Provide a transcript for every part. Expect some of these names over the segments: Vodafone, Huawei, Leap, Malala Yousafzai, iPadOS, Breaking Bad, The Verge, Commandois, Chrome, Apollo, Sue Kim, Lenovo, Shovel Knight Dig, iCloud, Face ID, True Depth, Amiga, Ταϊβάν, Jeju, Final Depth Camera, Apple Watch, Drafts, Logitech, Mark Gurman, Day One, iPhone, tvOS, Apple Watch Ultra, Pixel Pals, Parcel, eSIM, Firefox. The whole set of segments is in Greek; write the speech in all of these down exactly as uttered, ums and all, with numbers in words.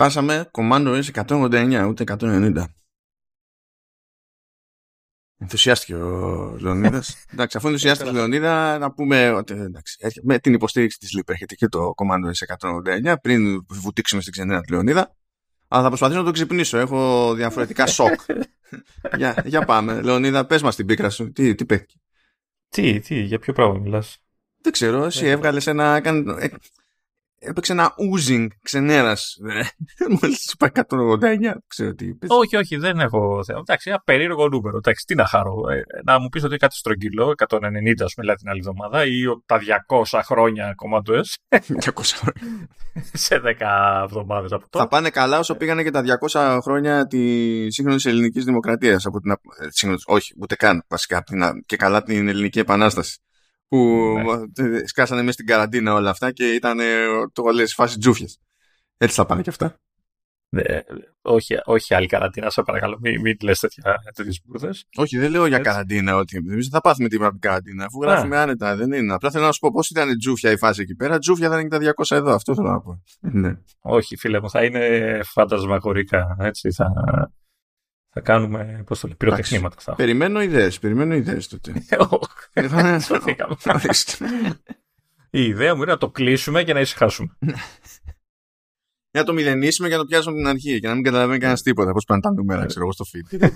Φτάσαμε Commandois εκατόν ογδόντα εννιά, ούτε εκατόν ενενήντα. Ενθουσιάστηκε ο Λεωνίδας. Εντάξει, αφού ενθουσιάστηκε ο Λεωνίδα, να πούμε ότι εντάξει, με την υποστήριξη της Leap έρχεται και το Commandois εκατόν ογδόντα εννιά πριν βουτήξουμε στην ξενέρα του Λεωνίδα. Αλλά θα προσπαθήσω να το ξυπνήσω. Έχω διαφορετικά σοκ. για, για πάμε. Λεωνίδα, πες μας την πίκρα σου. Τι, τι παίχτηκε. Τι, τι, για ποιο πράγμα μιλάς. Δεν ξέρω. Εσύ έβγαλες ένα. Έπαιξε ένα oozing ξενέρας. Μόλις σου είπα εκατόν ογδόντα εννιά. Ξέρω τι είπες. Όχι, όχι, δεν έχω θέμα. Εντάξει, ένα περίεργο νούμερο. Εντάξει, τι να χαρώ. Να μου πεις ότι κάτι στρογγυλό, εκατόν ενενήντα α πούμε, δηλαδή την άλλη εβδομάδα, ή τα διακόσια χρόνια Commandois. διακόσια χρόνια. Σε δέκα εβδομάδες από τώρα. Θα πάνε καλά όσο πήγανε και τα διακόσια χρόνια της σύγχρονης ελληνικής δημοκρατίας. Από την... σύγχρονης... Όχι, ούτε καν βασικά. Και καλά την ελληνική επανάσταση. Που ναι. Σκάσανε μέσα στην καραντίνα όλα αυτά και ήταν το όλες φάση τζούφιες. Έτσι θα πάνε και αυτά. Ναι, όχι, όχι άλλη καραντίνα, σε παρακαλώ. Μην, μην λες τέτοιες μπουρδες. Όχι, δεν λέω για έτσι. Καραντίνα. Ότι εμείς δεν θα πάθουμε τίποτα από την καραντίνα. Αφού γράφουμε ναι. Άνετα, δεν είναι. Απλά θέλω να σου πω πώς ήταν η τζούφια η φάση εκεί πέρα. Τζούφια δεν είναι τα διακόσια εδώ. Αυτό θέλω να πω. Ναι. Όχι, φίλε μου, θα είναι φαντασμαγορικά. Έτσι θα. Θα κάνουμε πώς το λέει, πυροτεχνήματα. Θα. Περιμένω ιδέες, περιμένω ιδέες τότε. Η ιδέα μου είναι να το κλείσουμε και να ησυχάσουμε. Για να το μηδενίσουμε και να το πιάσουμε την αρχή και να μην καταλαβαίνει κανένας τίποτα. Πώς πάνε τα νούμερα, ξέρω εγώ, στο feed.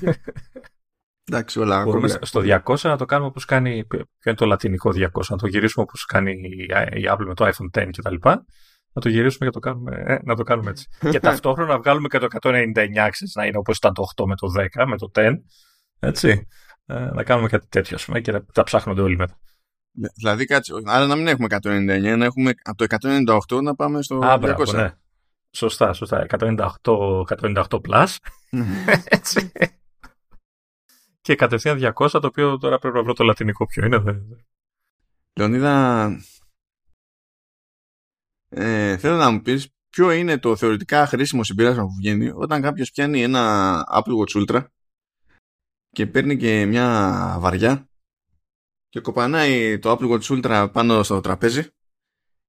Εντάξει, όλα. Στο διακόσια να το κάνουμε όπως κάνει. Ποιο είναι το λατινικό διακόσια, να το γυρίσουμε όπως κάνει η Apple με το iPhone X κτλ. Να το γυρίσουμε και το κάνουμε, ε, να το κάνουμε έτσι. Και ταυτόχρονα να βγάλουμε και το εκατόν ενενήντα εννιά, να είναι όπως ήταν το οκτώ με το δέκα, με το δέκα. Έτσι. Ε, να κάνουμε κάτι τέτοιο, ας πούμε, και να τα ψάχνονται όλοι μετά. Δηλαδή, κάτσε. Άρα να μην έχουμε εκατόν ενενήντα εννιά, να έχουμε από το εκατόν ενενήντα οκτώ να πάμε στο Α, διακόσια. Μπράβο, ναι. Σωστά, σωστά. εκατόν ενενήντα οκτώ, εκατόν ενενήντα οκτώ πλας. Έτσι. Και κατευθείαν διακόσια, το οποίο τώρα πρέπει να βρω το λατινικό ποιο είναι. Δε. Λεωνίδα... Ε, θέλω να μου πεις ποιο είναι το θεωρητικά χρήσιμο συμπέρασμα που βγαίνει όταν κάποιος πιάνει ένα Apple Watch Ultra και παίρνει και μια βαριά και κοπανάει το Apple Watch Ultra πάνω στο τραπέζι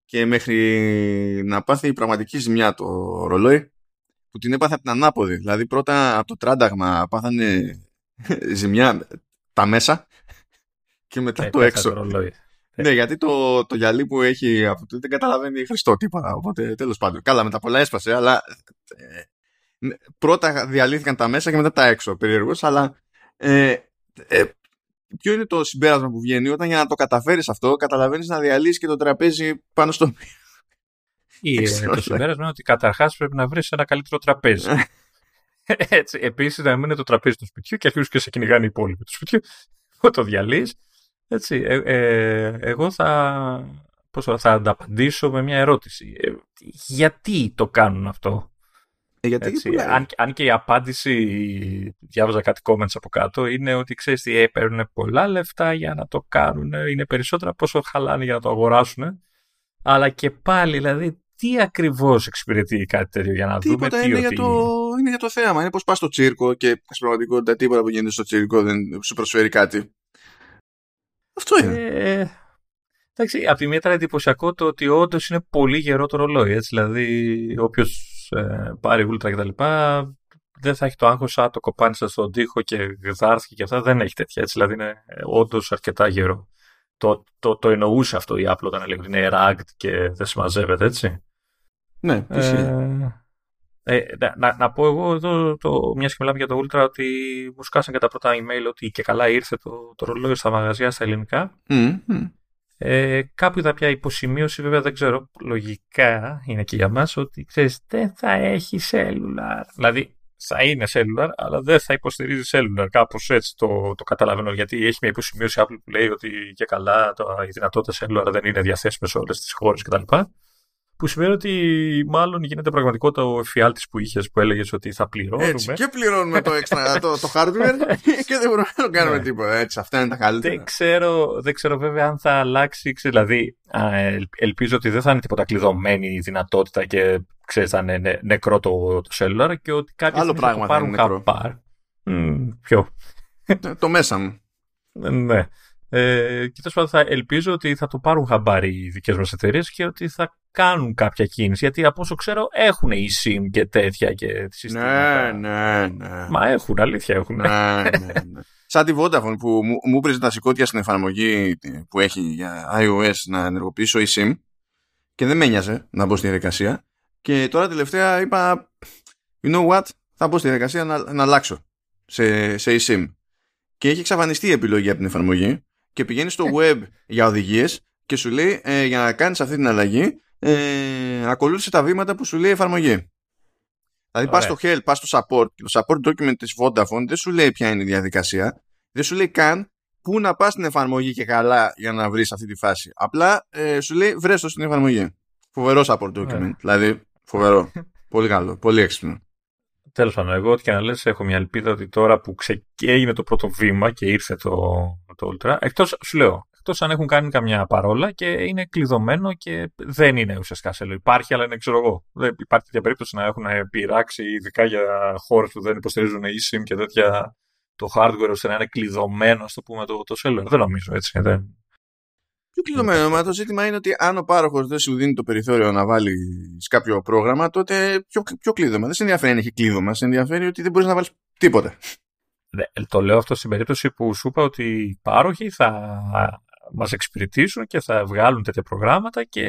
και μέχρι να πάθει πραγματική ζημιά το ρολόι που την έπαθε από την ανάποδη. Δηλαδή πρώτα από το τράνταγμα πάθανε ζημιά τα μέσα και μετά το έξω το ρολόι. Ναι, γιατί το, το γυαλί που έχει από τότε δεν καταλαβαίνει χρηστό τίποτα. Οπότε τέλος πάντων. Καλά, με τα πολλά έσπασε, αλλά ε, πρώτα διαλύθηκαν τα μέσα και μετά τα έξω. Περίεργος, αλλά ε, ε, ποιο είναι το συμπέρασμα που βγαίνει όταν για να το καταφέρεις αυτό, καταλαβαίνεις να διαλύσεις και το τραπέζι πάνω στο. Ή, ε, το συμπέρασμα είναι ότι καταρχάς πρέπει να βρεις ένα καλύτερο τραπέζι. Έτσι, επίσης, να μην είναι το τραπέζι του σπιτιού και αρχίζουν και σε κυνηγάνε οι υπόλοιποι του σπιτιού. Το διαλύεις. Έτσι, ε, ε, εγώ θα, πώς θα, θα ανταπαντήσω με μια ερώτηση. Ε, γιατί το κάνουν αυτό. Ε, γιατί έτσι, αν, αν και η απάντηση, διάβαζα κάτι comments από κάτω, είναι ότι ξέρεις τι, ε, παίρνουν πολλά λεφτά για να το κάνουν, είναι περισσότερα πόσο χαλάνε για να το αγοράσουν. Αλλά και πάλι, δηλαδή, τι ακριβώς εξυπηρετεί κάτι τέτοιο για να τίποτα δούμε τι είναι, ότι... για το, είναι για το θέαμα. Είναι πως πας στο τσίρκο και στην πραγματικότητα τίποτα που γίνεται στο τσίρκο δεν σου προσφέρει κάτι. Αυτό είναι. Ε, εντάξει, από τη μία ήταν εντυπωσιακό το ότι όντως είναι πολύ γερό το ρολόι. Έτσι, δηλαδή, όποιος ε, πάρει Ultra κτλ. Δεν θα έχει το άγχος, α, το κοπάνισα στον τοίχο και γδάρθηκε και αυτά. Δεν έχει τέτοια. Έτσι, δηλαδή, είναι όντως αρκετά γερό. Το, το, το εννοούσε αυτό η Apple όταν έλεγε ότι είναι ragged και δεν συμμαζεύεται, έτσι. Ναι, ε, ε, να, να πω εγώ εδώ, μια και μιλάμε για το Ultra, ότι μου σκάσαν και τα πρώτα email ότι και καλά ήρθε το, το ρολόι στα μαγαζιά στα ελληνικά. Mm-hmm. Ε, κάπου είδα πια υποσημείωση, βέβαια δεν ξέρω, λογικά είναι και για μας, ότι ξέρεις, δεν θα έχει cellular. Δηλαδή θα είναι cellular, αλλά δεν θα υποστηρίζει cellular. Κάπως έτσι το, το καταλαβαίνω, γιατί έχει μια υποσημείωση Apple που λέει ότι και καλά το, η δυνατότητα cellular δεν είναι διαθέσιμη σε όλες τις χώρες κτλ. Που σημαίνει ότι μάλλον γίνεται πραγματικότητα ο εφιάλτης που είχες, που έλεγες ότι θα πληρώνουμε. Έτσι, και πληρώνουμε το extra, το, το hardware και δεν μπορούμε να κάνουμε τίποτα. Έτσι, αυτά είναι τα καλύτερα. Δεν ξέρω, δεν ξέρω βέβαια αν θα αλλάξει. Δηλαδή, α, ελ, ελπίζω ότι δεν θα είναι τίποτα κλειδωμένη η δυνατότητα και ξέρεις, θα είναι νε, νεκρό το, το cellular και ότι κάποιοι άλλο θα το πάρουν καπάρ. Mm, ποιο. Το μέσα μου. Ναι. Ε, και τέλος πάντων θα ελπίζω ότι θα το πάρουν χαμπάρι οι δικές μας εταιρείες και ότι θα κάνουν κάποια κίνηση. Γιατί από όσο ξέρω έχουν eSIM και τέτοια και συστήματα. Ναι, ναι, ναι. Μα έχουν, αλήθεια έχουν. Ναι, ναι, ναι. Σαν τη Vodafone που μου έπρεπε τα σηκώτια στην εφαρμογή που έχει για iOS να ενεργοποιήσω eSIM και δεν με νοιάζε να μπω στη διαδικασία. Και τώρα τελευταία είπα, you know what, θα μπω στη διαδικασία να, να αλλάξω σε, σε eSIM. Και έχει εξαφανιστεί η επιλογή από την εφαρμογή. Και πηγαίνει στο web για οδηγίες και σου λέει ε, για να κάνεις αυτή την αλλαγή ε, ακολούθησε τα βήματα που σου λέει η εφαρμογή. Δηλαδή πας στο help, πας στο support και το support document της Vodafone δεν σου λέει ποια είναι η διαδικασία, δεν σου λέει καν πού να πας στην εφαρμογή και καλά για να βρεις αυτή τη φάση. Απλά ε, σου λέει βρες το στην εφαρμογή. Φοβερό support document. Ωραία. Δηλαδή φοβερό. Πολύ καλό, πολύ έξυπνο. Τέλος πάντων, εγώ ό,τι και να λες, έχω μια ελπίδα ότι τώρα που έγινε το πρώτο βήμα και ήρθε το, το Ultra, εκτός, σου λέω, εκτός αν έχουν κάνει καμιά παρόλα και είναι κλειδωμένο και δεν είναι ουσιαστικά σε λέω. Υπάρχει, αλλά είναι, ξέρω εγώ. Δεν υπάρχει τέτοια περίπτωση να έχουν πειράξει, ειδικά για χώρες που δεν υποστηρίζουν eSIM και τέτοια το hardware, ώστε να είναι κλειδωμένο, ας το πούμε, το, το cellular. Δεν νομίζω έτσι. Δεν... Πιο κλειδωμένο, μα το ζήτημα είναι ότι αν ο πάροχος δεν σου δίνει το περιθώριο να βάλει κάποιο πρόγραμμα, τότε πιο, πιο κλείδωμα. Δεν σε ενδιαφέρει αν έχει κλείδωμα, σε ενδιαφέρει ότι δεν μπορείς να βάλεις τίποτα. Ναι, το λέω αυτό στην περίπτωση που σου είπα ότι οι πάροχοι θα μας εξυπηρετήσουν και θα βγάλουν τέτοια προγράμματα και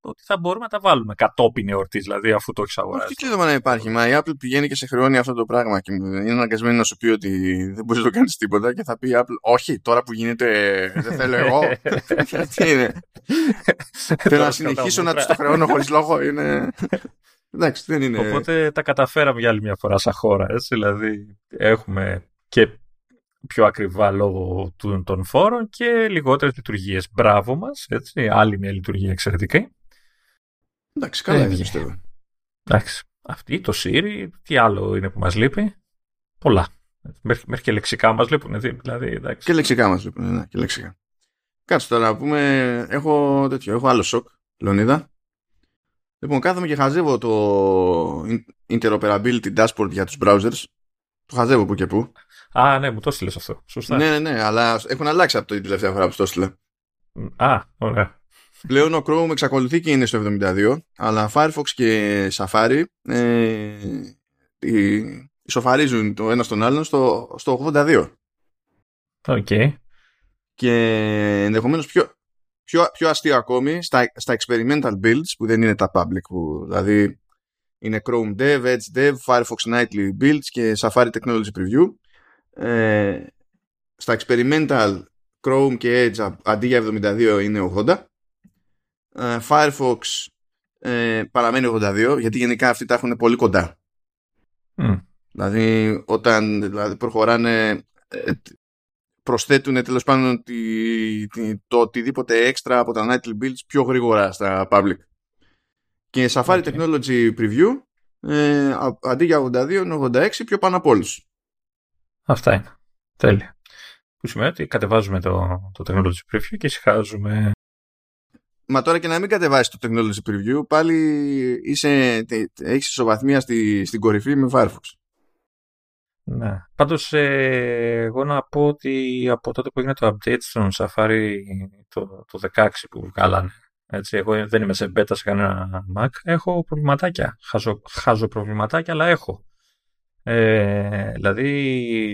ότι θα μπορούμε να τα βάλουμε κατόπιν εορτής, δηλαδή αφού το έχεις αγοράσει. Τι κλείδωμα να υπάρχει, μα η Apple πηγαίνει και σε χρεώνει αυτό το πράγμα και είναι αναγκασμένη να σου πει ότι δεν μπορείς να το κάνεις τίποτα και θα πει η Apple, όχι, τώρα που γίνεται δεν θέλω εγώ. Τι είναι. Θέλω να συνεχίσω να τους το χρεώνω χωρίς λόγο. Είναι... Εντάξει, δεν είναι... Οπότε τα καταφέραμε για άλλη μια φορά σαν χώρα, έτσι, δηλαδή έχουμε και πιο ακριβά λόγω των φόρων και λιγότερες λειτουργίες. Μπράβο μας, έτσι, άλλη μια λειτουργία εξαιρετική. Εντάξει, καλά είναι, πιστεύω. Εντάξει, αυτή, το Siri, τι άλλο είναι που μας λείπει. Πολλά. Μέχρι και λεξικά μας λείπουν, δηλαδή, εντάξει. Και λεξικά μας λείπουν, ναι, και λεξικά. Κάτσε τώρα να πούμε, έχω τέτοιο, έχω άλλο σοκ, Λεωνίδα. Λοιπόν, κάθομαι και χαζεύω το interoperability dashboard για τους browsers. Το χαζεύω που και που. Α, ναι, μου το έστειλες αυτό. Σωστά. Ναι, ναι, ναι, αλλά έχουν αλλάξει από την τελευταία φορά που το έστειλε. Α, ωραία. Πλέον ο Chrome εξακολουθεί και είναι στο εβδομήντα δύο, αλλά Firefox και Safari ε, ισοφαρίζουν το ένα στον άλλον στο, στο ογδόντα δύο. Οκ. Okay. Και ενδεχομένως πιο, πιο, πιο αστείο ακόμη στα, στα experimental builds που δεν είναι τα public, που, δηλαδή είναι Chrome Dev, Edge Dev, Firefox Nightly Builds και Safari Technology Preview. Ε, στα experimental Chrome και Edge αντί για εβδομήντα δύο είναι ογδόντα, ε, Firefox ε, παραμένει ογδόντα δύο, γιατί γενικά αυτοί τα έχουν πολύ κοντά. Mm. Δηλαδή όταν δηλαδή προχωράνε ε, προσθέτουν τέλος πάντων τη, τη, το οτιδήποτε έξτρα από τα nightly builds πιο γρήγορα στα public. Και Safari okay. Technology Preview ε, αντί για ογδόντα δύο είναι ογδόντα έξι, πιο πάνω από όλους. Αυτά είναι. Τέλεια. Που σημαίνει ότι κατεβάζουμε το, το Technology Preview και συχάζουμε. Μα τώρα και να μην κατεβάσεις το Technology Preview, πάλι είσαι, έχεις ισοβαθμία στη, στην κορυφή με Firefox. Ναι. Πάντως ε, εγώ να πω ότι από τότε που έγινε το update στον Safari το, το δεκαέξι που βγάλανε, έτσι, εγώ δεν είμαι σε beta σε κανένα Mac, έχω προβληματάκια. Χάζω, χάζω προβληματάκια, αλλά έχω. Ε, δηλαδή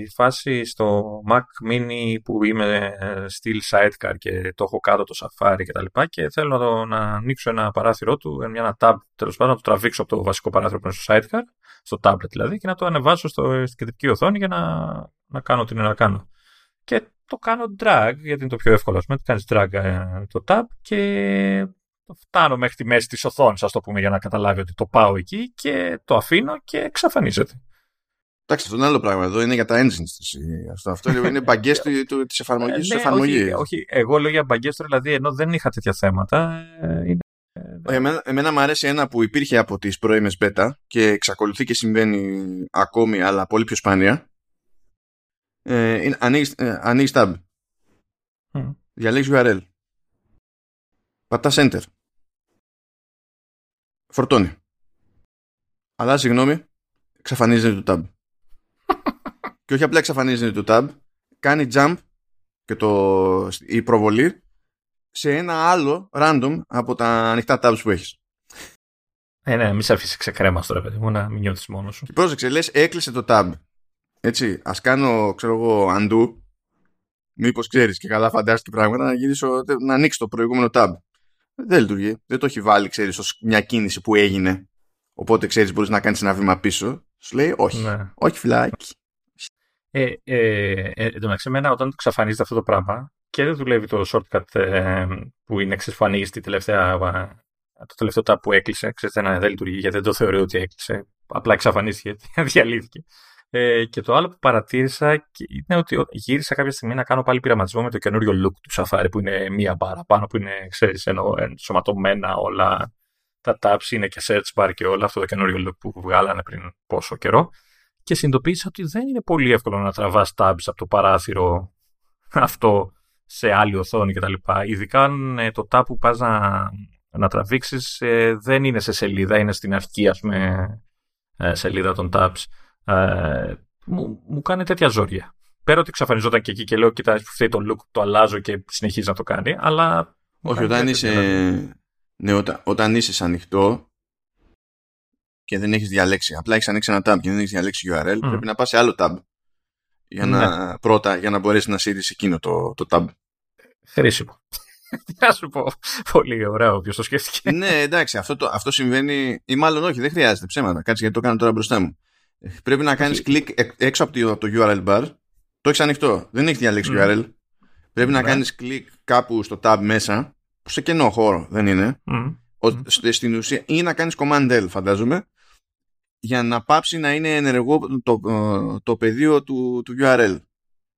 η φάση στο Mac Mini που είμαι still sidecar και το έχω κάτω το Safari και τα λοιπά και θέλω να, το, να ανοίξω ένα παράθυρό του, μια ένα tab τέλος πάντων, να το τραβήξω από το βασικό παράθυρο που είναι στο sidecar, στο tablet δηλαδή, και να το ανεβάσω στο, στην κεντρική οθόνη για να, να κάνω τι είναι να κάνω και το κάνω drag γιατί είναι το πιο εύκολο, ας πούμε, κάνεις drag το tab και φτάνω μέχρι τη μέση της οθόνης, ας το πούμε, για να καταλάβει ότι το πάω εκεί και το αφήνω και εξαφανίζεται. Εντάξει, αυτό είναι άλλο πράγμα. Εδώ είναι για τα engines. Αυτό, αυτό είναι μπαγκές της εφαρμογής της εφαρμογής. Όχι, όχι, εγώ λέω για μπαγκές τώρα, δηλαδή ενώ δεν είχα τέτοια θέματα. Είναι... Εμένα, εμένα μου αρέσει ένα που υπήρχε από τις πρώιμες beta και εξακολουθεί και συμβαίνει ακόμη, αλλά πολύ πιο σπάνια. Ε, ανοίγεις, ε, ανοίγεις tab. Mm. Διαλέγεις γιου αρ ελ. Πατάς enter. Φορτώνει. Αλλά συγγνώμη, εξαφανίζεται το tab. Και όχι απλά εξαφανίζεται το tab, κάνει jump και το, η προβολή σε ένα άλλο random από τα ανοιχτά tabs που έχεις. Ε, ναι, μη σε αφήσεις ξεκρέμας τώρα, παιδί μου, να μην νιώθεις μόνος σου. Και πρόσεξε, λες, έκλεισε το tab. Έτσι, ας κάνω, ξέρω εγώ, undo. Μήπως ξέρεις και καλά φαντάστηκε πράγματα, να, γυρίσω, να ανοίξω το προηγούμενο tab. Δεν λειτουργεί. Δεν το έχει βάλει, ξέρεις, ως μια κίνηση που έγινε. Οπότε, ξέρεις, μπορείς να κάνεις ένα βήμα πίσω. Σου λέει όχι. Ναι. Όχι, φιλάκι. Ε, ε, εν τω μεταξύ, εμένα, όταν εξαφανίζεται αυτό το πράγμα και δεν δουλεύει το shortcut ε, που είναι εξής που ανοίγεις τη τελευταία, το τελευταίο tab που έκλεισε. Ξέρετε, να, δεν λειτουργεί γιατί δεν το θεωρεί ότι έκλεισε. Απλά εξαφανίστηκε, διαλύθηκε. Ε, και το άλλο που παρατήρησα είναι ότι γύρισα κάποια στιγμή να κάνω πάλι πειραματισμό με το καινούριο look του Safari που είναι μία μπάρα πάνω που είναι, ξέρεις, εννο, ενσωματωμένα όλα τα tabs, είναι και search bar και όλα αυτό το καινούριο look που βγάλανε πριν πόσο καιρό. Και συνειδητοποίησα ότι δεν είναι πολύ εύκολο να τραβάς tabs από το παράθυρο αυτό σε άλλη οθόνη κτλ. Ειδικά αν το tab που πας να, να τραβήξεις ε, δεν είναι σε σελίδα, είναι στην αρχή, ας πούμε, ε, σελίδα των tabs. Ε, μου, μου κάνει τέτοια ζόρια. Πέρα ότι εξαφανιζόταν και εκεί και λέω: Κοιτάξτε, που φταίει το look, το αλλάζω και συνεχίζει να το κάνει. Αλλά. Όχι, όταν είσαι, ναι, όταν, όταν είσαι ανοιχτό και δεν έχεις διαλέξει. Απλά έχεις ανοίξει ένα tab και δεν έχεις διαλέξει γιου αρ ελ, mm. πρέπει να πας σε άλλο tab. Για να, ναι. Πρώτα για να μπορέσει να σύρεις εκείνο το, το tab. Χρήσιμο. Να σου πω. Πολύ ωραίο, όποιος το σκέφτηκε. Ναι, εντάξει, αυτό, το, αυτό συμβαίνει. Ή μάλλον όχι, δεν χρειάζεται ψέματα. Κάτσε γιατί το κάνω τώρα μπροστά μου. Πρέπει να κάνεις κλικ έξω από το γιου αρ ελ bar. Το έχεις ανοιχτό. Δεν έχεις διαλέξει mm. γιου αρ ελ. Πρέπει mm. να κάνεις κλικ κάπου στο tab μέσα, που σε κενό χώρο δεν είναι. Mm. Ο, στην ουσία, ή να κάνεις command L, φαντάζομαι, για να πάψει να είναι ενεργό το, το πεδίο του, του γιου αρ ελ.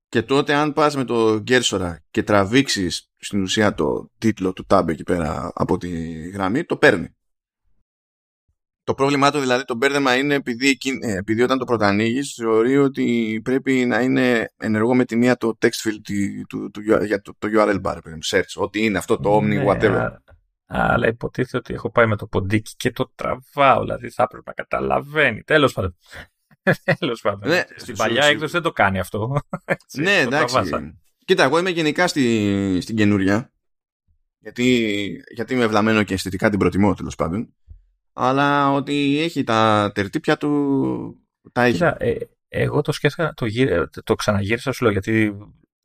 Και τότε, αν πας με το γκέρσορα και τραβήξεις στην ουσία το τίτλο του tab εκεί πέρα από τη γραμμή, το παίρνει. Το πρόβλημά του δηλαδή το μπέρδεμα είναι επειδή, επειδή όταν το πρωτανοίγεις θεωρεί ότι πρέπει να είναι ενεργό με τη μία το text field του, του, του, για το, το γιου αρ ελ bar, search, ότι είναι αυτό το omni, whatever. Αλλά υποτίθεται ότι έχω πάει με το ποντίκι και το τραβάω, δηλαδή θα έπρεπε να καταλαβαίνει. Τέλος πάντων. Τέλος πάντων. Ναι, στην παλιά έκδοση δεν το κάνει αυτό. Έτσι, ναι, εντάξει. Τραβάσα. Κοίτα, εγώ είμαι γενικά στη, στην καινούρια, γιατί, γιατί είμαι ευλαμμένο και αισθητικά την προτιμώ, τέλος πάντων. Αλλά ότι έχει τα τερτύπια του, τα έχει. Κοίτα, ε, εγώ το σκέφτηκα, το, γύρι, το ξαναγύρισα, σου λέω, γιατί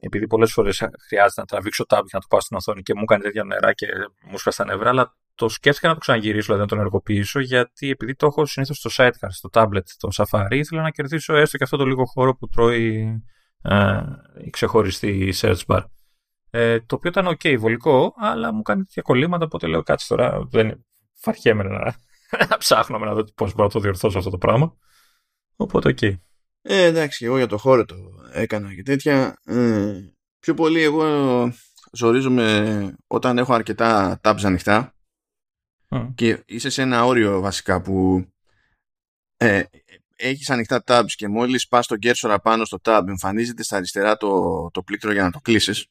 επειδή πολλές φορές χρειάζεται να τραβήξω tab και να το πάω στην οθόνη και μου έκανε τέτοια νερά και μου σκέφτηκα τα νευρά, αλλά το σκέφτηκα να το ξαναγυρίσω, δηλαδή να τον ενεργοποιήσω, γιατί επειδή το έχω συνήθως στο sidecar, στο tablet, το Safari, ήθελα να κερδίσω έστω και αυτό το λίγο χώρο που τρώει ε, η ξεχωριστή search bar. Ε, το οποίο ήταν ok, βολικό, αλλά μου κάνει τέτοια κολλήματα, οπότε λέω κάτσε τώρα, δεν φαρχέμαι να. Ψάχνω να δω πώς μπορώ να το διορθώσω αυτό το πράγμα. Οπότε εκεί. Okay. Ε, εντάξει, εγώ για το χώρο το έκανα και τέτοια. Ε, πιο πολύ εγώ ζορίζομαι όταν έχω αρκετά tabs ανοιχτά mm. και είσαι σε ένα όριο βασικά που ε, έχεις ανοιχτά tabs και μόλις πας τον κέρσορα πάνω στο tab εμφανίζεται στα αριστερά το, το πλήκτρο για να το κλείσεις.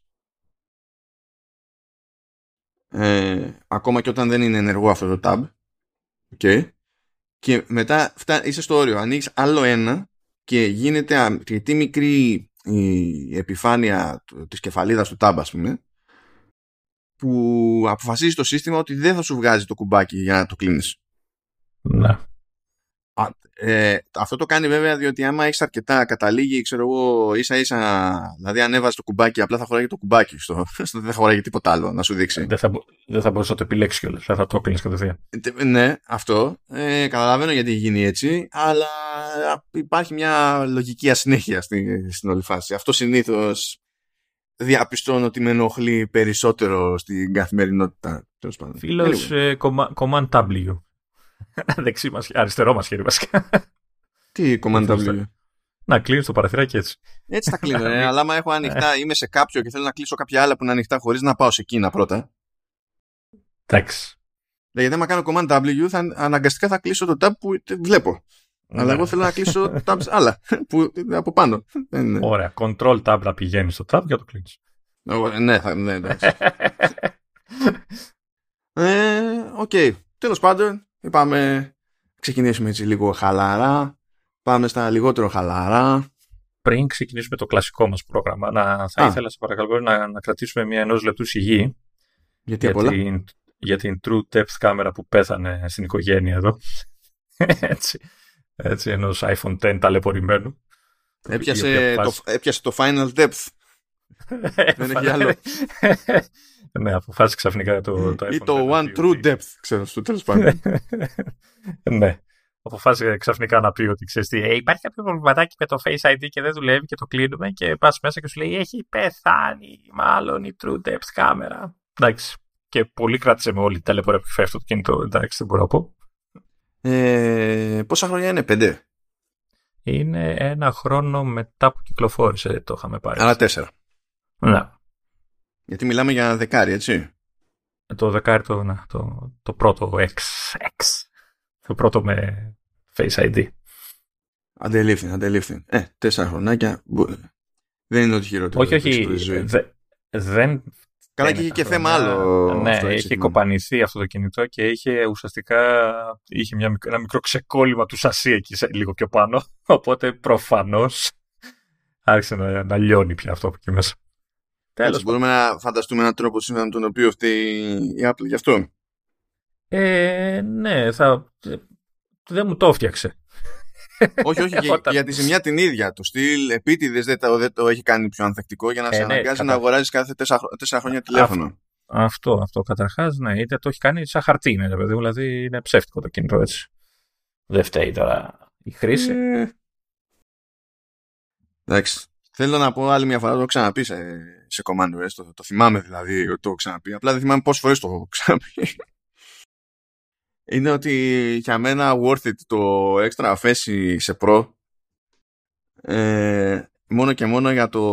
Ε, ακόμα και όταν δεν είναι ενεργό αυτό το tab. Okay. Και μετά φτά, είσαι στο όριο, ανοίγεις άλλο ένα και γίνεται αρκετή μικρή η επιφάνεια της κεφαλίδας του tab, ας πούμε, που αποφασίζει το σύστημα ότι δεν θα σου βγάζει το κουμπάκι για να το κλείνεις. Ναι. Α, ε, αυτό το κάνει βέβαια διότι άμα έχεις αρκετά καταλήγει, ξέρω εγώ, ίσα ίσα, δηλαδή αν έβαζες το κουμπάκι απλά θα χωράγει το κουμπάκι στο, στο δεν θα χωράγει τίποτα άλλο να σου δείξει. Δεν θα, δεν θα μπορούσα να το επιλέξεις κιόλας, θα το κλείνεις κατευθείαν. Ε, ναι, αυτό ε, καταλαβαίνω γιατί γίνει έτσι, αλλά υπάρχει μια λογική ασυνέχεια στην, στην όλη φάση. Αυτό συνήθως διαπιστώνω ότι με ενοχλεί περισσότερο στην καθημερινότητα. Φίλος ε, Command W. Δεξί μας, αριστερό μας χέρι βασικά. Τι command W? Να κλείνεις το παραθυράκι έτσι. Έτσι θα κλείνω, ε, αλλά άμα έχω ανοιχτά, είμαι σε κάποιο και θέλω να κλείσω κάποια άλλα που είναι ανοιχτά χωρίς να πάω σε εκείνα πρώτα. Εντάξει. Δηλαδή, άμα κάνω command W, θα, αναγκαστικά θα κλείσω το tab που βλέπω. Αλλά εγώ θέλω να κλείσω tabs άλλα που από πάνω. Ωραία. Control tab να πηγαίνει στο tab και το κλείνεις. Ναι, θα, ναι, εντάξει. Οκ. Ε, okay. Τέλος πάντων. Πάμε, ξεκινήσουμε έτσι λίγο χαλαρά. Πάμε στα λιγότερο χαλαρά. πριν ξεκινήσουμε το κλασικό μας πρόγραμμα, να, θα Α. ήθελα σε παρακαλώ να, να κρατήσουμε μια ενός λεπτού σιγή γιατί για, την, για την True Depth κάμερα που πέθανε στην οικογένεια εδώ. έτσι, έτσι ενός iPhone X ταλαιπωρημένου. Έπιασε το, έπιασε το Final Depth. Δεν έχει άλλο. Ναι, αποφάσισε ξαφνικά το, το iPhone. Ή το One True ότι... Depth, ξέρω, στο τέλος πάντων. Ναι. Αποφάσισε ξαφνικά να πει ότι ξέρεις τι, ε, υπάρχει κάποιο προβληματάκι με το Face άι ντι και δεν δουλεύει και το κλείνουμε και πας μέσα και σου λέει έχει πεθάνει μάλλον η True Depth κάμερα. Εντάξει. Και πολύ κράτησε με όλη την ταλαιπωρία που φεύγει το κινητό. Εντάξει, δεν μπορώ να πω. Ε, πόσα χρόνια είναι, πέντε? Είναι ένα χρόνο μετά που κυκλοφόρησε, το είχαμε πάρει. Άρα τέσσερα. Ναι. Γιατί μιλάμε για δεκάρι, έτσι. Το δεκάρι, το, να, το, το πρώτο X, X. Το πρώτο με Face άι ντι. Αντελήφθη, αντελήφθη. Ε, τέσσερα χρονάκια. Δεν είναι ότι χειρότερο. Όχι, όχι. Δε, δεν... Καλά και είχε και θέμα άλλο. Ναι, αυτό, έτσι, είχε κοπανηθεί αυτό το κινητό και είχε ουσιαστικά είχε μια, ένα μικρό ξεκόλλημα του σασί εκεί λίγο πιο πάνω. Οπότε προφανώς άρχισε να, να λιώνει πια αυτό από εκεί μέσα. Τέλος. Μπορούμε να φανταστούμε έναν τρόπο σύμφωνα με τον οποίο αυτή η Apple γι' αυτό. Ε, ναι, θα... δεν μου το έφτιαξε. Όχι, όχι, και, και για τη ζημιά την ίδια. Το στυλ επίτηδες δεν, δεν το έχει κάνει πιο ανθεκτικό για να ε, σε αναγκάζει ναι, κατα... να αγοράζεις κάθε τέσσερα χρόνια τηλέφωνο. Αυτό, αυτό καταρχάς, ναι, είτε το έχει κάνει σαν χαρτί, είναι, δηλαδή είναι ψεύτικο το κινητό έτσι. Δεν φταίει τώρα η χρήση. Ε, εντάξει. Θέλω να πω άλλη μια φορά, το ξαναπεί σε, σε Commandois, το, το θυμάμαι δηλαδή ότι το ξαναπεί, απλά δεν θυμάμαι πόσες φορές το ξαναπεί. Είναι ότι για μένα worth it το έξτρα αφέση σε Pro ε, μόνο και μόνο για το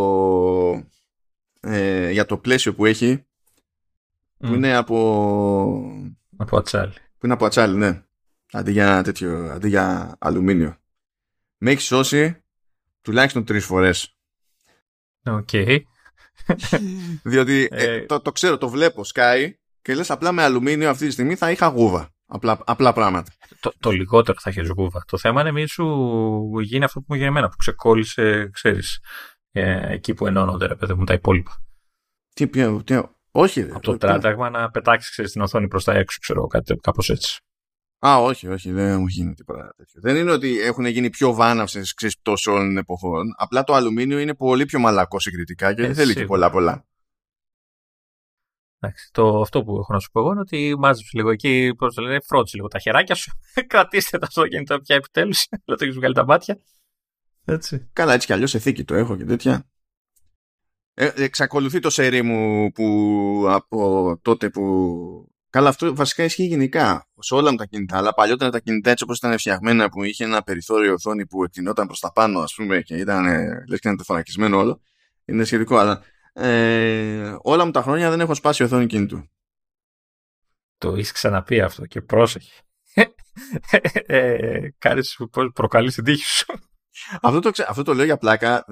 ε, για το πλαίσιο που έχει που mm. είναι από από ατσάλι. Που είναι από ατσάλι, ναι. Αντί για τέτοιο, αντί για αλουμίνιο. Με έχει σώσει τουλάχιστον τρεις φορές. Οκ. Okay. Διότι ε, το, το ξέρω, το βλέπω, σκάει και λες απλά με αλουμίνιο αυτή τη στιγμή θα είχα γούβα. Απλά, απλά πράγματα. Το, το λιγότερο θα είχες γούβα. Το θέμα είναι μη σου γίνει αυτό που μου γίνει εμένα, που ξεκόλλησε, ξέρεις, ε, εκεί που ενώνονται, ρε παιδί μου, τα υπόλοιπα. Τι πια, τι, όχι. Από το τράταγμα να πετάξεις, ξέρεις, την οθόνη προς τα έξω, ξέρω, κάτι, κάπως έτσι. Α, όχι, όχι, δεν μου γίνει τίποτα τέτοιο. Δεν είναι ότι έχουν γίνει πιο βάναυσες ξεσπτώσεις όλων εποχών. Απλά το αλουμίνιο είναι πολύ πιο μαλακό συγκριτικά και ε, δεν θέλει και πολλά-πολλά. Εντάξει, το, αυτό που έχω να σου πω εγώ είναι ότι μάζεψε λίγο εκεί, πώς το λένε, φρόντισε λίγο τα χεράκια σου. Κρατήστε τα στο κινητό πια επιτέλους, δεν το έχεις βγάλει τα μάτια. Έτσι. Καλά, έτσι κι αλλιώς εθήκη το έχω και τέτοια. Ε, εξακολουθεί το σερί μου που από τότε που. Καλά, αυτό βασικά ισχύει γενικά σε όλα μου τα κινητά. Αλλά παλιότερα τα κινητά έτσι όπως ήταν φτιαγμένα, που είχε ένα περιθώριο οθόνη που εκτινόταν προς τα πάνω, ας πούμε, και ήταν λες και ήταν τεθωρακισμένο όλο. Είναι σχετικό, αλλά ε, όλα μου τα χρόνια δεν έχω σπάσει οθόνη κινητού. Το είσαι ξαναπεί αυτό και πρόσεχε. ε, κάνεις προκαλείς την τύχη σου. Αυτό το, ξε, αυτό το λέω για πλάκα.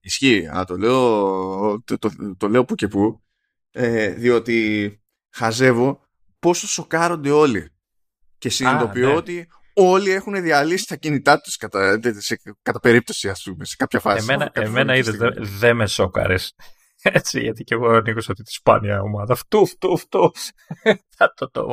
Ισχύει, αλλά το λέω, το, το, το λέω που και που. Ε, διότι χαζεύω πόσο σοκάρονται όλοι και συνειδητοποιώ ναι. ότι όλοι έχουν διαλύσει τα κινητά τους κατά, σε, κατά περίπτωση, ας πούμε, σε κάποια φάση. Εμένα, εμένα είδες, δεν δε με σοκάρες. Έτσι, γιατί και εγώ νίκωσα αυτή τη σπάνια ομάδα. Φτού, φτού, φτού. θα, το, το,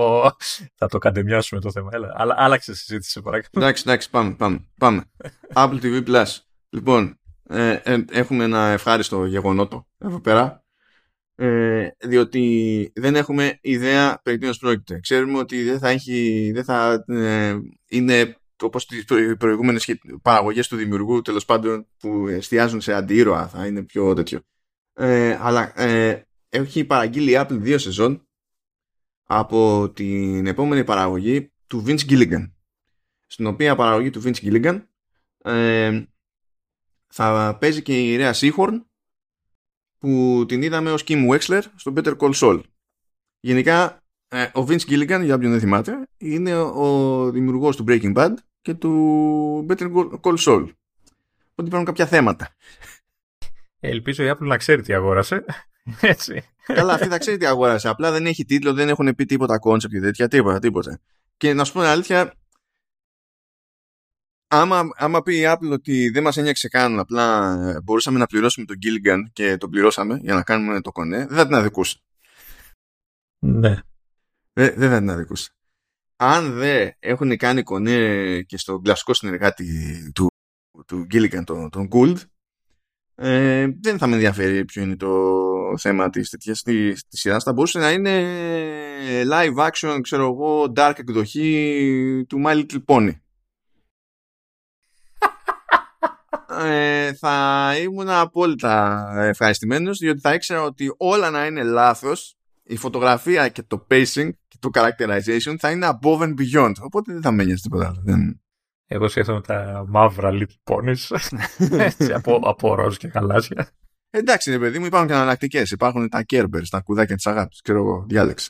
θα το κατεμιάσουμε το θέμα. Έλα, αλλά άλλαξε συζήτηση, παρακαλώ. Εντάξει, εντάξει, πάμε, πάμε, πάμε. Apple τι βι Plus. Λοιπόν, ε, ε, έχουμε ένα ευχάριστο γεγονότο εδώ πέρα. Ε, διότι δεν έχουμε ιδέα περί τίνος πρόκειται. Ξέρουμε ότι δεν θα, έχει, δεν θα ε, είναι όπως τις προηγούμενες παραγωγές του δημιουργού, τέλος πάντων, που εστιάζουν σε αντιήρωα, θα είναι πιο τέτοιο. Ε, αλλά ε, έχει παραγγείλει η Apple δύο σεζόν από την επόμενη παραγωγή του Vince Gilligan, στην οποία παραγωγή του Vince Gilligan ε, θα παίζει και η Ρέα Σίχορν, που την είδαμε ως Kim Wexler στο Better Call Saul. Γενικά, ο Vince Gilligan, για όποιον δεν θυμάται, είναι ο δημιουργός του Breaking Bad και του Better Call Saul. Ότι υπάρχουν κάποια θέματα. Ελπίζω η Apple να ξέρει τι αγόρασε. Έτσι. Καλά, αυτή θα ξέρει τι αγόρασε. Απλά δεν έχει τίτλο, δεν έχουν πει τίποτα concept και τέτοια, τίποτα, τίποτα. Και να σου πω την αλήθεια, άμα, άμα πει η Apple ότι δεν μας ένιωξε καν, απλά μπορούσαμε να πληρώσουμε τον Gilligan και τον πληρώσαμε για να κάνουμε το κονέ, δεν θα την αδικούσε. Ναι. Δεν, δεν θα την αδικούσε. Αν δεν έχουν κάνει κονέ και στον κλασικό συνεργάτη του, του Gilligan, τον, τον Gould, ε, δεν θα με ενδιαφέρει ποιο είναι το θέμα της, της, της, της σειράς. Θα μπορούσε να είναι live action, ξέρω εγώ, dark εκδοχή του My Little Pony. Ε, θα ήμουν απόλυτα ευχαριστημένος, διότι θα ήξερα ότι όλα να είναι λάθος, η φωτογραφία και το pacing και το characterization θα είναι above and beyond, οπότε δεν θα με νοιάζει τίποτα άλλο. Δεν... Εγώ σκέφτομαι τα μαύρα λιπώνεις από, από ροζ και γαλάζια. Εντάξει, ρε παιδί μου, υπάρχουν και αναλλακτικές. Υπάρχουν τα Kerber, τα κουδάκια της αγάπης. Ξέρω εγώ, διάλεξε.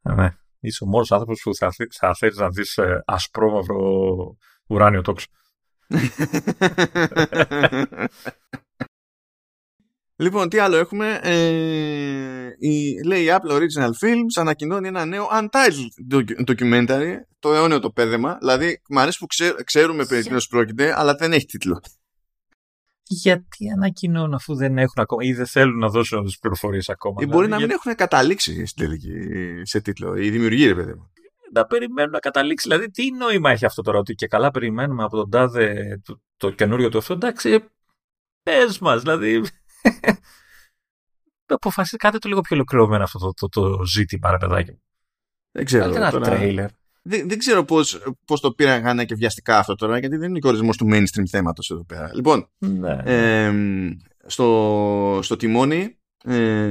Ναι, είσαι ο μόνος άνθρωπος που θα, θα θέλεις να δεις ε, ασπρόμαυρο ουράνιο τόξο. Λοιπόν, τι άλλο έχουμε. Ε, η, λέει η Apple Original Films ανακοινώνει ένα νέο Untitled Documentary, το αιώνιο το πέδεμα. Δηλαδή, μου αρέσει που ξέ, ξέρουμε yeah. περί τίνος πρόκειται, αλλά δεν έχει τίτλο. Γιατί ανακοινώνουν αφού δεν έχουν ακόμα ή δεν θέλουν να δώσουν τις πληροφορίες ακόμα. Ή δηλαδή, μπορεί να για... μην έχουν καταλήξει στην τελική, σε τίτλο, οι δημιουργοί, ρε παιδί μου. Να περιμένουν να καταλήξει. Δηλαδή, τι νόημα έχει αυτό τώρα, ότι και καλά περιμένουμε από τον τάδε το, το καινούριο του αυτό. Εντάξει, πες μας, δηλαδή. Αποφασίστε, κάντε το λίγο πιο ολοκληρωμένο αυτό το, το, το ζήτημα, ρε παιδάκι μου. Δεν ξέρω. Ένα τρέιλερ. Δεν, δεν ξέρω πώς, πώς το πήραν γάνα και βιαστικά αυτό τώρα, γιατί δεν είναι ο ορισμός του mainstream θέματος εδώ πέρα. Λοιπόν, ναι. ε, στο, στο τιμόνι ε,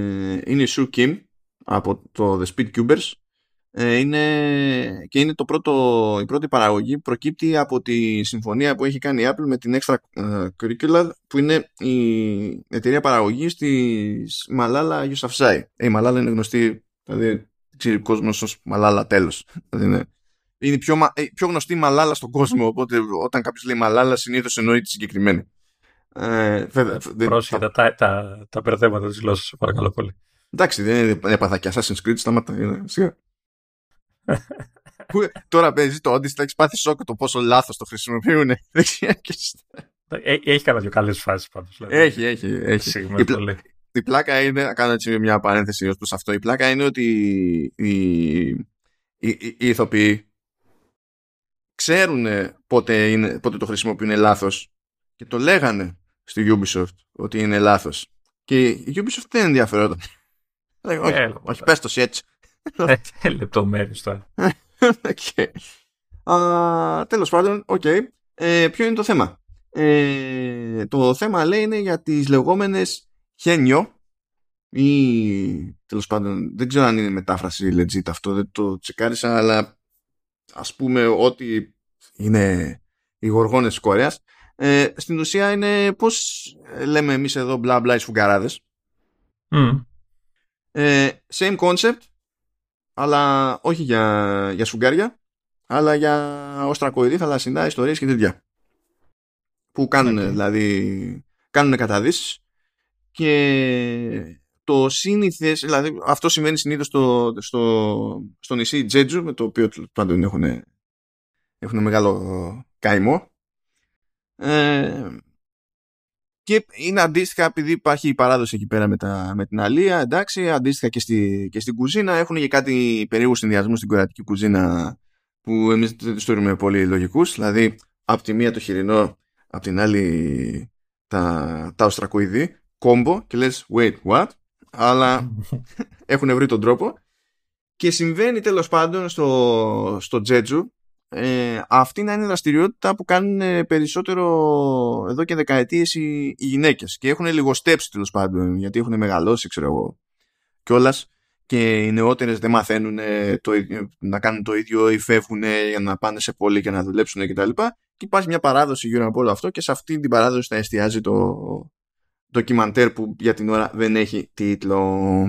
είναι η Sue Kim από το The Speedcubers. Ε, είναι, και είναι το πρώτο, η πρώτη παραγωγή προκύπτει από τη συμφωνία που έχει κάνει η Apple με την Extra Curricular, που είναι η εταιρεία παραγωγής της Malala Yousafzai. Ε, η Malala είναι γνωστή, δηλαδή ξέρει ο κόσμος ως Malala, τέλος. Δηλαδή, ναι. Είναι πιο, πιο γνωστή Malala στον κόσμο, οπότε όταν κάποιος λέει Malala συνήθως εννοεί τη συγκεκριμένη. Ε, Πρόσχετα θα... τα, τα, τα περδέματα της γλώσσας, παρακαλώ πολύ. Εντάξει, δεν έπαθα και Assassin's Creed, σταμάτα, σιγά. Τώρα παίζει το Odyssey, θα έχεις πάθει σοκ το πόσο λάθος το χρησιμοποιούν. Έχει κανένα δυο καλές φάσεις πάντως. Έχει, έχει, έχει. Η πλάκα είναι, να κάνω έτσι μια παρένθεση ως προς αυτό, η πλάκα είναι ότι οι ηθοποιοί ξέρουν πότε το χρησιμοποιούν λάθος και το λέγανε στη Ubisoft ότι είναι λάθος και η Ubisoft δεν ενδιαφερόταν. Όχι, πες το έτσι. Λεπτομέρειες τώρα. Okay. uh, Τέλος πάντων, okay. uh, ποιο είναι το θέμα. Uh, το θέμα, λέει, είναι για τις λεγόμενες χένιο ή τέλος πάντων, δεν ξέρω αν είναι μετάφραση legit αυτό, δεν το τσεκάρισα, αλλά ας πούμε ότι είναι οι γοργόνες της Κορέας. Uh, στην ουσία είναι πώς λέμε εμείς εδώ μπλα μπλα οι σφουγγαράδες. Mm. Uh, same concept, αλλά όχι για, για σφουγγάρια, αλλά για οστρακοειδή, θαλασσινά, ιστορίες και τέτοια. Που κάνουν, okay. δηλαδή, κάνουν καταδύσεις. Και το σύνηθες, δηλαδή, αυτό σημαίνει συνήθως στο, στο, στο νησί Τζέτζου, με το οποίο πάντων έχουν, έχουν μεγάλο καημό. Ε, Και είναι αντίστοιχα, επειδή υπάρχει η παράδοση εκεί πέρα με, τα, με την αλία, εντάξει, αντίστοιχα και, στη, και στην κουζίνα. Έχουν και κάτι περίεργου συνδυασμού στην κορεατική κουζίνα που εμείς δεν τους θεωρούμε πολύ λογικούς. Δηλαδή, από τη μία το χοιρινό, από την άλλη τα, τα οστρακοειδή, κόμπο και λες wait, what? Αλλά έχουν βρει τον τρόπο. Και συμβαίνει τέλος πάντων στο, στο Τζέτζου. Ε, αυτή να είναι δραστηριότητα που κάνουν περισσότερο εδώ και δεκαετίες οι, οι γυναίκες και έχουν λιγοστέψει τέλος πάντων, γιατί έχουν μεγαλώσει, ξέρω εγώ κιόλας, και οι νεότερες δεν μαθαίνουν το, να κάνουν το ίδιο ή φεύγουν για να πάνε σε πόλη και να δουλέψουν κτλ. Και, και υπάρχει μια παράδοση γύρω από όλο αυτό και σε αυτή την παράδοση θα εστιάζει το ντοκιμαντέρ που για την ώρα δεν έχει τίτλο.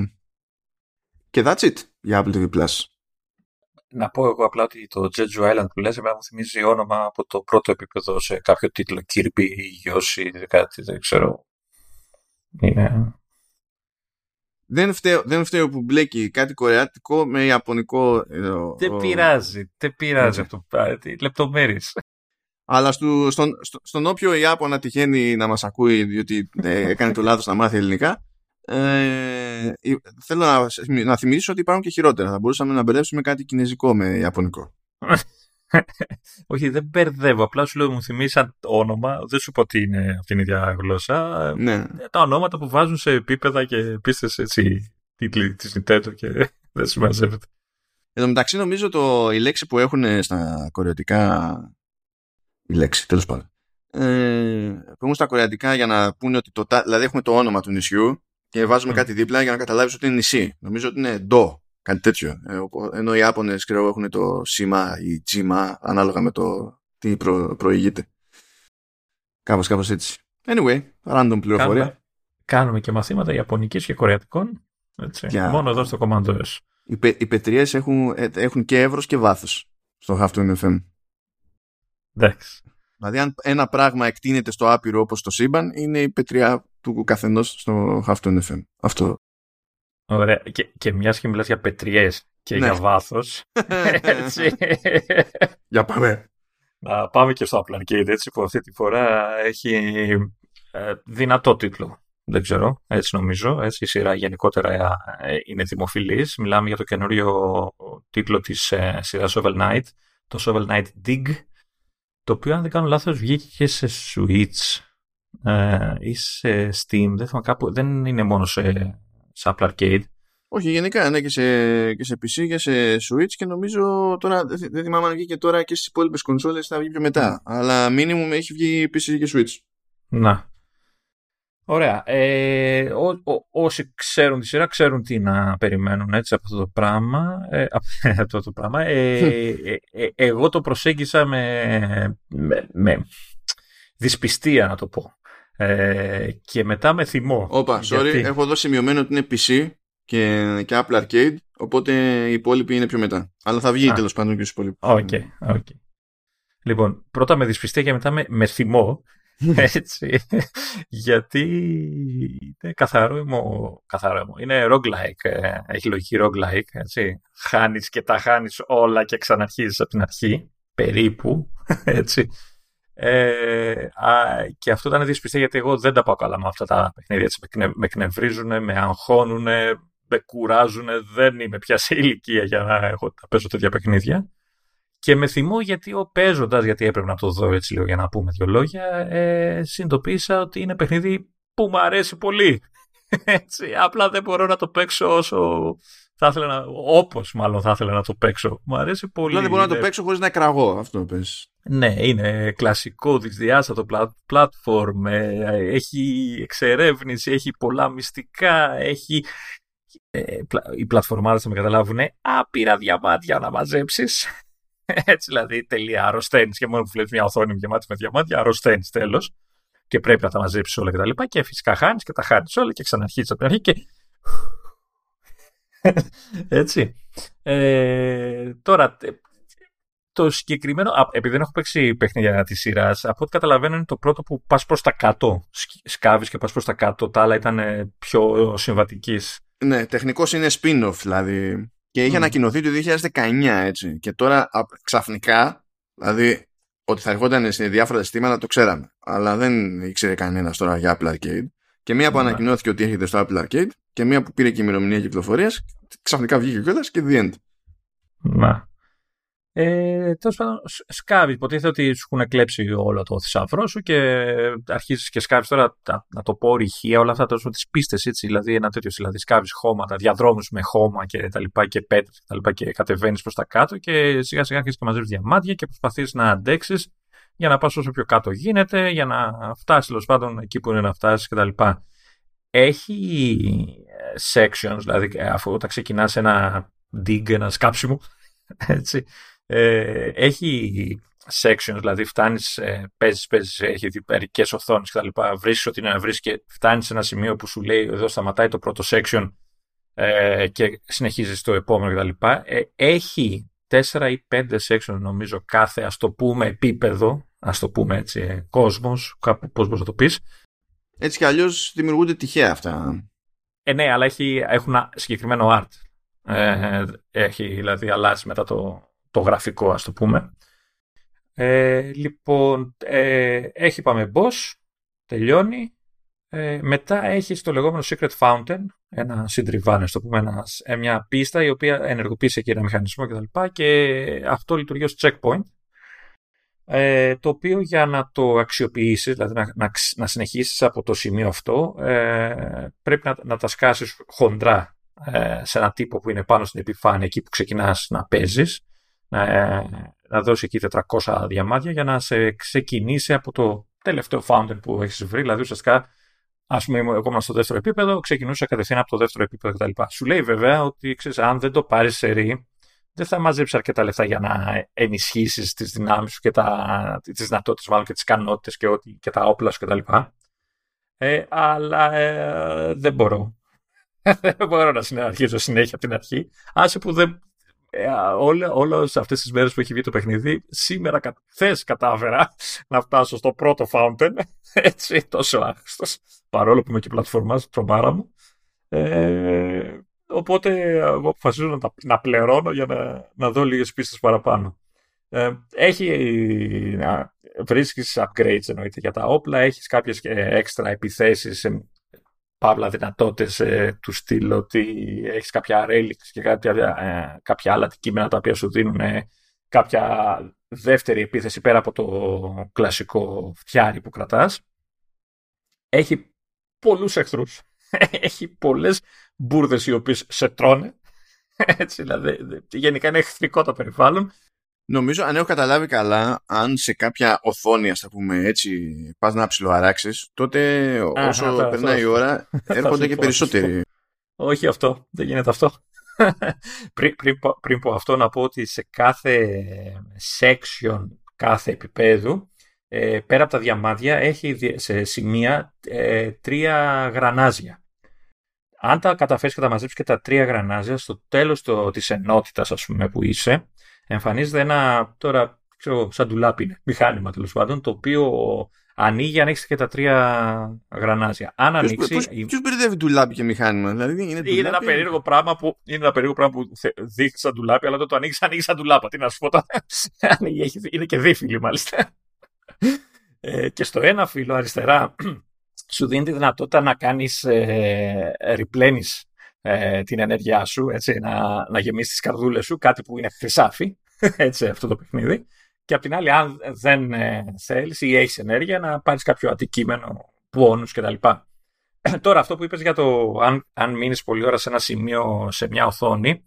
Και that's it για Apple τι βι Plus. Να πω εγώ απλά ότι το Jeju Island που λες εμένα μου θυμίζει όνομα από το πρώτο επίπεδο σε κάποιο τίτλο, Kirby ή Yoshi ή κάτι, δεν ξέρω. Είναι... Δεν φταίω, δεν φταίω που μπλέκει κάτι κορεάτικο με ιαπωνικό... Δεν ο... πειράζει, δεν πειράζει αυτό. Λεπτομέρειες. Αλλά στο, στον, στο, στον όποιο Ιάπωνα τυχαίνει να μας ακούει, διότι ε, έκανε το λάθος να μάθει ελληνικά, ε, θέλω να, να θυμίσω ότι υπάρχουν και χειρότερα. Θα μπορούσαμε να μπερδέψουμε κάτι κινέζικο με ιαπωνικό. Όχι, δεν μπερδεύω. Απλά σου λέω, μου θυμίσαν όνομα. Δεν σου πω τι είναι αυτήν την ίδια γλώσσα. Ναι. Τα ονόματα που βάζουν σε επίπεδα και πίστες έτσι τίτλοι της Nintendo και δεν συμμαζεύεται. Εν τω μεταξύ, νομίζω το, η λέξη που έχουν στα κορεατικά. Η λέξη, τέλος πάντων. Ε, που στα κορεατικά για να πούνε ότι. Το, δηλαδή, έχουμε το όνομα του νησιού και βάζουμε mm. κάτι δίπλα για να καταλάβεις ότι είναι νησί. Νομίζω ότι είναι ντο, κάτι τέτοιο. Ε, ενώ οι Ιάπωνες, ξέρω, έχουν το σήμα ή τσίμα, ανάλογα με το τι προ, προηγείται. Κάπως, κάπως έτσι. Anyway, random πληροφορία. Κάνουμε, κάνουμε και μαθήματα Ιαπωνικής και Κορεατικών. Έτσι. Για... Μόνο εδώ στο Commandois. Οι, πε, οι πετριές έχουν, έχουν και εύρος και βάθος στο Halftone εφ εμ. Εντάξει. Δηλαδή, αν ένα πράγμα εκτείνεται στο άπειρο όπως το σύμπαν, είναι η πετριά του καθενός στο Halftone εφ εμ. Αυτό. Ωραία. Και, και μιας και μιλάς για πετριές και ναι, για βάθος. Έτσι. Για πάμε. Να πάμε και στο Apple Arcade, έτσι, που αυτή τη φορά έχει ε, δυνατό τίτλο. Δεν ξέρω, έτσι νομίζω. Έτσι, η σειρά γενικότερα είναι δημοφιλής. Μιλάμε για το καινούριο τίτλο της ε, σειράς Shovel Knight, το Shovel Knight Dig, το οποίο, αν δεν κάνω λάθος, βγήκε και σε Switch ε, ή σε Steam. Δεν θυμάμαι, κάπου, δεν είναι μόνο σε, σε Apple Arcade. Όχι, γενικά, ναι, και σε, και σε πι σι και σε Switch, και νομίζω τώρα, δεν θυμάμαι αν βγήκε τώρα και στις υπόλοιπες κονσόλες, θα βγει πιο μετά. Αλλά minimum έχει βγει πι σι και Switch. Να. Ωραία. Ε, ό, ό, όσοι ξέρουν τη σειρά, ξέρουν τι να περιμένουν, έτσι, από αυτό το πράγμα. Ε, αυτό το πράγμα. Ε, ε, ε, ε, εγώ το προσέγγισα με, με, με δυσπιστία, να το πω. Ε, και μετά με θυμό. Όπα, sorry, γιατί... έχω εδώ σημειωμένο ότι είναι πι σι και, και Apple Arcade, οπότε οι υπόλοιποι είναι πιο μετά. Αλλά θα βγει τέλος πάντων και στους υπόλοιπους. Οκ, okay, okay. Λοιπόν, πρώτα με δυσπιστία και μετά με, με θυμό. Έτσι, γιατί είναι καθαρό μου. Είναι roguelike, έχει λογική roguelike, έτσι. Χάνεις και τα χάνεις όλα και ξαναρχίζεις από την αρχή, περίπου, έτσι. Ε, α, και αυτό ήταν δυσπιστία, γιατί εγώ δεν τα πάω καλά με αυτά τα παιχνίδια. Με κνευρίζουν, με αγχώνουν, με κουράζουν, δεν είμαι πια σε ηλικία για να, έχω, να παίζω τέτοια παιχνίδια. Και με θυμώ, γιατί παίζοντας, γιατί έπρεπε να το δω έτσι λίγο για να πούμε δύο λόγια, ε, συνειδητοποίησα ότι είναι παιχνίδι που μου αρέσει πολύ. Έτσι, απλά δεν μπορώ να το παίξω όσο θα ήθελα να... όπως μάλλον θα ήθελα να το παίξω. Μου αρέσει πολύ. Δηλαδή μπορώ είναι... να το παίξω χωρίς να εκραγώ, αυτό πες. Ναι, είναι κλασικό δυσδιάστατο platform, ε, έχει εξερεύνηση, έχει πολλά μυστικά, έχει... Ε, οι πλατφορμάδες θα με καταλάβουν, άπειρα διαμάτια να μαζέψεις. Έτσι, δηλαδή, τελεία, αρρωσταίνεις, και μόνο που βλέπεις μια οθόνη γεμάτη με διαμάτια, αρρωσταίνεις, τέλος. Και πρέπει να τα μαζέψεις όλα και τα λοιπά. Και φυσικά χάνεις και τα χάνεις όλα και ξαναρχίζεις από την αρχή. Και... Έτσι. Ε, τώρα, το συγκεκριμένο, επειδή δεν έχω παίξει παιχνίδια της σειράς, από ό,τι καταλαβαίνω είναι το πρώτο που πας προς τα κάτω. Σκάβεις και πας προς τα κάτω. Τα άλλα ήταν πιο συμβατικής. Ναι, τεχνικός είναι spin-off, δηλαδή. Και είχε mm. ανακοινωθεί το δύο χιλιάδες δεκαεννιά, έτσι. Και τώρα ξαφνικά, δηλαδή ότι θα ερχόταν σε διάφορα συστήματα το ξέραμε. Αλλά δεν ήξερε κανένας τώρα για Apple Arcade. Και μία που mm. ανακοινώθηκε ότι έρχεται στο Apple Arcade, και μία που πήρε και ημερομηνία κυκλοφορίας, ξαφνικά βγήκε κιόλας και the end. Μα. Ε, τέλος πάντων, σκάβει. Υποτίθεται ότι σου έχουν κλέψει όλο το θησαυρό σου και αρχίζεις και σκάβεις τώρα, να το πω, ρηχεία, όλα αυτά, τέλος πάντων, τις πίστες, έτσι. Δηλαδή, ένα τέτοιο, δηλαδή, σκάβεις χώματα, διαδρόμους με χώμα και τα λοιπά, και πέτρες και τα λοιπά, και κατεβαίνεις προς τα κάτω και σιγά σιγά αρχίζεις και μαζεύεις διαμάντια και προσπαθείς να αντέξεις για να πας όσο πιο κάτω γίνεται, για να φτάσεις, τέλος πάντων, εκεί που είναι να φτάσεις κτλ. Έχει sections, δηλαδή, αφού όταν ξεκινάς ένα dig, ένα σκάψιμο, έτσι. Ε, έχει sections, δηλαδή φτάνεις, ε, παίζεις, παίζεις, έχει μερικές οθόνες κτλ. Βρίσκεις ό,τι είναι να βρεις και φτάνεις σε ένα σημείο που σου λέει εδώ σταματάει το πρώτο section, ε, και συνεχίζεις το επόμενο κτλ. Ε, έχει τέσσερα ή πέντε sections νομίζω κάθε, ας το πούμε, επίπεδο, ας το πούμε έτσι, ε, κόσμος, κάπου, πώς μπορείς να το πεις. Έτσι κι αλλιώς δημιουργούνται τυχαία αυτά. Ε, ναι, αλλά έχει, έχουν ένα συγκεκριμένο art. Ε, έχει δηλαδή αλλάζει μετά το, το γραφικό, ας το πούμε. Ε, λοιπόν, ε, έχει πάμε Boss, τελειώνει. Ε, μετά έχει το λεγόμενο Secret Fountain, ένα συντριβάνες, το πούμε, ένας, μια πίστα η οποία ενεργοποίησε και ένα μηχανισμό κτλ. Και, και αυτό λειτουργεί ως checkpoint, ε, το οποίο για να το αξιοποιήσεις, δηλαδή να, να, να συνεχίσεις από το σημείο αυτό, ε, πρέπει να, να τα σκάσεις χοντρά ε, σε ένα τύπο που είναι πάνω στην επιφάνεια, εκεί που ξεκινάς να παίζεις, να, ε, να δώσεις εκεί τετρακόσια διαμάδια για να σε ξεκινήσει από το τελευταίο fountain που έχεις βρει, δηλαδή ουσιαστικά. Ας πούμε, εγώ ήμουν στο δεύτερο επίπεδο, ξεκινούσα κατευθείαν από το δεύτερο επίπεδο κτλ. Σου λέει βέβαια ότι ξέρεις, αν δεν το πάρεις σε ρί, δεν θα μαζέψεις αρκετά λεφτά για να ενισχύσεις τις δυνάμεις σου και τα, τις δυνατότητες, μάλλον και τις ικανότητες και, ό,τι, και τα όπλα σου κτλ. Ε, αλλά ε, δεν μπορώ. δεν μπορώ να συνεχίσω συνέχεια από την αρχή. Άσε που δεν. Ε, όλες αυτές τις μέρες που έχει βγει το παιχνίδι, σήμερα χθες κατάφερα να φτάσω στο πρώτο fountain, έτσι, τόσο άχρηστος, παρόλο που είμαι και πλατφορμάς, τρομάρα μου. Ε, οπότε εγώ αποφασίζω να, τα, να πληρώνω για να, να δω λίγες πίστες παραπάνω. Ε, έχει, να, βρίσκεις upgrades εννοείται για τα όπλα, έχεις κάποιες έξτρα επιθέσεις, παύλα δυνατότητες ε, του στυλ ότι έχεις κάποια relics και κάποια, ε, κάποια άλλα αντικείμενα τα οποία σου δίνουν ε, κάποια δεύτερη επίθεση πέρα από το κλασικό φτιάρι που κρατάς. Έχει πολλούς εχθρούς. Έχει πολλές μπούρδες οι οποίες σε τρώνε. Έτσι, δηλαδή, γενικά είναι εχθρικό το περιβάλλον. Νομίζω, αν έχω καταλάβει καλά, αν σε κάποια οθόνη, ας τα πούμε έτσι, πας να ψιλοαράξεις, τότε όσο α, περνάει αυτό, η ώρα, έρχονται και περισσότεροι. Όχι αυτό, δεν γίνεται αυτό. πριν, πριν, πριν πω αυτό, να πω ότι σε κάθε section, κάθε επίπεδου, ε, πέρα από τα διαμάδια, έχει σε σημεία ε, τρία γρανάζια. Αν τα καταφέρεις και τα μαζέψεις και τα τρία γρανάζια, στο τέλος το, της ενότητας, ας πούμε, που είσαι, εμφανίζεται ένα, τώρα ξέρω, σαν ντουλάπι είναι, μηχάνημα τέλος πάντων, το οποίο ανοίγει αν έχεις και τα τρία γρανάζια. Αν ανοίξει. Ποιος μπερδεύει ντουλάπι και μηχάνημα, δηλαδή είναι ντουλάπι. Είναι ένα περίεργο πράγμα που, που δείχνει σαν ντουλάπι, αλλά τότε το ανοίξει, ανοίξει σαν ντουλάπα. Τι να σου πω τώρα. Είναι και δίφυλλη μάλιστα. Ε, και στο ένα φύλλο αριστερά σου δίνει τη δυνατότητα να κάνεις ε, replenis την ενέργειά σου, έτσι, να, να γεμίσεις τις καρδούλες σου, κάτι που είναι χρυσάφι, έτσι, αυτό το παιχνίδι. Και απ' την άλλη, αν δεν ε, θέλεις ή έχεις ενέργεια, να πάρεις κάποιο αντικείμενο, πόνους κτλ. Τώρα, αυτό που είπες για το αν, αν μείνεις πολλή ώρα σε ένα σημείο, σε μια οθόνη,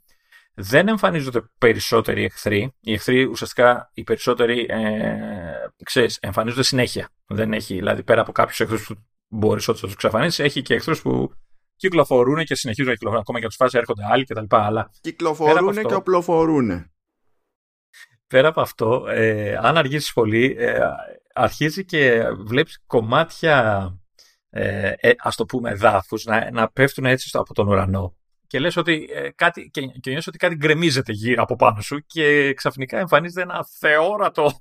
δεν εμφανίζονται περισσότεροι εχθροί. Οι εχθροί, ουσιαστικά, οι περισσότεροι, ε, ξέρεις, εμφανίζονται συνέχεια. Δεν έχει, δηλαδή, πέρα από κάποιους εχθρούς που μπορείς να τους εξαφανίσεις, έχει και εχθρούς που κυκλοφορούν και συνεχίζουν να κυκλοφορούν. Ακόμα και τους φάσεις έρχονται άλλοι κτλ. Κυκλοφορούν και οπλοφορούν. Πέρα από αυτό, ε, αν αργήσεις πολύ, ε, αρχίζει και βλέπεις κομμάτια, ε, ε, ας το πούμε, δάφους να, να πέφτουν έτσι από τον ουρανό. Και λες ότι, ε, κάτι, και, και νιώσεις ότι κάτι γκρεμίζεται γύρω από πάνω σου και ξαφνικά εμφανίζεται ένα θεόρατο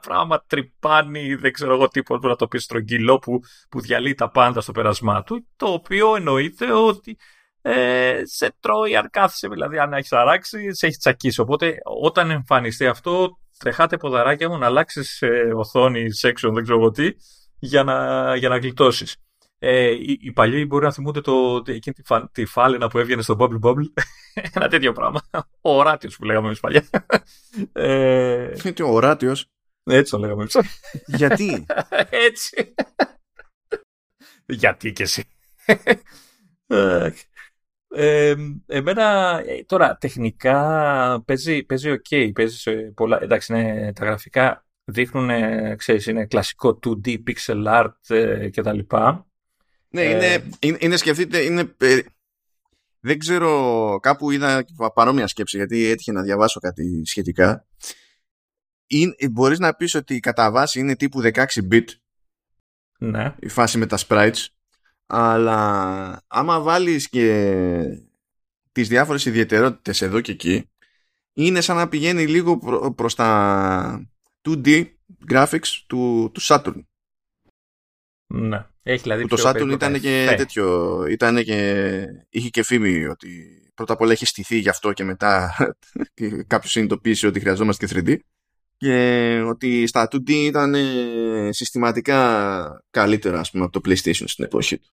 πράγμα, τρυπάνι, δεν ξέρω εγώ τι, να το πει, στρογγυλό που, που διαλύει τα πάντα στο πέρασμά του, το οποίο εννοείται ότι ε, σε τρώει αν κάθεσαι, δηλαδή αν έχεις αράξει, σε έχει τσακίσει. Οπότε όταν εμφανιστεί αυτό, τρεχάτε ποδαράκια μου να αλλάξεις ε, οθόνη, section, δεν ξέρω εγώ τι, για να, για να γλιτώσεις. Ε, οι, οι παλιοί μπορεί να θυμούνται το, εκείνη τη, φα, τη φάλαινα που έβγαινε στο Bubble Bubble. Ένα τέτοιο πράγμα. Ο Οράτιος που λέγαμε εμείς παλιά. Ε... Είναι ο Οράτιος. Έτσι το λέγαμε εμείς. Γιατί. Έτσι. Γιατί και εσύ. Ε, εμένα τώρα τεχνικά παίζει, παίζει ok. Παίζει σε πολλά, εντάξει, ναι, τα γραφικά δείχνουν, ξέρεις, είναι κλασικό two D, pixel art ε, και τα λοιπά. Ναι, είναι, ε, είναι, είναι σκεφτείτε, είναι, ε, δεν ξέρω, κάπου είδα παρόμοια σκέψη, γιατί έτυχε να διαβάσω κάτι σχετικά. Είναι, μπορείς να πεις ότι η κατά βάση είναι τύπου δεκαέξι bit, ναι, η φάση με τα sprites, αλλά άμα βάλεις και τις διάφορες ιδιαιτερότητες εδώ και εκεί, είναι σαν να πηγαίνει λίγο προ, προς τα two D graphics του, του Saturn. Ναι, έχει δηλαδή. Το Saturn ήταν και yeah. τέτοιο. Ήταν και, είχε και φήμη ότι πρώτα απ' όλα έχει στηθεί γι' αυτό και μετά κάποιος συνειδητοποίησε ότι χρειαζόμαστε και θρι ντι. και ότι στα δύο ντι ήταν συστηματικά καλύτερα, ας πούμε, από το PlayStation στην εποχή του.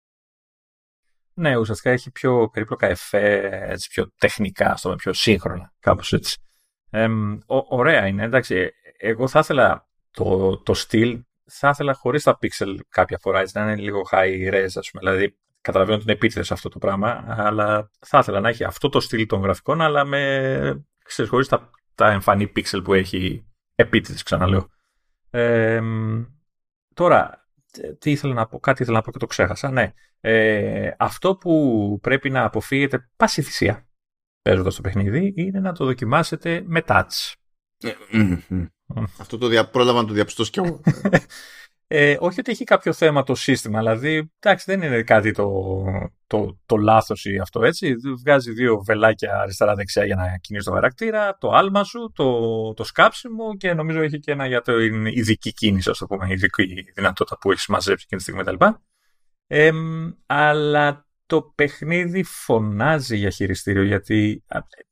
Ναι, ουσιαστικά έχει πιο περίπλοκα εφέ, πιο τεχνικά, πούμε, πιο σύγχρονα, κάπως έτσι. Ε, ο, ωραία είναι, εντάξει. Εγώ θα ήθελα το, το στυλ, θα ήθελα χωρίς τα pixel κάποια φορά, έτσι, να είναι λίγο high res, ας πούμε. Δηλαδή, καταλαβαίνω ότι είναι επίτηδες αυτό το πράγμα, αλλά θα ήθελα να έχει αυτό το στυλ των γραφικών, αλλά με, ξέρεις, χωρίς τα, τα εμφανή pixel που έχει επίτηδες, ξαναλέω. Ε, τώρα, τι ήθελα να πω, κάτι ήθελα να πω και το ξέχασα, ναι. Ε, αυτό που πρέπει να αποφύγετε πάση θυσία παίζοντας το παιχνίδι είναι να το δοκιμάσετε με touch. Mm-hmm. Mm. Αυτό το δια... πρόλαβα να το διαπιστώσω κι εγώ. ε, όχι ότι έχει κάποιο θέμα το σύστημα, δηλαδή εντάξει, δεν είναι κάτι το, το, το λάθος ή αυτό, έτσι. Βγάζει δύο βελάκια αριστερά-δεξιά για να κινείς το χαρακτήρα, το άλμα σου, το, το σκάψιμο, και νομίζω έχει και ένα για την ειδική κίνηση, ας το πούμε, ειδική δυνατότητα που έχεις μαζέψει εκείνη τη στιγμή κτλ. Ε, αλλά το παιχνίδι φωνάζει για χειριστήριο, γιατί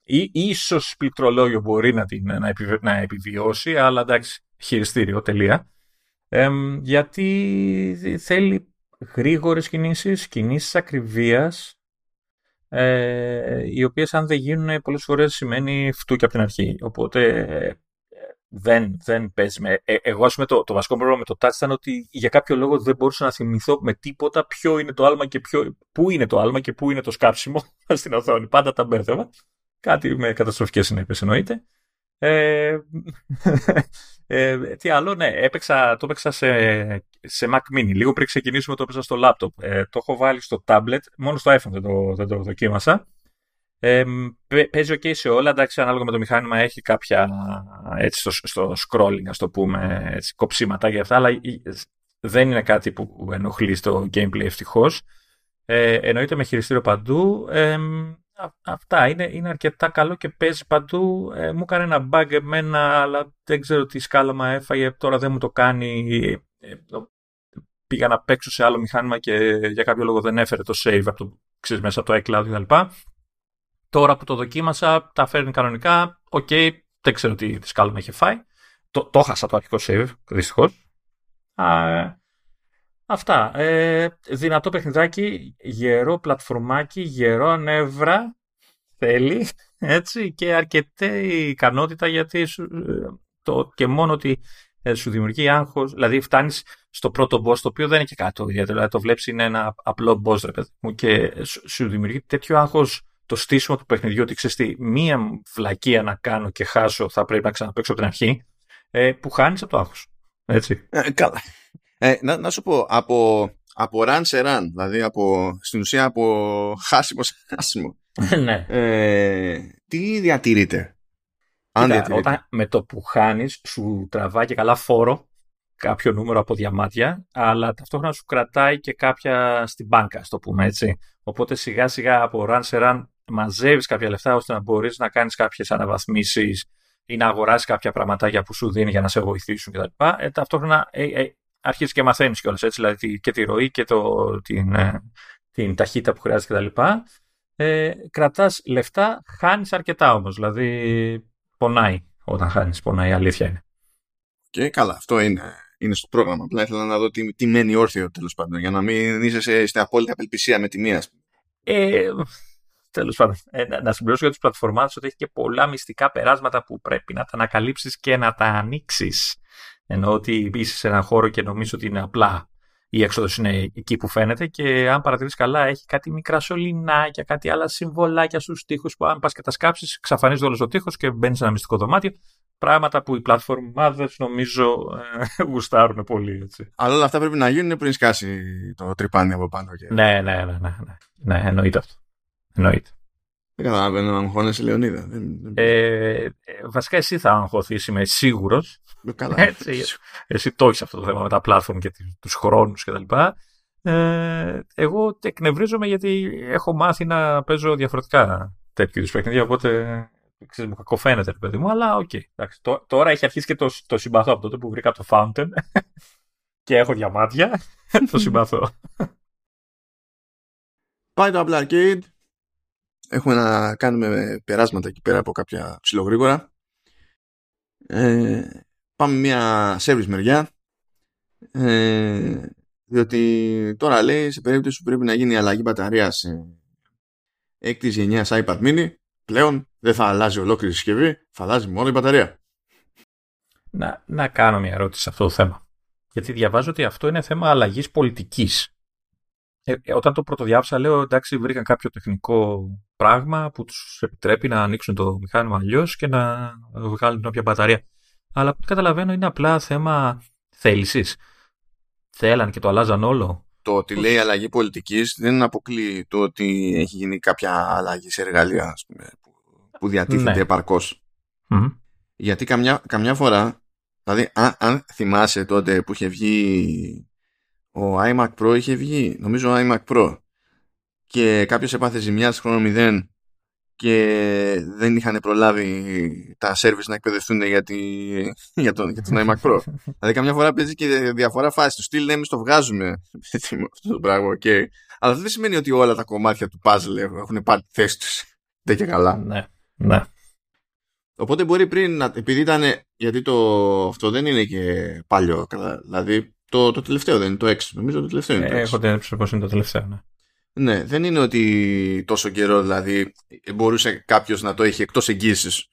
ή, ίσως πληκτρολόγιο μπορεί να, την, να, επιβι, να επιβιώσει, αλλά εντάξει, χειριστήριο, τελεία. Ε, γιατί θέλει γρήγορες κινήσεις, κινήσεις ακριβίας, ε, οι οποίες αν δεν γίνουν πολλές φορές σημαίνει φτούκι από την αρχή. Οπότε ε, δεν, δεν παίζει με... Ε, εγώ ας πούμε το, το βασικό πρόβλημα με το touch ήταν ότι για κάποιο λόγο δεν μπορούσα να θυμηθώ με τίποτα ποιο είναι το άλμα και ποιο... πού είναι το άλμα και πού είναι το σκάψιμο στην οθόνη. Πάντα τα μπέρδευα. Κάτι με καταστροφικές συνέπειες, εννοείται. Ε, ε, τι άλλο, ναι, έπαιξα, το έπαιξα σε, σε Mac Mini. Λίγο πριν ξεκινήσουμε το έπαιξα στο laptop. Ε, το έχω βάλει στο tablet, μόνο στο iPhone δεν το, δεν το δοκίμασα. Ε, παίζει ok σε όλα, εντάξει, ανάλογα με το μηχάνημα έχει κάποια, έτσι, στο, στο scrolling, ας το πούμε, έτσι, κοψίματα για αυτά, αλλά δεν είναι κάτι που ενοχλεί στο gameplay, ευτυχώς. Ε, εννοείται με χειριστήριο παντού. Ε, αυτά είναι, είναι αρκετά καλό και παίζει παντού. Ε, μου έκανε ένα bug εμένα, αλλά δεν ξέρω τι σκάλαμα έφαγε, τώρα δεν μου το κάνει. Ε, πήγα να παίξω σε άλλο μηχάνημα και για κάποιο λόγο δεν έφερε το save από το, ξέρεις, μέσα από το iCloud κτλ. Τώρα που το δοκίμασα, τα φέρνει κανονικά. Οκ, okay, δεν ξέρω τι σκάλωμα είχε φάει. Το, το χάσα το αρχικό save, δυστυχώς. Αυτά. Ε, δυνατό παιχνιδάκι, γερό πλατφορμάκι, γερό νεύρα. Θέλει, έτσι, και αρκετή ικανότητα, γιατί σου, το, και μόνο ότι ε, σου δημιουργεί άγχος. Δηλαδή, φτάνεις στο πρώτο boss, το οποίο δεν είναι και κάτι ιδιαίτερο. Δηλαδή, το βλέπεις, είναι ένα απλό boss, ρε παιδί μου, και σου, σου δημιουργεί τέτοιο άγχος το στήσιμο του παιχνιδιού, ότι ξέρεις τι, μία βλακεία να κάνω και χάσω, θα πρέπει να ξαναπαίξω από την αρχή, ε, που χάνεις από το άγχος. Έτσι. Ε, καλά. Ε, να, να σου πω, από, από run σε run, δηλαδή από, στην ουσία από χάσιμο σε χάσιμο, ναι. ε, τι διατηρείται? Αν Κοίτα, διατηρείται. Όταν με το που χάνεις, σου τραβάει και καλά φόρο, κάποιο νούμερο από διαμάτια, αλλά ταυτόχρονα σου κρατάει και κάποια στην μπάνκα, ας το πούμε, έτσι. Οπότε σιγά σιγά από run σε run μαζεύεις κάποια λεφτά, ώστε να μπορείς να κάνεις κάποιες αναβαθμίσεις ή να αγοράσεις κάποια πραγματάκια που σου δίνει για να σε βοηθήσουν κτλ. Ε, ταυτόχρονα ε, ε, αρχίζεις και μαθαίνεις κιόλας, έτσι, δηλαδή και τη ροή και το, την, ε, την ταχύτητα που χρειάζεται κτλ. Ε, κρατάς λεφτά, χάνεις αρκετά όμως, δηλαδή πονάει όταν χάνεις, πονάει, αλήθεια είναι. Και καλά, αυτό είναι. Είναι στο πρόγραμμα. Απλά ήθελα να δω τι, τι μένει όρθιο, τέλος πάντων, για να μην είσαι σε, σε απόλυτη απελπισία με τη μία. Ε, τέλος πάντων. Ε, να, να συμπληρώσω για τους πλατφορμάδες ότι έχει και πολλά μυστικά περάσματα που πρέπει να τα ανακαλύψεις και να τα ανοίξεις. Εννοώ ότι είσαι σε έναν χώρο και νομίζω ότι είναι απλά η έξοδος είναι εκεί που φαίνεται, και αν παρατηρείς καλά, έχει κάτι μικρά σωληνάκια, κάτι άλλα συμβολάκια στους τοίχους που αν πας και τα σκάψεις, εξαφανίζεται όλος ο τοίχος και μπαίνεις σε ένα μυστικό δωμάτιο. Πράγματα που οι πλατφορμάδες νομίζω ε, γουστάρουν πολύ, έτσι. Αλλά όλα αυτά πρέπει να γίνουν πριν σκάσει το τρυπάνι από πάνω. Και... Ναι, ναι, ναι, ναι, ναι. Εννοείται αυτό. Εννοείται. Δεν καταλαβαίνω να αγχώνεσαι, Λεωνίδα. Ε, ε, βασικά εσύ θα αγχωθείς, είμαι σίγουρος. Καλά. Έτσι, εσύ το έχεις αυτό το θέμα με τα platform και τους χρόνους κτλ. Ε, εγώ εκνευρίζομαι γιατί έχω μάθει να παίζω διαφορετικά τέτοιου είδους παιχνίδια, οπότε... Ξέρεις, μου κακοφαίνεται, ρε παιδί μου, αλλά οκ. Okay. Τώρα έχει αρχίσει και το, το συμπαθώ από τότε που βρήκα το Fountain και έχω διαμάτια. Το συμπαθώ. Πάει το Apple Arcade. Έχουμε να κάνουμε περάσματα εκεί πέρα από κάποια ψιλογρήγορα. Ε, πάμε μια service μεριά, ε, διότι τώρα λέει σε περίπτωση που πρέπει να γίνει αλλαγή μπαταρίας έκτη γενιάς iPad mini, πλέον δεν θα αλλάζει ολόκληρη συσκευή, θα αλλάζει μόνο η μπαταρία. Να, να κάνω μια ερώτηση σε αυτό το θέμα. Γιατί διαβάζω ότι αυτό είναι θέμα αλλαγής πολιτικής. Ε, όταν το πρωτοδιάβασα, λέω εντάξει, βρήκαν κάποιο τεχνικό πράγμα που τους επιτρέπει να ανοίξουν το μηχάνημα αλλιώς και να βγάλουν την όποια μπαταρία. Αλλά από ό,τι καταλαβαίνω είναι απλά θέμα θέλησης. Θέλαν και το αλλάζαν όλο. Το ότι λέει αλλαγή πολιτικής δεν αποκλείει το ότι έχει γίνει κάποια αλλαγή σε εργαλεία, ας πούμε, που διατίθεται ναι. επαρκώς. Mm-hmm. Γιατί καμιά, καμιά φορά, δηλαδή αν, αν θυμάσαι τότε που είχε βγει ο iMac Pro, είχε βγει νομίζω iMac Pro και κάποιος έπαθε ζημιά χρόνο μηδέν και δεν είχαν προλάβει τα service να εκπαιδευτούν για, τη, για, τον, για τον iMac Pro. Δηλαδή καμιά φορά παίζει και διαφορά φάση του στυλ, ναι, εμείς το βγάζουμε αυτό το πράγμα, okay. Αλλά αυτό δεν σημαίνει ότι όλα τα κομμάτια του puzzle έχουν πάρει τη θέση τους. Δεν και καλά. Ναι, ναι. Οπότε μπορεί πριν, να, επειδή ήταν, γιατί το, αυτό δεν είναι και παλιό, δηλαδή το, το τελευταίο δεν είναι το έξι, νομίζω το τελευταίο είναι το έξι. Έχω τελειώσει πως είναι το τελευταίο, ναι. Ναι, δεν είναι ότι τόσο καιρό δηλαδή μπορούσε κάποιος να το έχει εκτός εγγύησης.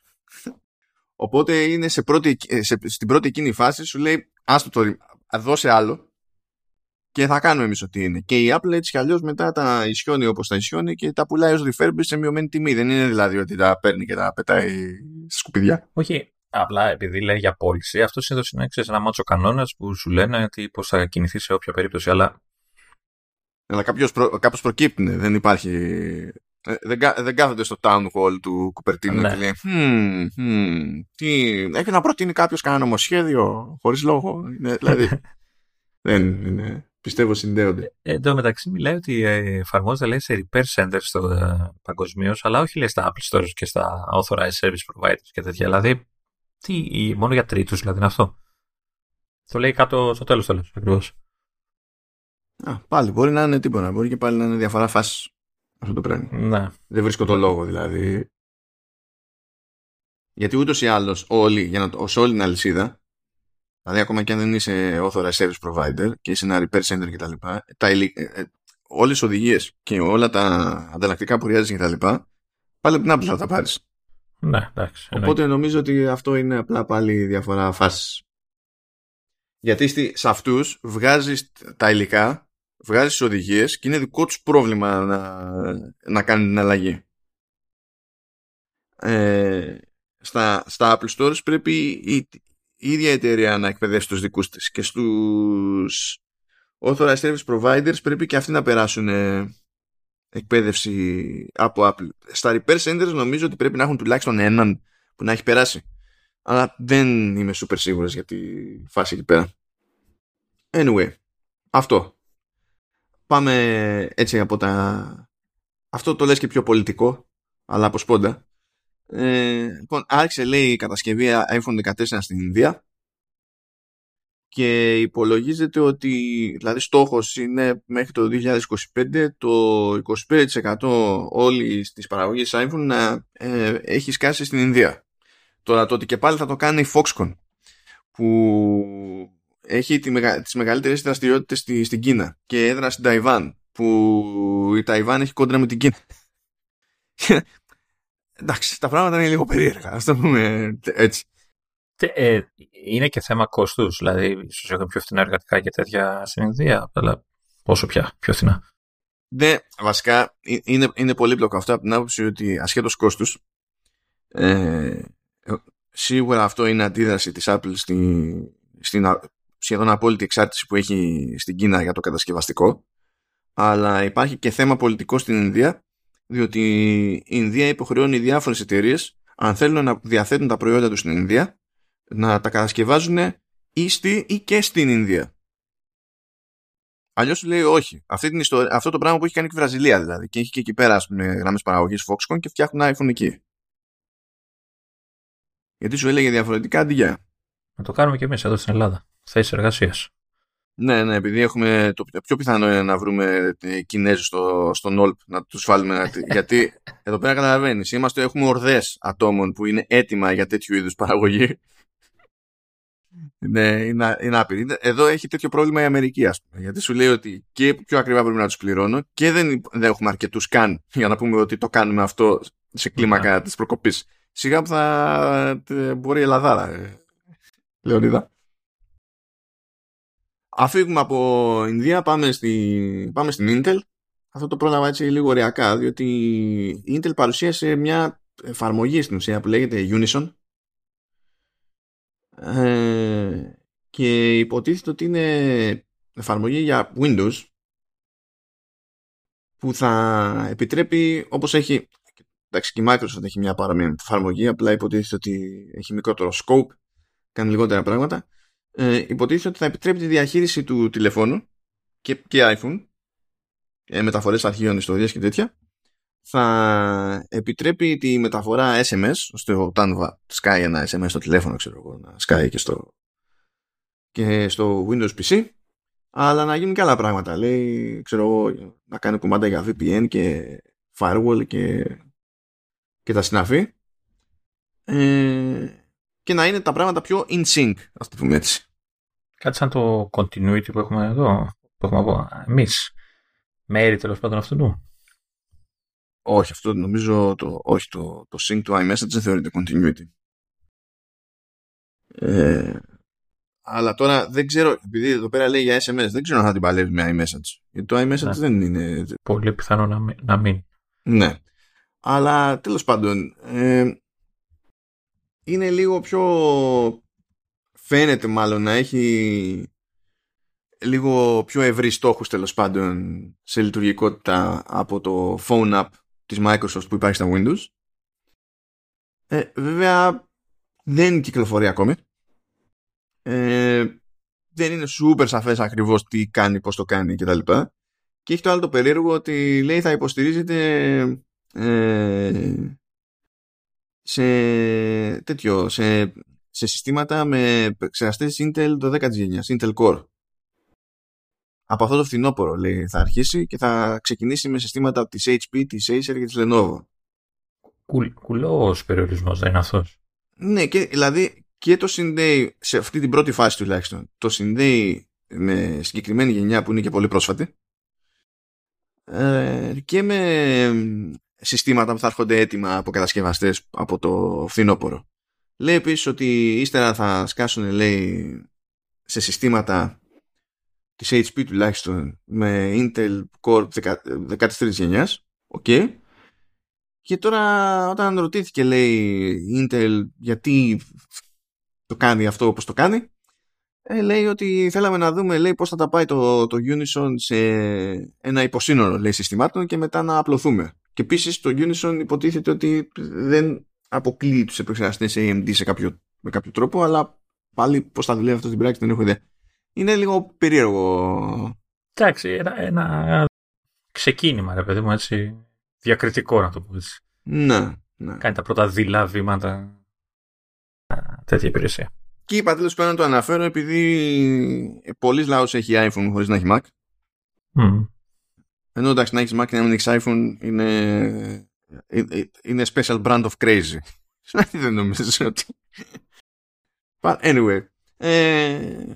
Οπότε είναι σε πρώτη, σε, στην πρώτη εκείνη φάση σου λέει άστο το, δώσε άλλο και θα κάνουμε εμείς ό,τι είναι. Και η Apple έτσι κι αλλιώς μετά τα ισιώνει όπως τα ισιώνει και τα πουλάει ως refurbished σε μειωμένη τιμή. Δεν είναι δηλαδή ότι τα παίρνει και τα πετάει σκουπιδιά. Όχι, απλά επειδή λέει για πώληση, αυτό συνήθως είναι ξέρεις, ένα μάτσο κανόνας που σου λένε ότι πώς θα κινηθεί σε όποια περίπτωση, αλλά... Αλλά κάποιος προ, κάπως προκύπτει, δεν υπάρχει... Δεν, δεν κάθονται στο town hall του Κουπερτίνου ναι. και λέει hm, hm, τι... Έχει να προτείνει κάποιος κανένα νομοσχέδιο χωρίς λόγο, ναι, δηλαδή... δεν είναι... Πιστεύω συνδέονται. Ε, εν τω μεταξύ μιλάει ότι εφαρμόζεται λέει, σε repair centers στο ε, παγκοσμίως, αλλά όχι λέει, στα Apple Stores και στα Authorized Service Providers και τέτοια. Δηλαδή, τι, μόνο για τρίτους δηλαδή είναι αυτό. Το λέει κάτω στο τέλος τέλος ακριβώς. Α, πάλι μπορεί να είναι τίποτα. Μπορεί και πάλι να είναι διαφορά φάσης αυτό το πράγμα. Ναι. Δεν βρίσκω το λόγο δηλαδή. Γιατί ούτως ή άλλως όλοι, για να, ως όλη την αλυσίδα, δηλαδή, ακόμα και αν δεν είσαι authorized service provider και είσαι ένα repair center κτλ., όλες τις οδηγίες και όλα τα ανταλλακτικά που χρειάζεσαι κτλ., πάλι από την Apple θα τα πάρεις. Ναι, εντάξει. Οπότε νομίζω ότι αυτό είναι απλά πάλι διαφορά φάσης. Γιατί σε αυτούς βγάζεις τα υλικά, βγάζεις τις οδηγίες και είναι δικό τους πρόβλημα να, να κάνουν την αλλαγή. Ε, στα, στα Apple Stores πρέπει η. η ίδια εταιρεία να εκπαιδεύσει τους δικούς της και στους authorized service providers πρέπει και αυτοί να περάσουν εκπαίδευση από Apple. Στα repair centers νομίζω ότι πρέπει να έχουν τουλάχιστον έναν που να έχει περάσει, αλλά δεν είμαι super σίγουρος για τη φάση εκεί πέρα. Anyway, αυτό πάμε έτσι από τα αυτό το λες και πιο πολιτικό, αλλά από σπόντα. Ε, λοιπόν, άρχισε λέει η κατασκευή iPhone δεκατέσσερα στην Ινδία και υπολογίζεται ότι δηλαδή στόχος είναι μέχρι το δύο χιλιάδες είκοσι πέντε το είκοσι πέντε τοις εκατό όλης της παραγωγής iPhone να ε, έχει σκάσει στην Ινδία. Τώρα το ότι και πάλι θα το κάνει η Foxconn που έχει τη μεγα... τις μεγαλύτερες δραστηριότητες στη... στην Κίνα και έδρα στην Ταϊβάν που η Ταϊβάν έχει κόντρα με την Κίνα. Εντάξει, τα πράγματα είναι λίγο περίεργα, ας το πούμε έτσι. Ε, είναι και θέμα κόστους, δηλαδή ίσως έχουν πιο φθηνά εργατικά και τέτοια στην Ινδία, αλλά πόσο πια πιο φθηνά. Ναι, βασικά είναι, είναι πολύπλοκο αυτό από την άποψη ότι ασχέτως κόστους, ε, σίγουρα αυτό είναι αντίδραση της Apple στη, στην σχεδόν απόλυτη εξάρτηση που έχει στην Κίνα για το κατασκευαστικό, αλλά υπάρχει και θέμα πολιτικό στην Ινδία, διότι η Ινδία υποχρεώνει διάφορες εταιρείες, αν θέλουν να διαθέτουν τα προϊόντα τους στην Ινδία, να τα κατασκευάζουν ή στη ή και στην Ινδία. Αλλιώς σου λέει όχι. Αυτή την ιστορία, αυτό το πράγμα που έχει κάνει και η Βραζιλία δηλαδή, και έχει και εκεί πέρα ας πούμε, γραμμές παραγωγής Foxconn και φτιάχνουν iPhone εκεί. Γιατί σου έλεγε διαφορετικά αντί για. Να το κάνουμε και εμείς εδώ στην Ελλάδα. Θέσεις εργασίας. Ναι, ναι, επειδή έχουμε το πιο πιθανό είναι να βρούμε Κινέζους στο, στον Όλπ να τους βάλουμε. Γιατί εδώ πέρα καταλαβαίνεις, είμαστε, έχουμε ορδές ατόμων που είναι έτοιμα για τέτοιου είδους παραγωγή Είναι, είναι, είναι άπειρη. Εδώ έχει τέτοιο πρόβλημα η Αμερική, ας πούμε. Γιατί σου λέει ότι και πιο ακριβά μπορούμε να τους πληρώνω και δεν, δεν έχουμε αρκετούς καν για να πούμε ότι το κάνουμε αυτό σε κλίμακα yeah. της προκοπής. Σιγά που θα μπορεί η Ελλαδάρα, Λεωνίδα. Αφήγουμε από Ινδία, πάμε, στη, πάμε στην Intel. Αυτό το πρόλαβα έτσι λίγο ωριακά, διότι η Intel παρουσίασε μια εφαρμογή στην ουσία που λέγεται Unison. Ε, και υποτίθεται ότι είναι εφαρμογή για Windows που θα επιτρέπει, όπως έχει, εντάξει, και η Microsoft έχει μια παρόμοια εφαρμογή, απλά υποτίθεται ότι έχει μικρότερο scope, κάνει λιγότερα πράγματα, ε, υποτίθεται ότι θα επιτρέπει τη διαχείριση του τηλεφώνου και, και iPhone, ε, μεταφορές αρχείων, ιστορίες και τέτοια. Θα επιτρέπει τη μεταφορά ες εμ ες, ώστε όταν σκάει ένα ες εμ ες στο τηλέφωνο, ξέρω εγώ, να σκάει και στο, και στο Windows πι σι, αλλά να γίνουν και άλλα πράγματα. Λέει, ξέρω εγώ, να κάνει κουμάντα για βι πι εν και firewall και, και τα συναφή, ε, και να είναι τα πράγματα πιο in sync, ας το πούμε έτσι. Κάτι σαν το continuity που έχουμε εδώ, που έχουμε από εμείς, μέρη τέλος πάντων αυτού του. Όχι, αυτό νομίζω το, όχι, το, το sync του iMessage δεν θεωρείται continuity. Ε, αλλά τώρα δεν ξέρω, επειδή εδώ πέρα λέει για ες εμ ες, δεν ξέρω αν θα την παλεύει με iMessage. Γιατί το iMessage ναι. δεν είναι... Πολύ πιθανό να μην. Να μην. Ναι. Αλλά τέλος πάντων, ε, είναι λίγο πιο... Φαίνεται μάλλον να έχει... λίγο πιο ευρύ στόχους τέλος πάντων σε λειτουργικότητα από το phone app της Microsoft που υπάρχει στα Windows. Ε, βέβαια δεν κυκλοφορεί ακόμη. Ε, δεν είναι super σαφές ακριβώς τι κάνει, πώς το κάνει κτλ. Και έχει το άλλο το περίεργο ότι λέει θα υποστηρίζεται ε, σε τέτοιο, σε, σε συστήματα με επεξεργαστές Intel το δέκατη γενιά, Intel Core. Από αυτό το φθινόπωρο, λέει, θα αρχίσει και θα ξεκινήσει με συστήματα της έιτς πι, της Acer και της Lenovo. Κουλ, κουλός περιορισμός δεν είναι αυτός. Ναι, και, δηλαδή και το συνδέει, σε αυτή την πρώτη φάση τουλάχιστον, το συνδέει με συγκεκριμένη γενιά που είναι και πολύ πρόσφατη, ε, και με συστήματα που θα έρχονται έτοιμα από κατασκευαστές από το φθινόπωρο. Λέει επίσης ότι ύστερα θα σκάσουν, λέει, σε συστήματα της έιτς πι τουλάχιστον με Intel Core δεκατρία γενιάς. Οκ. Okay. Και τώρα όταν ρωτήθηκε, λέει, Intel γιατί το κάνει αυτό όπως το κάνει, ε, λέει ότι θέλαμε να δούμε, λέει, πώς θα τα πάει το, το Unison σε ένα υποσύνορο, λέει, συστημάτων και μετά να απλωθούμε. Και επίσης το Unison υποτίθεται ότι δεν αποκλείει τους επεξεργαστές έι εμ ντι σε κάποιο, με κάποιο τρόπο, αλλά πάλι πώς θα δουλεύει αυτό στην πράξη δεν έχω ιδέα. Είναι λίγο περίεργο. Εντάξει, ένα, ένα ξεκίνημα, ρε παιδί μου, έτσι, διακριτικό να το πω έτσι. Ναι, ναι. Κάνει τα πρώτα δειλά βήματα, τέτοια υπηρεσία. Και είπα τέλος πάντων να το αναφέρω, επειδή πολλοί λαός έχει iPhone χωρίς να έχει Mac. Mm. Ενώ εντάξει, να έχεις Mac και να μην έχεις iPhone είναι, είναι special brand of crazy. Δεν νομίζω ότι... But anyway... Ε...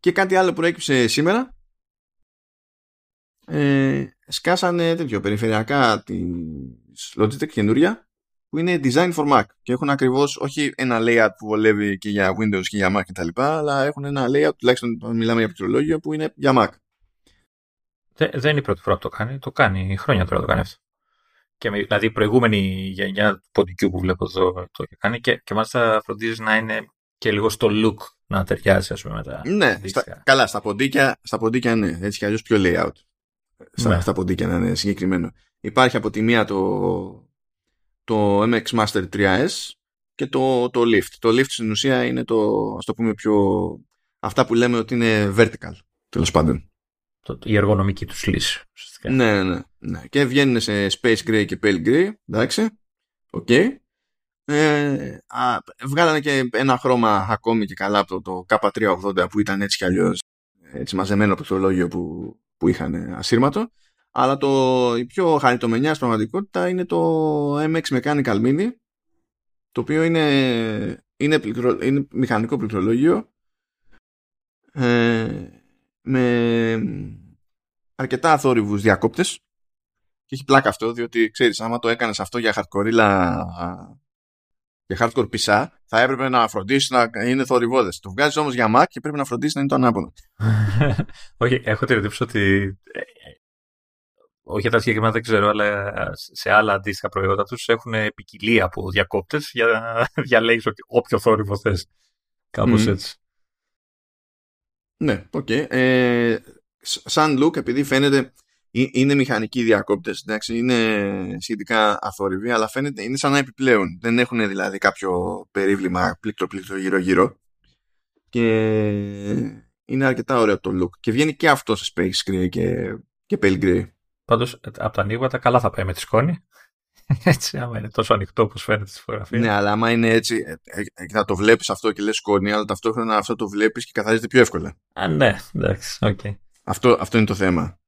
Και κάτι άλλο προέκυψε σήμερα. Ε, σκάσανε τέτοιο περιφερειακά της Logitech καινούρια που είναι Design for Mac και έχουν ακριβώς όχι ένα layout που βολεύει και για Windows και για Mac κτλ, αλλά έχουν ένα layout, τουλάχιστον μιλάμε για πληκτρολόγιο, που είναι για Mac. Δε, δεν είναι η πρώτη φορά που το κάνει. Το κάνει χρόνια τώρα το κάνει αυτό. Και με, δηλαδή η προηγούμενη γενιά του ποντικού που βλέπω εδώ το έχει κάνει και, και μάλιστα φροντίζει να είναι και λίγο στο look να ταιριάζει, ας πούμε, μετά. Ναι, στα, καλά, στα ποντίκια, στα ποντίκια ναι, έτσι κι αλλιώς πιο layout. Στα, ναι. στα ποντίκια να είναι συγκεκριμένο. Υπάρχει από τη μία το, το εμ εξ Master θρι ες και το, το Lift. Το Lift στην ουσία είναι το, ας το πούμε πιο, αυτά που λέμε ότι είναι vertical, τέλος πάντων. Το, η εργονομική τους λύση. Ναι, ναι, ναι. Και βγαίνουν σε Space Gray και Pale Gray, εντάξει, οκ. Okay. Ε, α, βγάλανε και ένα χρώμα ακόμη και καλά από το, το κέι τριακόσια ογδόντα που ήταν έτσι κι αλλιώς έτσι μαζεμένο από το λόγιο που, που είχαν ασύρματο, αλλά το, η πιο χαριτομενιά στην πραγματικότητα είναι το εμ εξ Mechanical Mini, το οποίο είναι, είναι, πληκτρο, είναι μηχανικό πληκτρολόγιο ε, με αρκετά αθόρυβους διακόπτες. Και έχει πλάκα αυτό, διότι ξέρεις, άμα το έκανες αυτό για hardcore, για hardcore πισά, θα έπρεπε να φροντίσεις να είναι θορυβόδες. Το βγάζεις όμως για Mac και πρέπει να φροντίσεις να είναι το ανάποδο. Όχι, έχω την εντύπωση ότι. Όχι για τα συγκεκριμένα δεν ξέρω, αλλά σε άλλα αντίστοιχα προϊόντα τους έχουν ποικιλία από διακόπτες για να διαλέγεις όποιο θόρυβο θες. Κάπως mm. έτσι. Ναι, οκ. Okay. Ε, σαν look, επειδή φαίνεται είναι μηχανικοί διακόπτες, εντάξει, είναι σχετικά αθόρυβοι, αλλά φαίνεται είναι σαν να επιπλέουν. Δεν έχουν δηλαδή κάποιο περίβλημα πλήκτρο-πλήκτρο γύρω-γύρω. Και είναι αρκετά ωραίο το look. Και βγαίνει και αυτό σε Space Gray και, και Pale Gray. Πάντως, από τα ανοίγματα καλά θα πάει με τη σκόνη. Έτσι, άμα είναι τόσο ανοιχτό όπως φαίνεται στη φωτογραφία. Ναι, αλλά άμα είναι έτσι, θα το βλέπεις αυτό και λες σκόνη, αλλά ταυτόχρονα αυτό το βλέπεις και καθαρίζεται πιο εύκολα. Α, ναι, εντάξει, οκ. Okay. Αυτό, αυτό είναι το θέμα.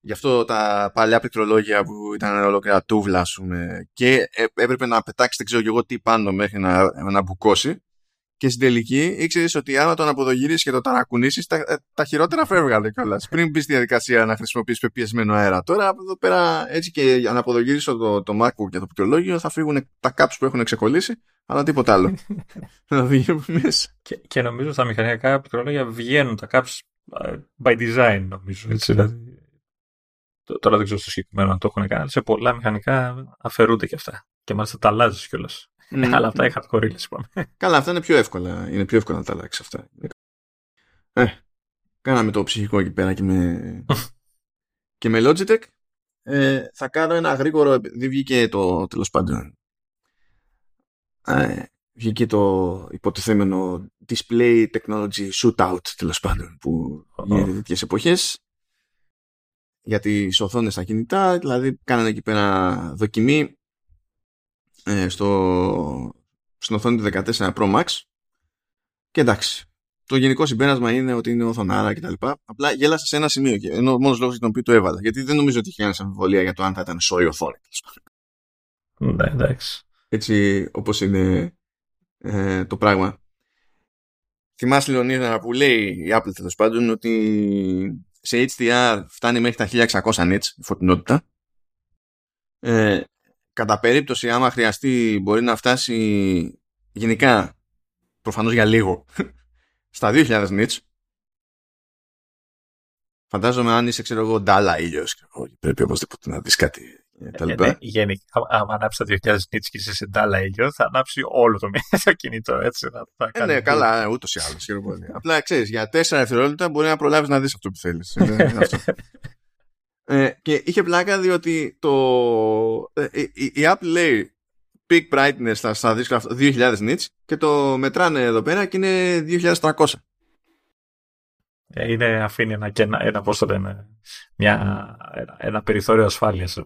Γι' αυτό τα παλιά πληκτρολόγια που ήταν ολόκληρα τούβλα, ας πούμε, και έπρεπε να πετάξει, δεν ξέρω κι εγώ τι πάνω μέχρι να, να μπουκώσει. Και στην τελική ήξερες ότι άμα τον αποδογυρίσεις και τον ταρακουνήσεις, τα, τα χειρότερα φεύγανε κιόλας. Πριν μπεις στη διαδικασία να χρησιμοποιήσεις πεπιεσμένο αέρα. Τώρα από εδώ πέρα, έτσι και αν αποδογυρίσω το, το MacBook και το πληκτρολόγιο, θα φύγουν τα caps που έχουν ξεκολλήσει, αλλά τίποτα άλλο. Θα βγαίνουν μέσα. Και, και νομίζω στα μηχανικά πληκτρολόγια βγαίνουν τα caps by design, νομίζω. Έτσι, δηλαδή. Τώρα δεν ξέρω στο συγκεκριμένο αν το έχουν κάνει, αλλά σε πολλά μηχανικά αφαιρούνται και αυτά. Και μάλιστα τα αλλάζεις κιόλας. Mm. Αλλά αυτά είχα κορίλες, είπαμε. Καλά, αυτά είναι πιο εύκολα. Είναι πιο εύκολα να τα αλλάξεις αυτά. Ε, κάναμε το ψυχικό εκεί πέρα και με, και με Logitech. Ε, θα κάνω ένα γρήγορο, επειδή βγήκε το τέλος πάντων. Ε, βγήκε το υποτιθέμενο display technology shootout τέλος πάντων που γίνεται τέτοιες εποχές. Για τις οθόνες στα κινητά, δηλαδή κάνανε εκεί πέρα δοκιμή ε, στο, στην οθόνη του δεκατέσσερα Pro Max και εντάξει, το γενικό συμπέρασμα είναι ότι είναι οθονάρα κτλ. Απλά γέλασα σε ένα σημείο και είναι ο μόνος λόγος για τον οποίο το έβαλα, γιατί δεν νομίζω ότι είχε κανένα αμφιβολία για το αν θα ήταν σόι οθόνη. Ναι, εντάξει. Έτσι όπως είναι ε, το πράγμα. Θυμάσαι Λεωνίδα που λέει η Apple τέλος πάντων ότι σε έιτς ντι αρ φτάνει μέχρι τα χίλια εξακόσια νιτς η φωτεινότητα. Ε, κατά περίπτωση, άμα χρειαστεί, μπορεί να φτάσει γενικά, προφανώς για λίγο, στα δύο χιλιάδες νιτς. Φαντάζομαι αν είσαι, ξέρω εγώ, ντάλα ήλιος. Πρέπει οπωσδήποτε να δεις κάτι. Ε, ναι, γενικά, άμα ανάψει τα δύο χιλιάδες νιτς και είσαι σε ντάλα ήλιο, θα ανάψει όλο το, το κινητό. Έτσι, θα, θα ε, ναι, ναι, καλά, ούτως ή άλλως. Απλά ξέρεις, για τέσσερα δευτερόλεπτα μπορεί να προλάβεις να δεις αυτό που θέλεις. ε, ε, και είχε πλάκα διότι το, ε, η, η Apple λέει peak brightness στα, στα δίσκρα δύο χιλιάδες νιτς και το μετράνε εδώ πέρα και είναι δύο χιλιάδες τριακόσια. Είναι, αφήνει ένα, ένα, ένα, πώς το λένε, μια, ένα, ένα περιθώριο ασφάλειας.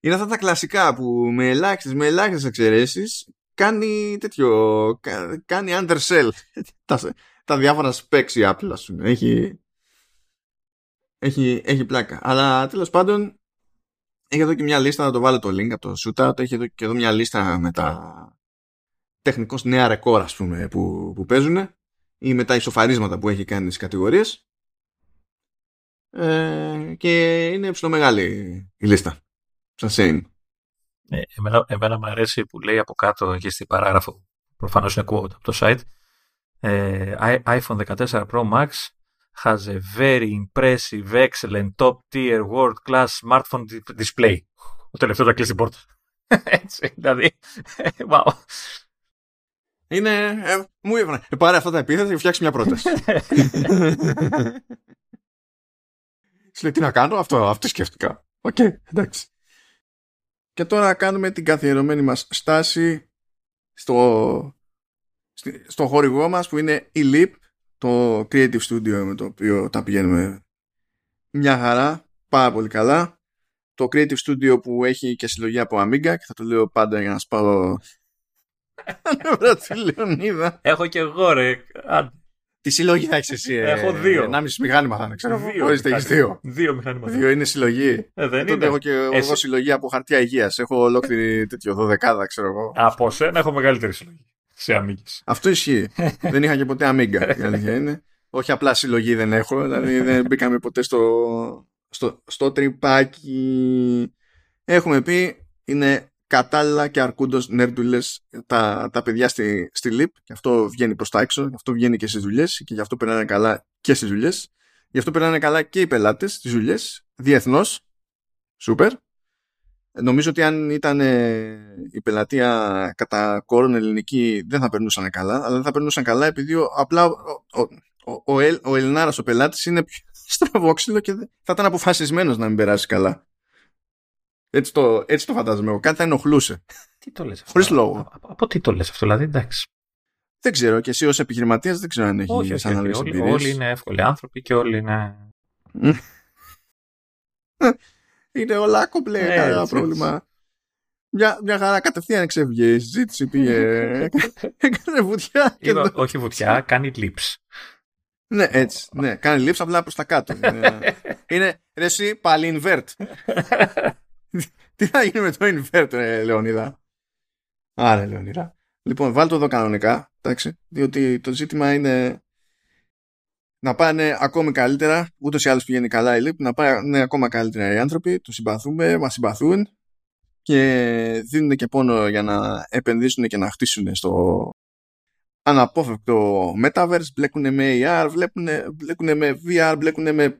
Είναι αυτά τα κλασικά που με ελάχιστες, με ελάχιστες εξαιρέσεις κάνει τέτοιο, κα, κάνει undersell τα, τα διάφορα specs η Apple, ας πούμε. Έχει, έχει, έχει πλάκα. Αλλά τέλος πάντων έχει εδώ και μια λίστα, να το βάλω το link από το shootout, έχει εδώ και εδώ μια λίστα με τα τεχνικώς νέα ρεκόρ, ας πούμε, που, που παίζουν, ή με τα ισοφαρίσματα που έχει κάνει στις κατηγορίες, ε, και είναι ψιλομεγάλη η λίστα. Σαν same. Ε, εμένα, εμένα μου αρέσει που λέει από κάτω και στην παράγραφο, προφανώς είναι quote από το site, ε, iPhone δεκατέσσερα Pro Max has a very impressive, excellent, top tier, world class smartphone display. Ο τελευταίος θα κλείσει την πόρτα. Έτσι, δηλαδή, wow. Είναι, ε, μου είπαν, πάρε αυτά τα επίθετα και φτιάξει μια πρόταση. Σου λέει, τι να κάνω, αυτό, αυτό σκέφτηκα. Οκ, okay, εντάξει. Και τώρα κάνουμε την καθιερωμένη μας στάση στο, στο χορηγό μας που είναι η Leap, το Creative Studio με το οποίο τα πηγαίνουμε μια χαρά, πάρα πολύ καλά. Το Creative Studio που έχει και συλλογή από Amiga, και θα το λέω πάντα για να σπάω Λεωνίδα. Έχω και εγώ, ρε. Τη συλλογή θα έχεις εσύ. Ε, έχω δύο. Ένα μισή μηχάνημα θα είναι, ξέρω. Δύο. Έχεις δύο. Δύο μηχάνημα. Δύο είναι συλλογή. Ε, δεν τότε είναι. Έχω και εσύ... εγώ συλλογή από χαρτιά υγείας. Έχω ολόκληρη τέτοιο δωδεκάδα, ξέρω εγώ. Από σένα έχω μεγαλύτερη συλλογή. Σε αμίγκες. Αυτό ισχύει. Δεν είχα και ποτέ αμίγκα. Η αλήθεια είναι. Όχι απλά συλλογή δεν έχω, δηλαδή δεν μπήκαμε ποτέ στο, στο, στο τρυπάκι. Έχουμε πει, είναι κατάλληλα και αρκούντος νερντουλές τα, τα παιδιά στη, στη Leap, και αυτό βγαίνει προς τα έξω, γι' αυτό βγαίνει και στις δουλειές και γι' αυτό περνάνε καλά και στις δουλειές. Γι' αυτό περνάνε καλά και οι πελάτες στις δουλειές, διεθνώς, σούπερ. Νομίζω ότι αν ήταν η πελατεία κατά κόρον ελληνική δεν θα περνούσαν καλά, αλλά δεν θα περνούσαν καλά επειδή ο, απλά ο, ο, ο, ο Ελληνάρας ο πελάτης είναι πιο στραβόξυλο και θα ήταν αποφασισμένος να μην περάσει καλά. Έτσι το, έτσι το φαντάζομαι εγώ. Κάτι θα ενοχλούσε. Τι το λες αυτό? Χωρίς λόγο. Α, από, από τι το λες αυτό, δηλαδή, εντάξει. Δεν ξέρω, και εσύ ως επιχειρηματίας δεν ξέρω αν έχει όχι, όχι, όχι, όλοι, όλοι είναι εύκολοι άνθρωποι και όλοι είναι... είναι όλα κομπλέ, yeah, κανένα yeah, πρόβλημα. Yeah. Μια, μια χαρά, κατευθείαν εξευγεί. Ζήτηση πήγε. Έκανε βουτιά. Και Είδω, όχι βουτιά, κάνει λήψη. Ναι, έτσι. Ναι, κάνει λήψη απλά προς τα κάτω. Είναι ρε εσύ πάλι invert. Τι θα γίνει με το invert, ρε Λεωνίδα? Άρα, Λεωνίδα. Λοιπόν, βάλτε εδώ κανονικά, εντάξει, διότι το ζήτημα είναι να πάνε ακόμη καλύτερα. Ούτως ή άλλως πηγαίνει καλά η Leap, να πάνε ακόμα καλύτερα οι άνθρωποι. Τους συμπαθούμε, μας συμπαθούν και δίνουν και πόνο για να επενδύσουν και να χτίσουν στο αναπόφευκτο Metaverse. Μπλέκουν με έι αρ, μπλέκουν με βι αρ, μπλέκουν με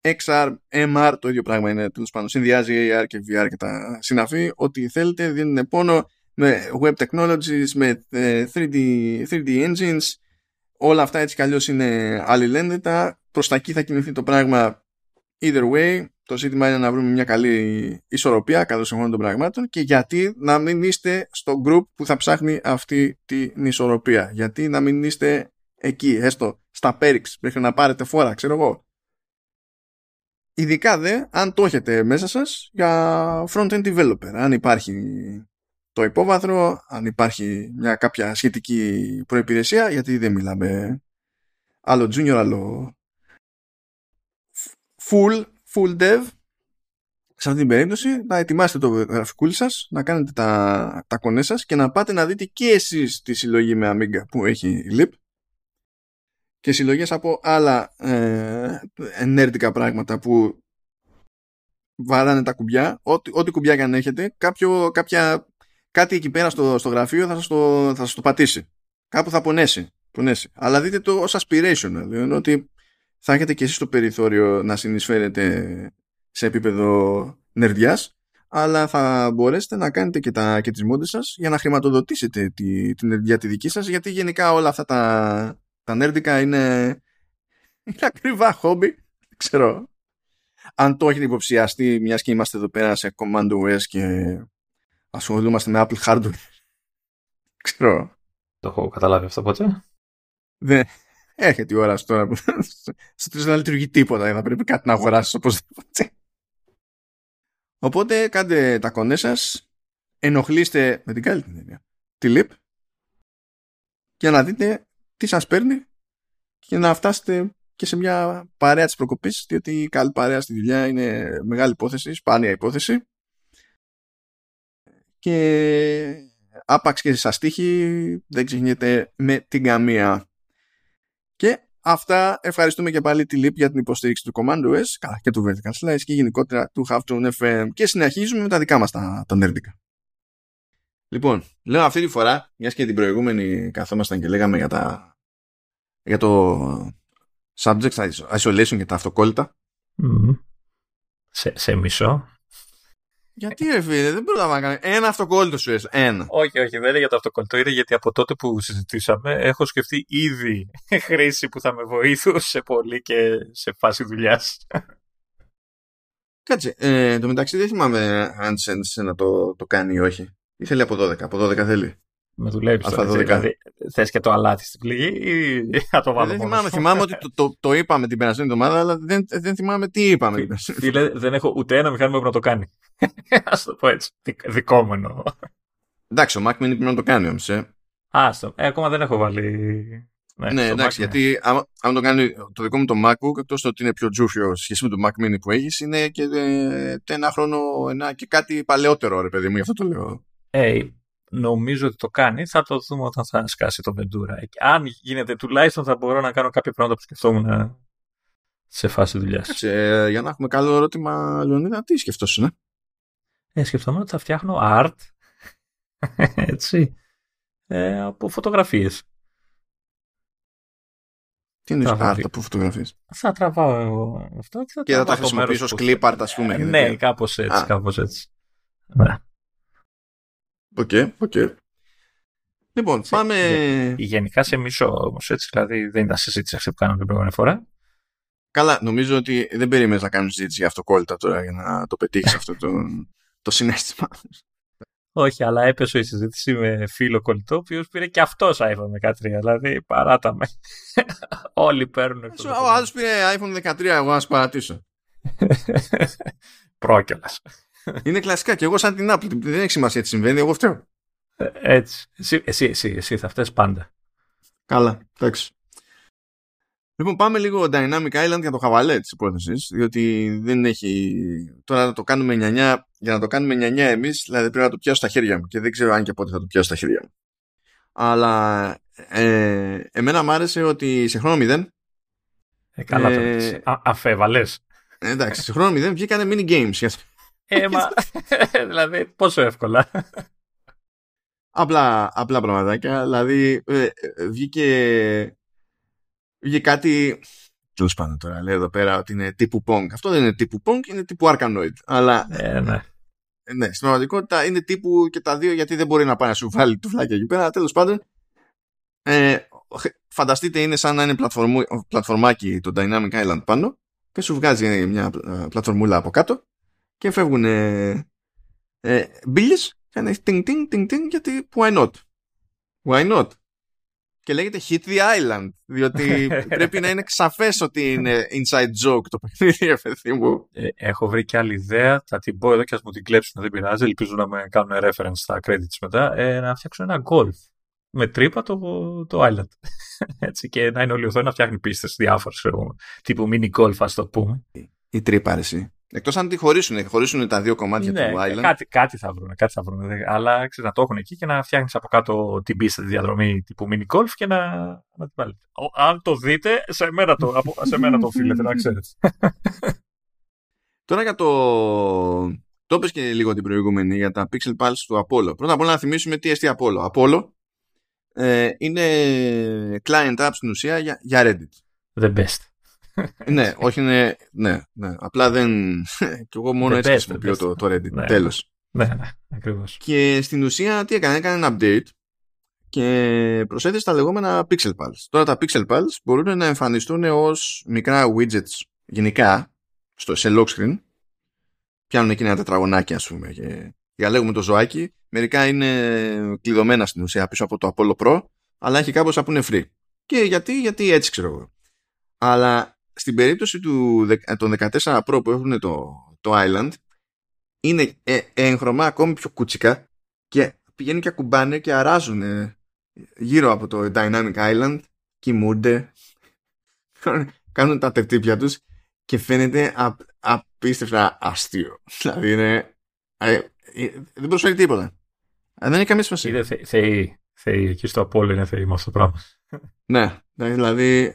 εξ αρ, εμ αρ, το ίδιο πράγμα είναι τέλος πάντων. Συνδυάζει έι αρ και βι αρ και τα συναφή. Ό,τι θέλετε, δίνουν πόνο. Με web technologies, με θρι ντι, θρι ντι engines, όλα αυτά έτσι κι αλλιώς είναι αλληλένδετα. Προς τα εκεί θα κινηθεί το πράγμα either way. Το ζήτημα είναι να βρούμε μια καλή ισορροπία καθώς εγγόνων των πραγμάτων, και γιατί να μην είστε στο group που θα ψάχνει αυτή την ισορροπία. Γιατί να μην είστε εκεί, έστω στα πέριξ, μέχρι να πάρετε φόρα, ξέρω εγώ. Ειδικά δε, αν το έχετε μέσα σας για front-end developer, αν υπάρχει το υπόβαθρο, αν υπάρχει μια κάποια σχετική προϋπηρεσία, γιατί δεν μιλάμε άλλο junior, άλλο full, full dev. Σε αυτή την περίπτωση να ετοιμάσετε το γραφικούλι σας, να κάνετε τα, τα κονέ σας και να πάτε να δείτε και εσείς τη συλλογή με Amiga που έχει η Leap και συλλογές από άλλα ε, ενέρτικα πράγματα που βαράνε τα κουμπιά, ό,τι, ό,τι κουμπιά και αν έχετε, κάποιο, κάποια κάτι εκεί πέρα στο, στο γραφείο θα σας το, θα σας το πατήσει. Κάπου θα πονέσει. πονέσει. Αλλά δείτε το ως aspiration. Δηλαδή ότι θα έχετε και εσείς το περιθώριο να συνεισφέρετε σε επίπεδο νερδιάς, αλλά θα μπορέσετε να κάνετε και, τα, και τις μόντες σας για να χρηματοδοτήσετε τη, την νερδιά τη δική σας, γιατί γενικά όλα αυτά τα, τα νερδικα είναι, είναι ακριβά χόμπι. Δεν ξέρω αν το έχετε υποψιαστεί, μιας και είμαστε εδώ πέρα σε Commandois και ασχολούμαστε με Apple hardware. Ξέρω. Το έχω καταλάβει αυτό ποτέ. Δεν. Έρχεται η ώρα τώρα που στο τρεις να λειτουργεί τίποτα. Θα πρέπει κάτι να αγοράσεις οπωσδήποτε. Οπότε κάντε τα κονέ σας. Ενοχλήστε με την καλύτερη έννοια τη Leap για να δείτε τι σας παίρνει και να φτάσετε και σε μια παρέα της προκοπής, διότι η καλή παρέα στη δουλειά είναι μεγάλη υπόθεση, σπάνια υπόθεση. Και άπαξ και σας τύχει, δεν ξεχνιέται με την καμία. Και αυτά, ευχαριστούμε και πάλι τη Leap για την υποστήριξη του Commandois, καλά και του Vertical Slice και γενικότερα του Halftone εφ εμ, και συνεχίζουμε με τα δικά μας τα, τα νερντικά. Λοιπόν, λέω αυτή τη φορά, μιας και την προηγούμενη καθόμασταν και λέγαμε για, τα, για το subject isolation και τα αυτοκόλλητα. Mm. Σε, σε μισό. Γιατί ρε φίλε, δεν πρόλαβα να κάνω. Ένα αυτοκόλλητο σου έστω. Ένα. Όχι, όχι, δεν είναι για το αυτοκόλλητο. Είναι γιατί από τότε που συζητήσαμε έχω σκεφτεί ήδη χρήση που θα με βοηθούσε πολύ και σε φάση δουλειάς. Κάτσε. Ε, εν τω μεταξύ δεν θυμάμαι αν σε να το, το κάνει ή όχι. Ή θέλει από δώδεκα. Από δώδεκα θέλει. Με δουλεύει. Δηλαδή, θες και το αλάτι στην πληγή ή θα το βάλω? Δεν θυμάμαι, θυμάμαι ότι το, το, το είπαμε την περασμένη εβδομάδα, αλλά δεν, δεν θυμάμαι τι είπαμε. Την Φίλε, δεν έχω ούτε ένα μηχάνημα που να το κάνει. Ας το πω έτσι. Δικό μου εννοώ. Εντάξει, ο Mac Mini πρέπει να το κάνει όμως. Ε. Άστο. Ε, ακόμα δεν έχω βάλει. Ναι, ναι, εντάξει, γιατί άμα, άμα το κάνει το δικό μου το MacBook, εκτός ότι είναι πιο τζούφιο σχέση με το Mac Mini που έχεις, είναι και ε, ένα χρόνο ένα, και κάτι παλαιότερο, ρε παιδί μου, γι' αυτό το λέω. Hey. νομίζω ότι το κάνει. Θα το δούμε όταν θα σκάσει το Ventura. Αν γίνεται, τουλάχιστον θα μπορώ να κάνω κάποια πράγματα που σκεφτόμουν σε φάση δουλειάς. Ε, για να έχουμε καλό ερώτημα, Λεωνίδα, τι σκεφτόσαι, ναι? Ε, σκεφτόμουν ότι θα φτιάχνω art, έτσι, ε, από φωτογραφίες. Τι είναι art από φωτογραφίες? Θα τραβάω εγώ αυτό και θα, και θα το χρησιμοποιήσω ως clip art, ας πούμε. Ε, ναι, ναι, κάπως έτσι, ah. κάπως έτσι. Ναι. Οκ, okay, οκ. Okay. Λοιπόν, σε, πάμε... Γενικά σε μισό όμως, έτσι, δηλαδή δεν ήταν συζήτηση αυτή που κάναμε την προηγούμενη φορά. Καλά, νομίζω ότι δεν περίμενες να κάνεις συζήτηση για αυτοκόλλητα τώρα για να το πετύχεις αυτό το, το συνέστημα. Όχι, αλλά έπεσε η συζήτηση με φίλο κολλητό, ο οποίος πήρε και αυτός iPhone δεκατρία, δηλαδή παράταμε. Όλοι παίρνουν. Ο άλλος πήρε iPhone δεκατρία, εγώ να σας παρατήσω. Πρόκειας. Είναι κλασικά και εγώ σαν την Apple, δεν έχει σημασία τι συμβαίνει, εγώ φταίω. Έτσι, εσύ, εσύ, εσύ, εσύ θα φταίς πάντα. Καλά, εντάξει. Λοιπόν, πάμε λίγο Dynamic Island για το χαβαλέ της υπόθεσης, διότι δεν έχει... Τώρα να το κάνουμε νιανιά, για να το κάνουμε νιανιά εμείς, δηλαδή πρέπει να το πιάσω στα χέρια μου και δεν ξέρω αν και πότε θα το πιάσω στα χέρια μου. Αλλά ε, εμένα μ' άρεσε ότι σε χρόνο μηδέν... Ε, καλά ε, το α, αφέβαλες. Ε, εντάξει, σε χρόνο μηδέν βγήκανε mini games. Ε, μα, δηλαδή πόσο εύκολα... Απλά, απλά πραγματάκια, δηλαδή ε, ε, ε, βγήκε... Βγήκε κάτι. Τέλος πάντων, τώρα λέει εδώ πέρα ότι είναι τύπου Pong. Αυτό δεν είναι τύπου Pong, είναι τύπου Arkanoid. Αλλά. Ε, ναι. Ναι, στην πραγματικότητα είναι τύπου και τα δύο, γιατί δεν μπορεί να πάει να σου βάλει τουφλάκια εκεί πέρα. Τέλος πάντων. Ε, φανταστείτε, είναι σαν να είναι πλατφορμάκι το Dynamic Island πάνω και σου βγάζει μια πλατφορμούλα από κάτω και φεύγουν ε, ε, μπίλες και είναι τινγκ τινγκ τινγκ τινγκ, γιατί why not. Why not. Και λέγεται Hit the Island, διότι πρέπει να είναι σαφές ότι είναι inside joke το παιχνίδι, εφεθεί μου. Ε, έχω βρει και άλλη ιδέα, θα την πω εδώ και ας μου την κλέψουν, δεν πειράζει, ελπίζω να με κάνουν reference στα credits μετά, ε, να φτιάξω ένα golf με τρύπα το, το island. Έτσι, και να είναι όλοι οθόνοι να φτιάχνει πίστες διάφορες, τύπου mini golf, ας το πούμε. Η τρύπα, αρέσει. Εκτός αν τη χωρίσουν, χωρίσουν τα δύο κομμάτια, ναι, του Island. Κάτι, κάτι θα βρουν, κάτι θα βρουν. Αλλά ξέρεις, να το έχουν εκεί και να φτιάχνεις από κάτω την πίστα, τη διαδρομή τύπου mini golf και να, να την βάλεις. Αν το δείτε, σε μένα το, από, σε μένα το οφείλετε, να ξέρετε. Τώρα για το... Το έπες και λίγο την προηγούμενη για τα Pixel Pals του Apollo. Πρώτα απ' όλα να θυμίσουμε τι εστί Apollo. Apollo ε, είναι client app στην ουσία για, για Reddit. The best. Ναι, όχι, είναι, ναι, ναι, απλά δεν. Κι εγώ μόνο έτσι χρησιμοποιώ το, το Reddit. Ναι. Τέλος. Ναι, ναι, ακριβώς. Και στην ουσία τι έκανε, έκανε ένα update και προσέθεσε τα λεγόμενα Pixel Pals. Τώρα τα Pixel Pals μπορούν να εμφανιστούν ως μικρά widgets γενικά στο, σε lock screen. Πιάνουν εκείνα τα τετραγωνάκια, ας πούμε, και διαλέγουμε το ζωάκι. Μερικά είναι κλειδωμένα στην ουσία πίσω από το Apollo Pro, αλλά έχει κάπως που είναι free. Και γιατί, γιατί έτσι ξέρω εγώ. Αλλά. Στην περίπτωση του, των δεκατέσσερα Pro που έχουν το, το Island, είναι ε, έγχρωμα ακόμη πιο κουτσικά και πηγαίνουν και ακουμπάνε και αράζουν ε, γύρω από το Dynamic Island, κοιμούνται, κάνουν τα τευτύπια τους και φαίνεται α, απίστευτα αστείο. Δηλαδή είναι, α, ε, ε, δεν προσφέρει τίποτα. Α, δεν έχει καμία σημασία. Είναι θε, θεοί, θεοί, εκεί στο Apollo είναι θεοί με αυτό το πράγμα. Ναι, δηλαδή...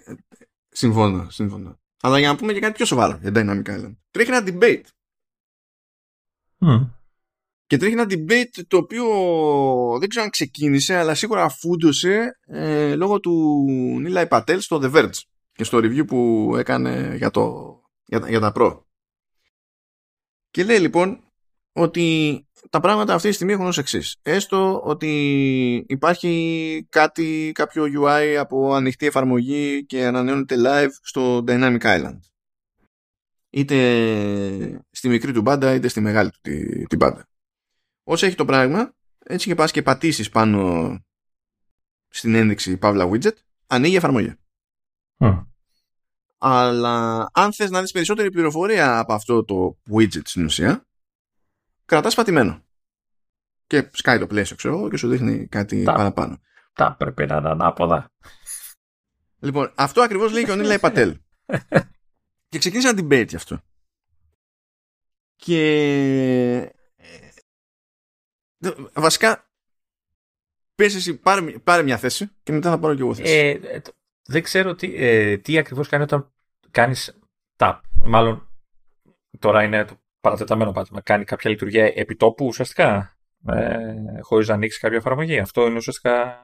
Συμφωνώ, συμφωνώ. Αλλά για να πούμε και κάτι πιο σοβαρό για Dynamic Island. Τρέχει ένα debate. Mm. Και τρέχει ένα debate το οποίο δεν ξέρω αν ξεκίνησε, αλλά σίγουρα φούντωσε ε, λόγω του Νίλα Πατέλ στο The Verge και στο review που έκανε για, το, για, για τα Pro. Και λέει λοιπόν ότι τα πράγματα αυτή τη στιγμή έχουν ως εξής. Έστω ότι υπάρχει κάτι, κάποιο γιου άι από ανοιχτή εφαρμογή και ανανεώνεται live στο Dynamic Island. Είτε στη μικρή του μπάντα είτε στη μεγάλη του την τη μπάντα. Όσο έχει το πράγμα, έτσι και πας και πατήσεις πάνω στην ένδειξη Παύλα Widget, ανοίγει η εφαρμογή. Mm. Αλλά αν θες να δεις περισσότερη πληροφορία από αυτό το widget στην ουσία, κρατάς πατημένο. Και σκάει το πλαίσιο, ξέρω, και σου δείχνει κάτι τα, παραπάνω. Τα πρέπει να είναι ανάποδα. Λοιπόν, αυτό ακριβώς λέει και ο Νίλα Πατέλ. Και ξεκίνησε ένα debate γι' αυτό. Και... Βασικά, πες εσύ, πάρε, πάρε μια θέση και μετά θα πάρω και εγώ θέση. Ε, δεν ξέρω τι, ε, τι ακριβώς κάνει όταν κάνεις tap. Μάλλον τώρα είναι το παρατεταμένο πάτημα. Κάνει κάποια λειτουργία επιτόπου ουσιαστικά, ε, χωρίς να ανοίξει κάποια εφαρμογή. Αυτό είναι ουσιαστικά.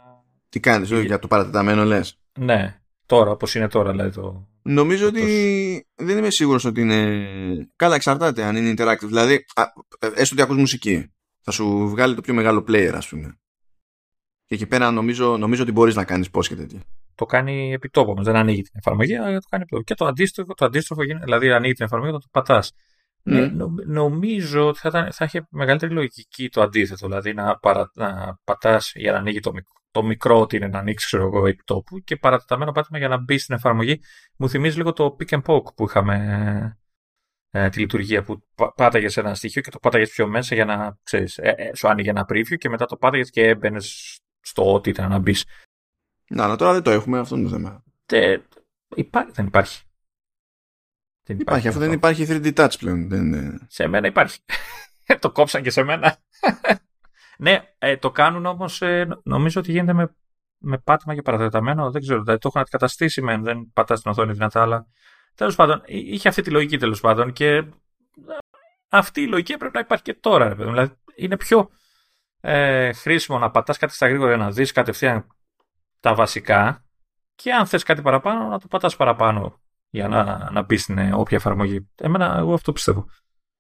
Τι κάνεις, όχι για το παρατεταμένο λες. Ναι, τώρα, όπως είναι τώρα. Δηλαδή το... Νομίζω το... ότι δεν είμαι σίγουρος ότι είναι. Καλά, εξαρτάται αν είναι interactive. Δηλαδή, α, έστω ότι ακούς μουσική. Θα σου βγάλει το πιο μεγάλο player, ας πούμε. Και εκεί πέρα νομίζω, νομίζω ότι μπορείς να κάνεις πώς και τέτοια. Το κάνει επιτόπου όμως. Δεν ανοίγει την εφαρμογή, αλλά το κάνει επιτόπου. Και το αντίστροφο, το αντίστροφο γίνεται, δηλαδή ανοίγει την εφαρμογή όταν το πατάς. Mm. Ε, νο, νομίζω ότι θα, ήταν, θα είχε μεγαλύτερη λογική το αντίθετο. Δηλαδή να, παρα, να πατάς για να ανοίγει το μικρό. Το μικρό ότι είναι να ανοίξει, ξέρω εγώ, επιτόπου και παρατεταμένο πάτημα για να μπει στην εφαρμογή. Μου θυμίζει λίγο το pick and poke που είχαμε. Ε, τη λειτουργία που πάταγες ένα στοιχείο και το πάταγες πιο μέσα για να ξέρεις, ε, ε, σου άνοιγε ένα preview και μετά το πάταγες και έμπαινες στο ό,τι ήταν να μπεις. Να, τώρα δεν το έχουμε, αυτό είναι το θέμα. Ε, υπά... Δεν υπάρχει. Δεν υπάρχει, υπάρχει αυτό. Δεν υπάρχει θρι ντι touch πλέον. Δεν... Σε μένα υπάρχει. Το κόψαν και σε μένα. Ναι, ε, το κάνουν όμως, ε, νομίζω ότι γίνεται με, με πάτημα και παρατεταμένο. Δεν ξέρω, δηλαδή το έχουν αντικαταστήσει μεν, δεν πατάς την οθόνη δυνατά, αλλά τέλος πάντων, είχε αυτή τη λογική τέλος πάντων και αυτή η λογική πρέπει να υπάρχει και τώρα. Ρε παιδί. Δηλαδή, είναι πιο ε, χρήσιμο να πατάς κάτι στα γρήγορα για να δεις κατευθείαν τα βασικά και αν θες κάτι παραπάνω να το πατάς παραπάνω για να, να πεις την όποια εφαρμογή. Εμένα, εγώ αυτό πιστεύω.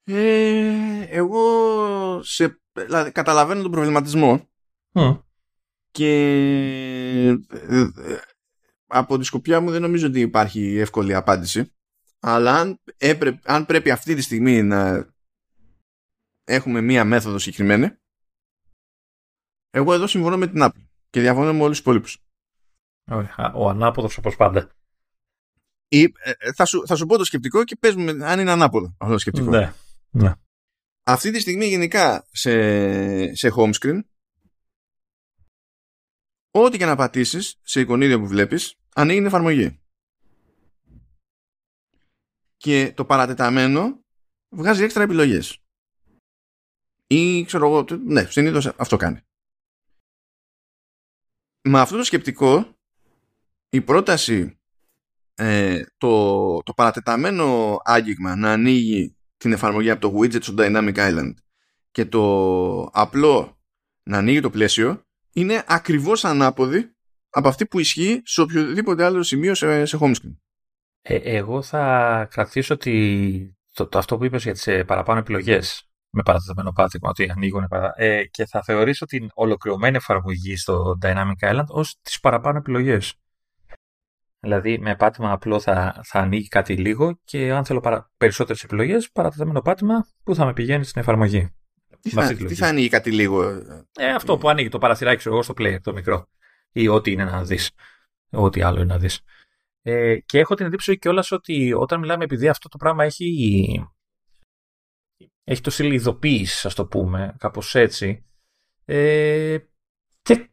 Ε, εγώ σε, δηλαδή, καταλαβαίνω τον προβληματισμό mm. και ε, ε, από τη σκοπιά μου δεν νομίζω ότι υπάρχει εύκολη απάντηση, αλλά αν, έπρεπε, αν πρέπει αυτή τη στιγμή να έχουμε μία μέθοδο συγκεκριμένη, εγώ εδώ συμφωνώ με την Apple και διαφωνώ με όλους τους υπόλοιπους. Ο ανάποδος όπως πάντα. Ή, ε, θα, σου, θα σου πω το σκεπτικό και πες μου αν είναι ανάποδο αυτό το σκεπτικό. Ναι, ναι. Αυτή τη στιγμή γενικά σε, σε home screen, ό,τι και να πατήσεις σε εικονίδιο που βλέπεις, ανοίγει την εφαρμογή. Και το παρατεταμένο βγάζει έξτρα επιλογές. Ή ξέρω εγώ, ναι, συνήθως αυτό κάνει. Με αυτό το σκεπτικό, η πρόταση ε, το, το παρατεταμένο άγγιγμα να ανοίγει την εφαρμογή από το widget στο Dynamic Island και το απλό να ανοίγει το πλαίσιο, είναι ακριβώς ανάποδη από αυτή που ισχύει σε οποιοδήποτε άλλο σημείο σε, σε home screen. Ε, εγώ θα κρατήσω τη, το, το αυτό που είπες για τις ε, παραπάνω επιλογές με παρατεταμένο πάτημα, ότι ανοίγουν ε, και θα θεωρήσω την ολοκληρωμένη εφαρμογή στο Dynamic Island ως τις παραπάνω επιλογές. Δηλαδή με πάτημα απλό θα, θα ανοίγει κάτι λίγο και αν θέλω παρα, περισσότερες επιλογές, παρατεταμένο πάτημα που θα με πηγαίνει στην εφαρμογή. Τι θα, τι θα ανοίγει κάτι λίγο. Ε, αυτό που ανοίγει το παραθυράκι σου εγώ στο player, το μικρό. Ή ό,τι είναι να δεις. Ό,τι άλλο είναι να δεις. Ε, και έχω την εντύπωση κιόλας ότι όταν μιλάμε, επειδή αυτό το πράγμα έχει, έχει το στυλ ειδοποίησης, ας το πούμε, κάπως έτσι. Ε, και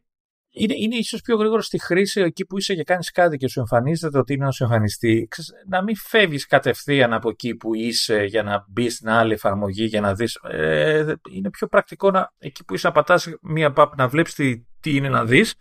είναι, είναι ίσως πιο γρήγορο στη χρήση εκεί που είσαι και κάνεις κάτι και σου εμφανίζεται ότι είναι να σου εμφανιστεί. Ξέρεις, να μην φεύγεις κατευθείαν από εκεί που είσαι για να μπεις στην άλλη εφαρμογή για να δεις. Ε, είναι πιο πρακτικό να, εκεί που είσαι να πατάς μία παπ να βλέπεις τι, τι είναι να δεις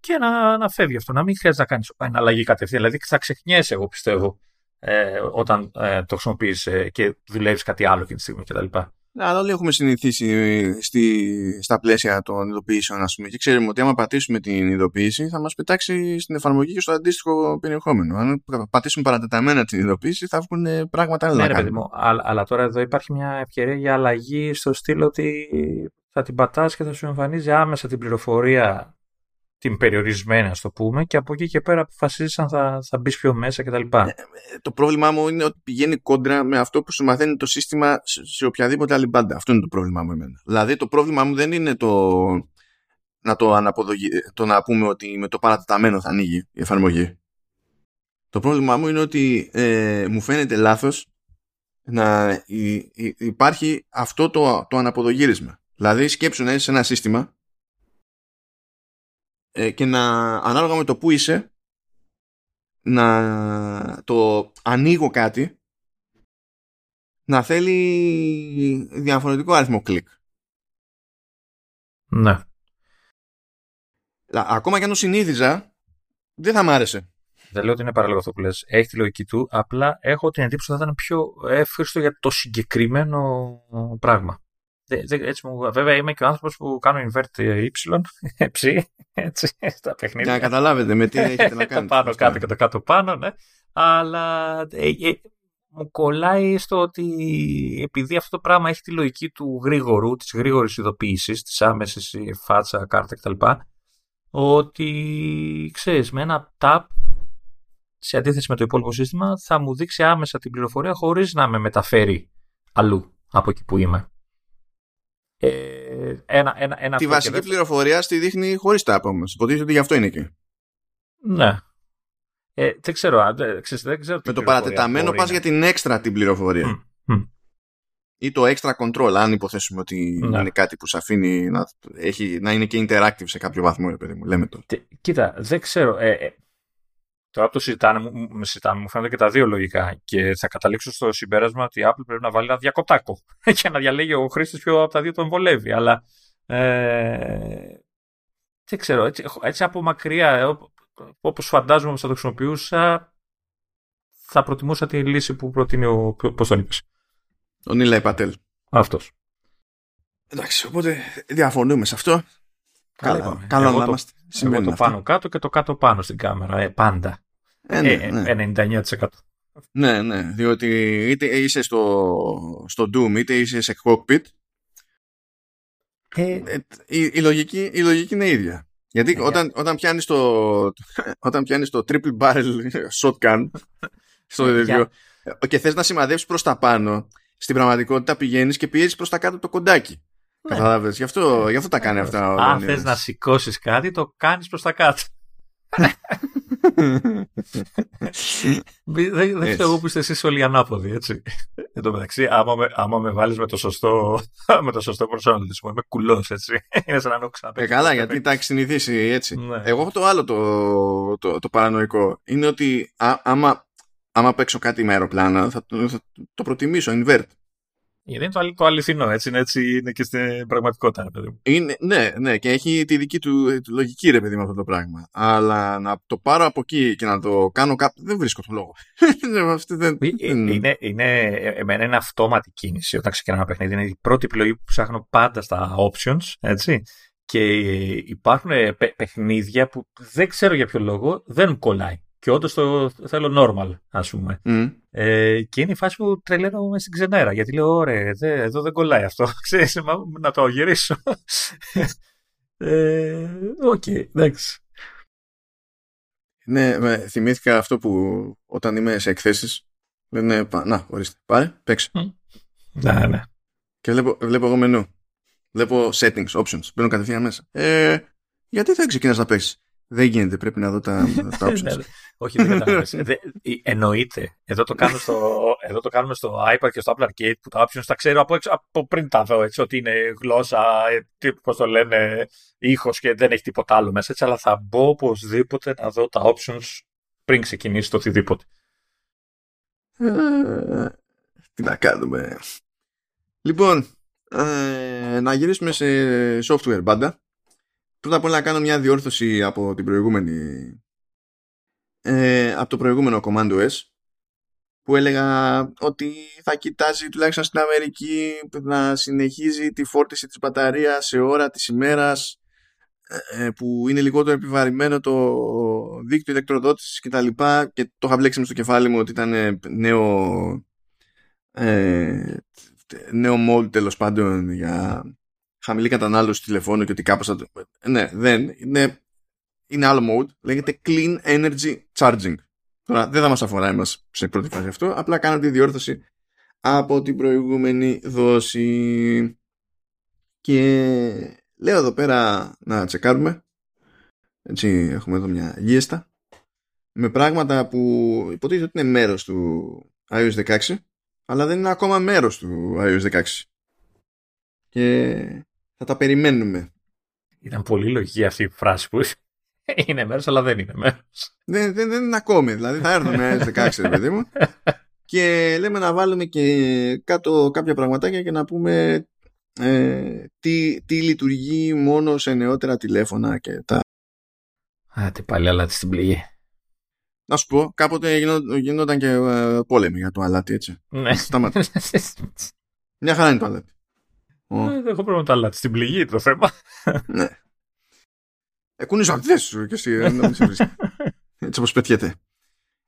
και να, να φεύγει αυτό. Να μην χρειάζεται να κάνεις εναλλαγή κατευθείαν. Δηλαδή θα ξεχνιέσαι, εγώ πιστεύω, ε, όταν ε, το χρησιμοποιείς ε, και δουλεύεις κάτι άλλο εκείνη τη στιγμή κτλ. Αλλά όλοι έχουμε συνηθίσει στη, στα πλαίσια των ειδοποιήσεων, ας πούμε, και ξέρουμε ότι άμα πατήσουμε την ειδοποίηση θα μας πετάξει στην εφαρμογή και στο αντίστοιχο περιεχόμενο. Αν πατήσουμε παρατεταμένα την ειδοποίηση θα βγουν πράγματα άλλα. Ναι, ρε, μου, αλλά, αλλά τώρα εδώ υπάρχει μια ευκαιρία για αλλαγή στο στυλ ότι θα την πατάς και θα σου εμφανίζει άμεσα την πληροφορία, την περιορισμένη, ας το πούμε, και από εκεί και πέρα αποφασίζεις αν θα, θα μπεις πιο μέσα κτλ. Ε, το πρόβλημά μου είναι ότι πηγαίνει κόντρα με αυτό που σου μαθαίνει το σύστημα σε οποιαδήποτε άλλη μπάντα. Αυτό είναι το πρόβλημά μου εμένα. Δηλαδή το πρόβλημά μου δεν είναι το να, το αναποδογει... το να πούμε ότι με το παρατεταμένο θα ανοίγει η εφαρμογή. Το πρόβλημά μου είναι ότι ε, μου φαίνεται λάθος να υ, υ, υπάρχει αυτό το, το αναποδογύρισμα. Δηλαδή σκέψου να είσαι ένα σύστημα και να, ανάλογα με το που είσαι, να το ανοίγω κάτι να θέλει διαφορετικό αριθμό κλικ. Ναι. Ακόμα και αν το συνείδηζα, δεν θα μ' άρεσε. Δεν λέω ότι είναι παράλογο αυτό που λες. Έχει τη λογική του. Απλά έχω την εντύπωση ότι θα ήταν πιο εύχριστο για το συγκεκριμένο πράγμα. Έτσι μου, βέβαια, είμαι και ο άνθρωπος που κάνω invert y έτσι, στα παιχνίδια. Να καταλάβετε με τι έχετε να κάνετε. Το πάνω κάτω και το κάτω πάνω, ναι. Αλλά ε, ε, μου κολλάει στο ότι επειδή αυτό το πράγμα έχει τη λογική του γρήγορου, της γρήγορης ειδοποίησης, της άμεσης φάτσα, κάρτα κτλ. Ότι ξέρεις, με ένα tap σε αντίθεση με το υπόλοιπο σύστημα θα μου δείξει άμεσα την πληροφορία χωρίς να με μεταφέρει αλλού από εκεί που είμαι. Ε, ένα, ένα, ένα τη βασική πληροφορία στη δείχνει χωρίς τα άπα μας. Υποτίθεται ότι γι' αυτό είναι εκεί. Ναι. Ε, δεν ξέρω. Αν, δεν ξέρω με το παρατεταμένο πας για την έξτρα την πληροφορία. Mm. Mm. Ή το extra control, αν υποθέσουμε ότι ναι. είναι κάτι που σε αφήνει να, έχει, να είναι και interactive σε κάποιο βαθμό, ρε παιδί μου. Λέμε τώρα. Κοίτα, δεν ξέρω. Ε, ε, τώρα που το συζητάμε, μου, συζητάμε, μου φαίνονται και τα δύο λογικά. Και θα καταλήξω στο συμπέρασμα ότι η Apple πρέπει να βάλει ένα διακοπτάκο και να διαλέγει ο χρήστης ποιο από τα δύο τον βολεύει. Αλλά ε, δεν ξέρω. Έτσι, έτσι από μακριά, όπως φαντάζομαι θα το χρησιμοποιούσα, θα προτιμούσα τη λύση που προτείνει ο. Πώς τον είπες. Ο Νίλα Πατέλ. Αυτός. Εντάξει, οπότε διαφωνούμε σε αυτό. Καλά, καλά να είμαστε. Συμβαίνει το αυτό. Πάνω κάτω και το κάτω πάνω στην κάμερα. Ε, πάντα. Ε, ναι, ε, ναι. ενενήντα εννέα τοις εκατό. Ναι, ναι. Διότι είτε είσαι στο, στο Doom, είτε είσαι σε cockpit. Ε, ε, η, η, λογική, η λογική είναι ίδια. Γιατί ε, όταν, όταν πιάνεις το, το triple barrel shotgun στο δεδομένο και θες να σημαδεύσεις προς τα πάνω, στην πραγματικότητα πηγαίνεις και πιέζεις προς τα κάτω το κοντάκι. Ναι. Καταλάβες, γι' αυτό, γι' αυτό τα κάνει αυτά. Αν θες να σηκώσεις κάτι, το κάνεις προς τα κάτω. Δεν ξέρω εγώ που είστε εσείς όλοι ανάποδοι, έτσι. Εν τω μεταξύ, άμα με, άμα με βάλεις με το σωστό, σωστό προσανατολισμό, είμαι κουλός, έτσι. Είναι σαν να έχω ξαναπέξει. Ε, καλά, γιατί τα έχει συνηθίσει έτσι. Ναι. Εγώ έχω το άλλο το, το, το, το παρανοϊκό. Είναι ότι α, άμα, άμα παίξω κάτι με αεροπλάνα, θα, θα το προτιμήσω, invert. Γιατί είναι το, αλη, το αληθινό, έτσι είναι, έτσι είναι και στην πραγματικότητα, ρε παιδί μου. Είναι, ναι, ναι, και έχει τη δική του, του λογική, ρε παιδί μου, αυτό το πράγμα. Αλλά να το πάρω από εκεί και να το κάνω κάπου, δεν βρίσκω τον λόγο. είναι, είναι, εμένα είναι αυτόματη κίνηση όταν ξεκινάω ένα παιχνίδι. Είναι η πρώτη επιλογή που ψάχνω πάντα στα options, έτσι. Και υπάρχουν παι, παιχνίδια που δεν ξέρω για ποιο λόγο δεν μου κολλάει. Και όντως το θέλω normal, ας πούμε. Mm. Ε, και είναι η φάση που τρελαίνομαι στην ξενέρα. Γιατί λέω, ωραία, δε, εδώ δεν κολλάει αυτό. Ξέρεις, μα, να το γυρίσω. ε, okay, εντάξει. Ναι, με, θυμήθηκα αυτό που όταν είμαι σε εκθέσεις, λένε, να, ορίστε, πάρε, παίξε. Mm. Να, ναι. Και βλέπω, βλέπω εγώ μενού. Βλέπω settings, options. Μπαίνω κατευθείαν μέσα. Ε, γιατί δεν ξεκινάς να παίξεις. Δεν γίνεται, πρέπει να δω τα, τα options. Όχι, δεν καταλαβαίνεις. Εννοείται. Εδώ το, κάνω στο, εδώ το κάνουμε στο iPad και στο Apple Arcade που τα options τα ξέρω από, έξω, από πριν τα δω. Έτσι, ότι είναι γλώσσα, πώς το λένε, ήχος και δεν έχει τίποτα άλλο μέσα. Έτσι, αλλά θα μπω οπωσδήποτε να δω τα options πριν ξεκινήσει το οτιδήποτε. Ε, τι να κάνουμε. Λοιπόν, ε, να γυρίσουμε σε software μπάντα. Πρώτα απ' όλα να κάνω μια διόρθωση από την προηγούμενη ε, από το προηγούμενο Commandois που έλεγα ότι θα κοιτάζει τουλάχιστον στην Αμερική να συνεχίζει τη φόρτιση της μπαταρίας σε ώρα της ημέρας ε, που είναι λιγότερο επιβαρημένο το δίκτυο ηλεκτροδότησης και τα λοιπά, και το είχα βλέξει στο κεφάλι μου ότι ήταν νέο ε, νέο mode τέλος πάντων για χαμηλή κατανάλωση τηλεφώνου και ότι κάπως θα το... Ναι, δεν. Είναι, είναι άλλο mode. Λέγεται Clean Energy Charging. Τώρα δεν θα μας αφορά εμάς σε πρώτη φάση αυτό. Απλά κάνω τη διόρθωση από την προηγούμενη δόση. Και λέω εδώ πέρα να τσεκάρουμε. Έτσι έχουμε εδώ μια λίστα με πράγματα που υποτίθεται ότι είναι μέρος του iOS δεκαέξι. Αλλά δεν είναι ακόμα μέρος του iOS δεκαέξι. Και... θα τα περιμένουμε. Ήταν πολύ λογική αυτή η φράση που είναι μέρος, αλλά δεν είναι μέρος. Δεν, δεν, δεν είναι ακόμη, δηλαδή θα έρθουν με δεκαέξι, παιδί μου. Και λέμε να βάλουμε και κάτω κάποια πραγματάκια και να πούμε ε, τι, τι λειτουργεί μόνο σε νεότερα τηλέφωνα και τα Άντε πάλι αλάτι στην πληγή. Να σου πω, κάποτε γινό, γινόταν και ε, πόλεμοι για το αλάτι, έτσι. Ναι. Μια χαρά είναι το αλάτι. Ναι, δεν έχω πρόβλημα το αλάτι. Στην πληγή το θέμα. Ναι. Εκούνιζω από τη θέση σου και εσύ να μην σε βρίσκει. Έτσι όπως πετιέται.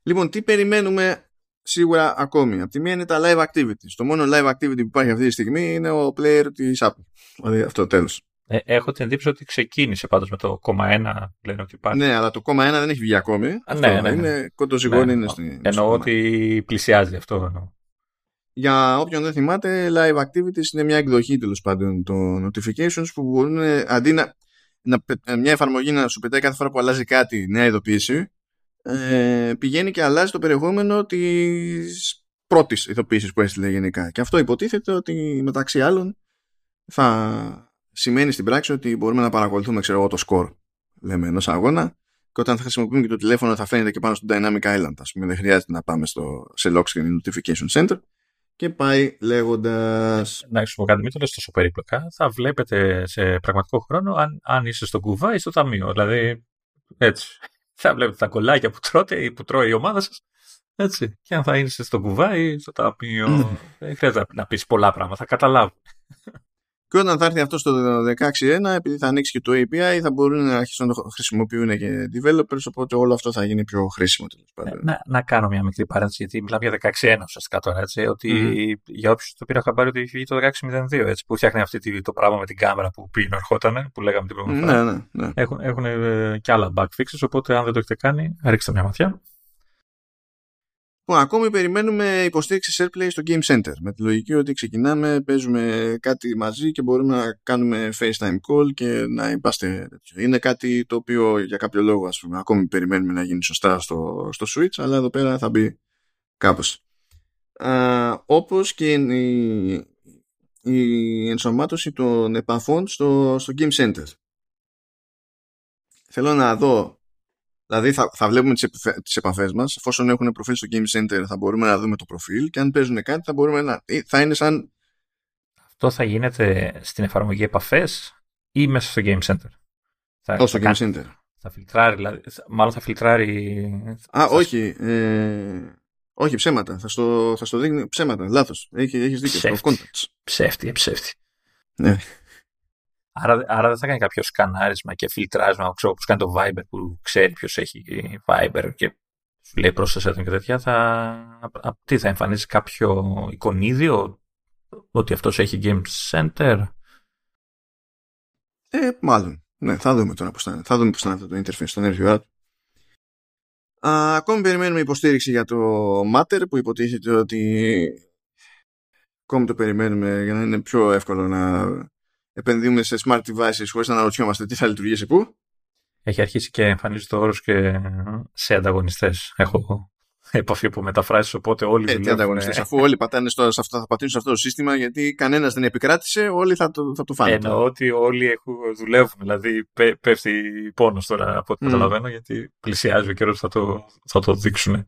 Λοιπόν, τι περιμένουμε σίγουρα ακόμη. Απ' τη μία είναι τα live activities. Το μόνο live activity που υπάρχει αυτή τη στιγμή είναι ο player της Apple. Δηλαδή αυτό τέλος. Ε, έχω την εντύπωση ότι ξεκίνησε πάντως με το κόμμα ένα λένε ότι υπάρχει. Ναι, αλλά το κόμμα ένα δεν έχει βγει ακόμη. Α, ναι, ναι, ναι. Είναι κοντοζυγόνι. Ναι, είναι στην, εννοώ ότι πλησιάζει αυτό. Εννοώ. Για όποιον δεν θυμάται, live activities είναι μια εκδοχή τέλος πάντων των notifications που μπορούν αντί να, να, μια εφαρμογή να σου πετάει κάθε φορά που αλλάζει κάτι νέα ειδοποίηση, ε, πηγαίνει και αλλάζει το περιεχόμενο της πρώτης ειδοποίησης που έστειλε γενικά. Και αυτό υποτίθεται ότι μεταξύ άλλων θα σημαίνει στην πράξη ότι μπορούμε να παρακολουθούμε, ξέρω εγώ, το σκορ, λέμε, ενός αγώνα, και όταν θα χρησιμοποιούμε και το τηλέφωνο θα φαίνεται και πάνω στο Dynamic Island, ας πούμε, δεν χρειάζεται να πάμε στο, σε lock screen notification center και πάει λέγοντας. Να σου πω κάτι, μην το λες τόσο περίπλοκα, θα βλέπετε σε πραγματικό χρόνο αν, αν είσαι στο κουβά ή στο ταμείο, δηλαδή έτσι, θα βλέπετε τα κολλάκια που τρώτε ή που τρώει η ομάδα σας, έτσι, και αν θα είσαι στο κουβά ή στο ταμείο, δεν χρειάζεται να πεις πολλά πράγματα, θα καταλάβουν. Και όταν θα έρθει αυτό στο δεκαέξι ένα, επειδή θα ανοίξει και το έι πι άι, θα μπορούν να αρχίσουν να το χρησιμοποιούν και developers, οπότε όλο αυτό θα γίνει πιο χρήσιμο. Να, να κάνω μια μικρή παρένθεση, γιατί μιλάμε για δεκαέξι ένα ουσιαστικά τώρα, έτσι, ότι mm-hmm. για όποιους το πήρα χαμπάρι ότι είχε το δεκαέξι μηδέν δύο, έτσι, που φτιάχνει αυτή το πράγμα με την κάμερα που πριν ερχόταν, που λέγαμε την προηγούμενη φορά. Ναι, ναι, ναι. Έχουν, έχουν ε, και άλλα bug fixes, οπότε αν δεν το έχετε κάνει, ρίξτε μια ματιά. Λοιπόν, ακόμη περιμένουμε υποστήριξη AirPlay στο Game Center. Με τη λογική ότι ξεκινάμε, παίζουμε κάτι μαζί και μπορούμε να κάνουμε FaceTime call και να είμαστε. Είναι κάτι το οποίο για κάποιο λόγο, ας πούμε, ακόμη περιμένουμε να γίνει σωστά στο, στο Switch, αλλά εδώ πέρα θα μπει κάπως. Α, όπως και η, η ενσωμάτωση των επαφών στο, στο Game Center. Θέλω να δω. Δηλαδή θα, θα βλέπουμε τις, επαφέ, τις επαφές μας, εφόσον έχουν προφίλ στο Game Center θα μπορούμε να δούμε το προφίλ και αν παίζουν κάτι θα μπορούμε να... θα είναι σαν... Αυτό θα γίνεται στην εφαρμογή επαφές ή μέσα στο Game Center. Θα, oh, στο Game κάνει, Center. Θα φιλτράρει, δηλαδή, μάλλον θα φιλτράρει... Α, θα... όχι. Ε, όχι, ψέματα. Θα στο, θα στο δείχνει ψέματα. Λάθος. Έχει, έχεις δίκιο. Ψεύτη, στο ψεύτη, ψεύτη. Ναι. Άρα, άρα δεν θα κάνει κάποιο σκανάρισμα και φιλτράρισμα, ξέρω, όπως κάνει το Viber που ξέρει ποιος έχει Viber και σου λέει πρόσθεσέ τον και τέτοια. Θα, τι, θα εμφανίζει κάποιο εικονίδιο ότι αυτός έχει Game Center. Ε, μάλλον. Ναι, θα δούμε τώρα πώς θα είναι. Θα δούμε πώς θα είναι αυτό το interface στον έρχειο. Ακόμη περιμένουμε υποστήριξη για το Matter που υποτίθεται ότι ακόμη το περιμένουμε για να είναι πιο εύκολο να... επενδύουμε σε smart devices χωρίς να αναρωτιόμαστε τι θα λειτουργήσει πού. Έχει αρχίσει και εμφανίζει το όρος και σε ανταγωνιστές. Έχω επαφή που μεταφράζεις, οπότε όλοι ε, δουλεύουν. Ανταγωνιστές, αφού όλοι πατάνε στο, σε αυτό, θα πατήσουν σε αυτό το σύστημα, γιατί κανένας δεν επικράτησε, όλοι θα το, θα το φάνε. Εννοώ ότι όλοι έχουν, δουλεύουν, δηλαδή πέ, πέφτει πόνος τώρα από ό,τι mm. καταλαβαίνω, γιατί πλησιάζει ο καιρός θα το, θα το δείξουν.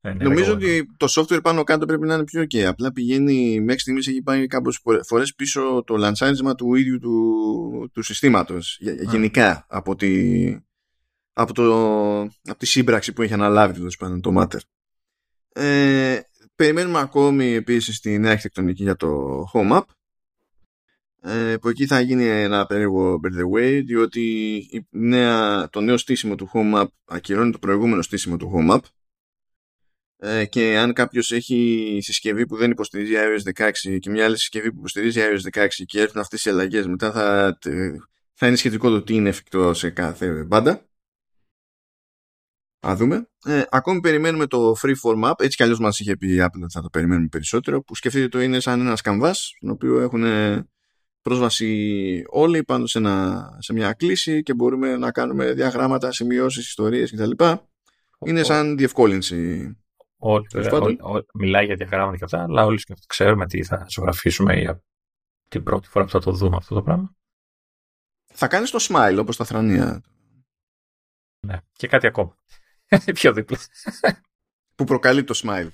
Νομίζω ότι το software πάνω κάτω πρέπει να είναι πιο ok. Απλά πηγαίνει μέχρι στιγμής έχει πάει κάποιες φορές πίσω το λαντσάρισμα του ίδιου του, του συστήματος. Γενικά από τη, από, το, από τη σύμπραξη που έχει αναλάβει το, το Matter. Ε, περιμένουμε ακόμη επίσης τη νέα αρχιτεκτονική για το Home App. Ε, που εκεί θα γίνει ένα περίεργο by the way, διότι η νέα, το νέο στήσιμο του Home App ακυρώνει το προηγούμενο στήσιμο του Home App. Και αν κάποιος έχει συσκευή που δεν υποστηρίζει iOS δεκαέξι και μια άλλη συσκευή που υποστηρίζει iOS δεκαέξι και έρθουν αυτές οι αλλαγές, μετά θα, θα είναι σχετικό το τι είναι εφικτό σε κάθε μπάντα. Α, δούμε. Ε, ακόμη περιμένουμε το Freeform App, έτσι κι αλλιώς μας είχε πει η Apple ότι θα το περιμένουμε περισσότερο, που σκεφτείτε το είναι σαν ένας καμβάς, στον οποίο έχουν πρόσβαση όλοι πάνω σε, ένα, σε μια κλίση και μπορούμε να κάνουμε διαγράμματα, σημειώσεις, ιστορίες κτλ. Είναι σαν διευκόλυνση. Όλοι, όλοι, όλοι, μιλάει για διαγράμματα και αυτά, αλλά όλοι ξέρουμε τι θα ζωγραφίσουμε για την πρώτη φορά που θα το δούμε αυτό το πράγμα. Θα κάνεις το smile όπως τα θρανία. Ναι, και κάτι ακόμα. Πιο δίπλα. Που προκαλεί το smile.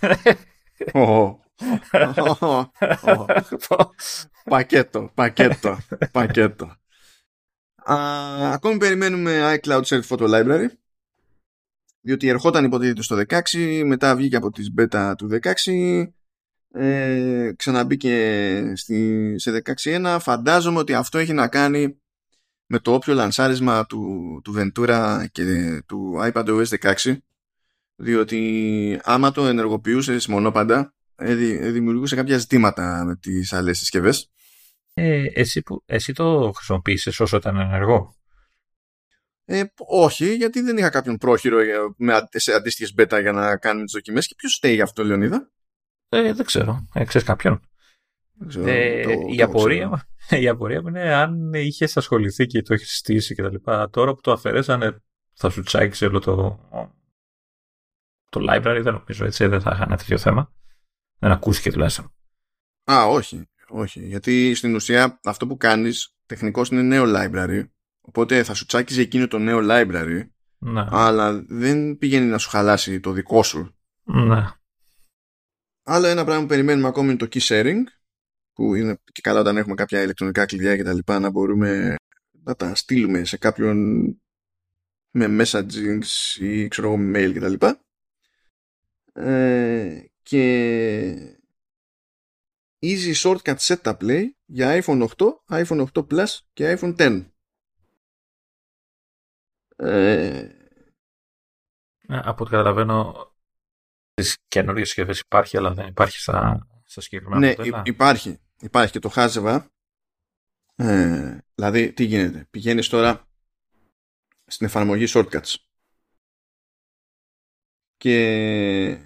Πακέτο, πακέτο, πακέτο. Ακόμη περιμένουμε iCloud Self Photo Library. διότι ερχόταν υποτίθεται στο δεκαέξι, μετά βγήκε από τις beta του δεκαέξι, ε, ξαναμπήκε στη, σε δεκαέξι ένα. Φαντάζομαι ότι αυτό έχει να κάνει με το όποιο λανσάρισμα του, του Ventura και του iPadOS δεκαέξι, διότι άμα το ενεργοποιούσες μονόπαντα, ε, δημιουργούσε κάποια ζητήματα με τις άλλες συσκευές. Ε, εσύ, που, εσύ το χρησιμοποίησες όσο ήταν ενεργό? Ε, όχι, γιατί δεν είχα κάποιον πρόχειρο με, σε αντίστοιχες beta για να κάνουμε τις δοκιμές. Και ποιος στέει γι' αυτό, Λεωνίδα? Ε, δεν ξέρω, ε, ξέρεις κάποιον? Ξέρω, ε, το, η, το απορία, η απορία μου είναι αν είχες ασχοληθεί και το έχεις στήσει και τα λοιπά. Τώρα που το αφαιρέσανε θα σου τσάκησε όλο το, το library, δεν νομίζω, έτσι δεν θα είχα ένα τέτοιο θέμα. Δεν ακούστηκε τουλάχιστον. Α, όχι, όχι, γιατί στην ουσία αυτό που κάνεις τεχνικώς είναι νέο library. Οπότε θα σου τσάκιζε εκείνο το νέο library, ναι. Αλλά δεν πηγαίνει να σου χαλάσει το δικό σου. Ναι. Άλλο ένα πράγμα που περιμένουμε ακόμη είναι το key sharing, που είναι και καλά όταν έχουμε κάποια ηλεκτρονικά κλειδιά και τα λοιπά να μπορούμε να τα στείλουμε σε κάποιον με messaging ή ξέρω εγώ mail και τα λοιπά. Ε, και easy shortcut setup play για iPhone οκτώ, iPhone οκτώ Plus και iPhone X. Ε... Από ό,τι καταλαβαίνω στις καινούριες συσκευές υπάρχει, αλλά δεν υπάρχει στα, στα συγκεκριμένα. Ναι, αποτέλα. υπάρχει υπάρχει και το χάζευα, ε, δηλαδή τι γίνεται? Πηγαίνεις τώρα στην εφαρμογή shortcuts και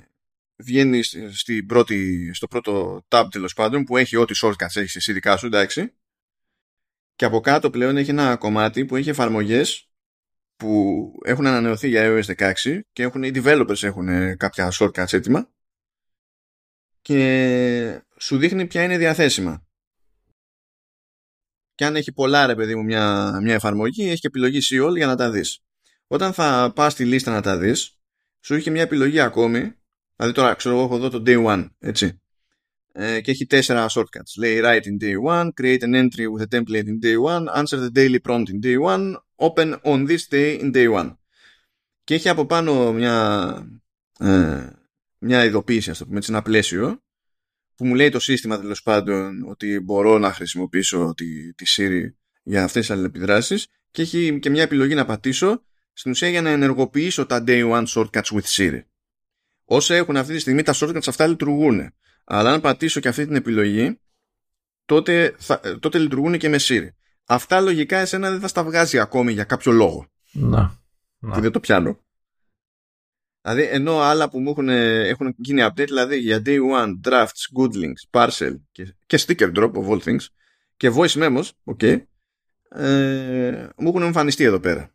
βγαίνεις στην πρώτη, στο πρώτο tab τέλος πάντων που έχει ό,τι shortcuts έχεις εσύ δικά σου, εντάξει, και από κάτω πλέον έχει ένα κομμάτι που έχει εφαρμογές που έχουν ανανεωθεί για iOS δεκαέξι και έχουν, οι developers έχουν κάποια shortcuts έτοιμα και σου δείχνει ποια είναι διαθέσιμα. Και αν έχει πολλά, ρε παιδί μου, μια, μια εφαρμογή, έχει και επιλογή see all για να τα δεις. Όταν θα πας στη λίστα να τα δεις, σου είχε μια επιλογή ακόμη, δηλαδή τώρα ξέρω εγώ έχω εδώ το Day One, έτσι, ε, και έχει τέσσερα shortcuts. Λέει write in Day One, create an entry with a template in Day One, answer the daily prompt in Day One, open on this day in Day One. Και έχει από πάνω μια ε, μια ειδοποίηση, ας το πούμε, έτσι, ένα πλαίσιο που μου λέει το σύστημα τέλος πάντων ότι μπορώ να χρησιμοποιήσω τη, τη Siri για αυτές τις αλληλεπιδράσεις και έχει και μια επιλογή να πατήσω στην ουσία για να ενεργοποιήσω τα Day One shortcuts with Siri. Όσα έχουν αυτή τη στιγμή τα shortcuts αυτά λειτουργούν, αλλά αν πατήσω και αυτή την επιλογή τότε, θα, τότε λειτουργούν και με Siri. Αυτά λογικά εσένα δεν θα στα βγάζει ακόμη για κάποιο λόγο. Να, να. Και δεν το πιάνω. Δηλαδή ενώ άλλα που μου έχουν, έχουν γίνει update, δηλαδή για Day One, Drafts, Good Links, Parcel και, και Sticker Drop of all things και Voice Memos, okay, ε, μου έχουν εμφανιστεί εδώ πέρα.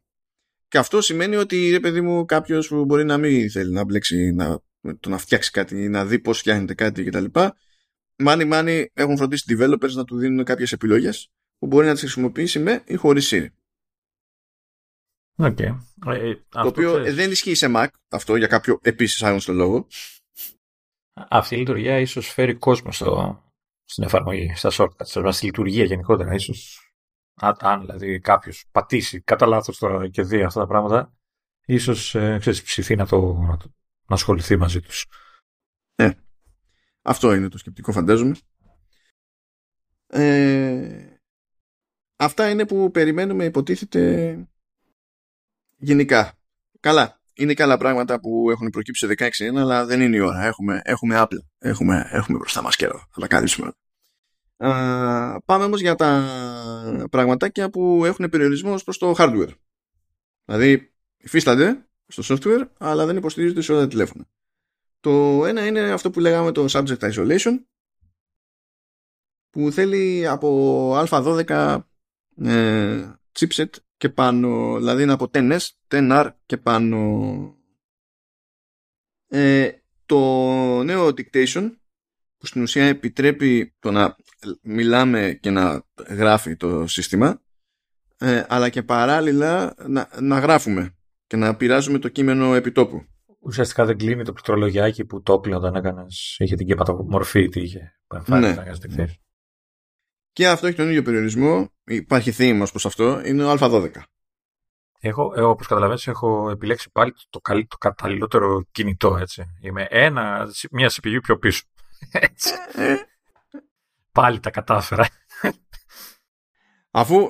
Και αυτό σημαίνει ότι, ρε παιδί μου, κάποιος που μπορεί να μην θέλει να μπλέξει, να, το να φτιάξει κάτι, να δει πώς φτιάχνεται κάτι κτλ. Μάνι μάνι έχουν φροντίσει developers να του δίνουν κάποιες επιλογές που μπορεί να τις χρησιμοποιήσει με ή χωρίς Siri. Okay. Το οποίο θες. Δεν ισχύει σε Mac, αυτό για κάποιο επίσης άγνωστο λόγο. Αυτή η λειτουργία ίσως φέρει κόσμο στο, στην εφαρμογή, στα shortcuts, στη λειτουργία γενικότερα. Ίσως, αν δηλαδή κάποιος πατήσει κατά λάθος τώρα και δει αυτά τα πράγματα, ίσως ε, ξέρεις, ψηθεί να, το, να, το, να ασχοληθεί μαζί τους. Ε, αυτό είναι το σκεπτικό, φαντάζομαι. Ε... Αυτά είναι που περιμένουμε, υποτίθεται, γενικά. Καλά, είναι καλά πράγματα που έχουν προκύψει σε δεκαέξι ένα, αλλά δεν είναι η ώρα. Έχουμε, έχουμε Apple, έχουμε, έχουμε μπροστά μας καιρό, θα τα καλύψουμε. Α, πάμε όμως για τα πραγματάκια που έχουν περιορισμό προς το hardware. Δηλαδή, υφίστανται στο software, αλλά δεν υποστηρίζονται σε όλα τα τηλέφωνα. Το ένα είναι αυτό που λέγαμε το subject isolation, που θέλει από α δώδεκα Ε, chipset και πάνω, δηλαδή είναι από X S, X R και πάνω. ε, το νέο dictation που στην ουσία επιτρέπει το να μιλάμε και να γράφει το σύστημα, ε, αλλά και παράλληλα να, να γράφουμε και να πειράζουμε το κείμενο επιτόπου. Ουσιαστικά δεν κλείνει το πληκτρολογιάκι που το κλείνει όταν έκανες, είχε την κεπατομορφή τι είχε παρεμφάνει, ναι. Και αυτό έχει τον ίδιο περιορισμό. Υπάρχει θύμος προς αυτό. Είναι ο α δώδεκα. Εγώ, εγώ όπως καταλαβαίνεις, έχω επιλέξει πάλι το, καλύ, το καταλληλότερο κινητό, έτσι. Είμαι ένα, μία σι πι γιου πιο πίσω. Έτσι. Πάλι τα κατάφερα. Αφού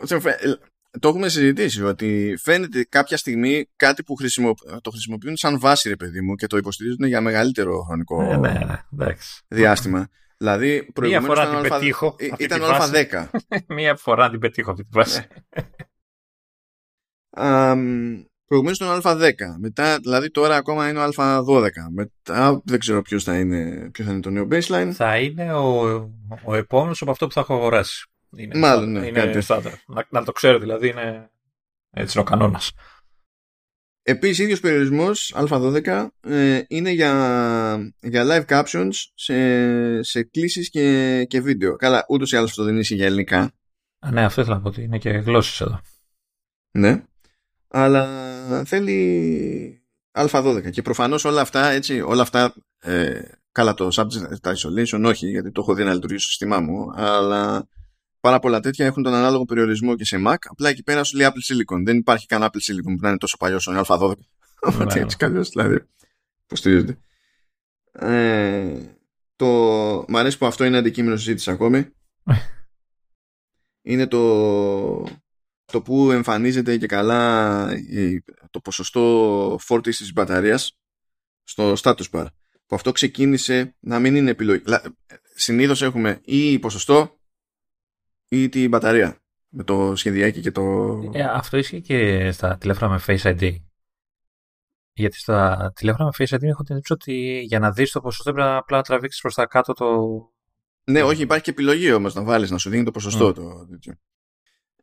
το έχουμε συζητήσει, ότι φαίνεται κάποια στιγμή κάτι που χρησιμο... το χρησιμοποιούν σαν βάση, ρε παιδί μου, και το υποστηρίζουν για μεγαλύτερο χρονικό ε, ναι, ναι, διάστημα. Δηλαδή, προηγουμένως ήταν, αλφα... ήταν αλφα δέκα. Μία φορά την πετύχω αυτή τη βάση. Um, προηγουμένως τον Α10. Μετά, δηλαδή τώρα ακόμα είναι ο Α12. Μετά δεν ξέρω ποιος θα είναι, ποιο θα είναι το νέο baseline. Θα είναι ο, ο επόμενος από αυτό που θα έχω αγοράσει. Είναι, μάλλον, ναι, είναι κάτι. Να, να το ξέρω, δηλαδή είναι έτσι ο κανόνας. Επίσης, ίδιος περιορισμός Α12 ε, είναι για, για live captions σε, σε κλήσεις και, και βίντεο. Καλά, ούτως ή άλλως αυτό δεν ισχύει για ελληνικά. Α, ναι, αυτό ήθελα να πω ότι είναι και γλώσσες εδώ. Ναι. Αλλά θέλει Α12 και προφανώς όλα αυτά, έτσι, όλα αυτά ε, καλά το subject isolation όχι, γιατί το έχω δει να λειτουργήσει στο σύστημά μου, αλλά πάρα πολλά τέτοια έχουν τον ανάλογο περιορισμό και σε Mac. Απλά εκεί πέρα σου λέει Apple Silicon. Δεν υπάρχει καν Apple Silicon που να είναι τόσο παλιό σαν Α12. Έτσι καλώς, δηλαδή υποστηρίζεται. Ε, το... Μ' αρέσει που αυτό είναι αντικείμενο συζήτηση ακόμη. Είναι το... το που εμφανίζεται και καλά το ποσοστό φόρτισης της μπαταρίας στο status bar, που αυτό ξεκίνησε να μην είναι επιλογή. Συνήθως έχουμε ή ποσοστό ή την μπαταρία με το σχεδιάκι και το... Ε, αυτό ίσχυε και στα τηλέφωνα με Face άι ντι. Γιατί στα τηλέφωνα με Face άι ντι έχω την εντύπωση ότι για να δεις το ποσοστό πρέπει να απλά τραβήξεις προς τα κάτω το... Ναι, όχι, υπάρχει και επιλογή όμως να βάλεις να σου δίνει το ποσοστό mm. το...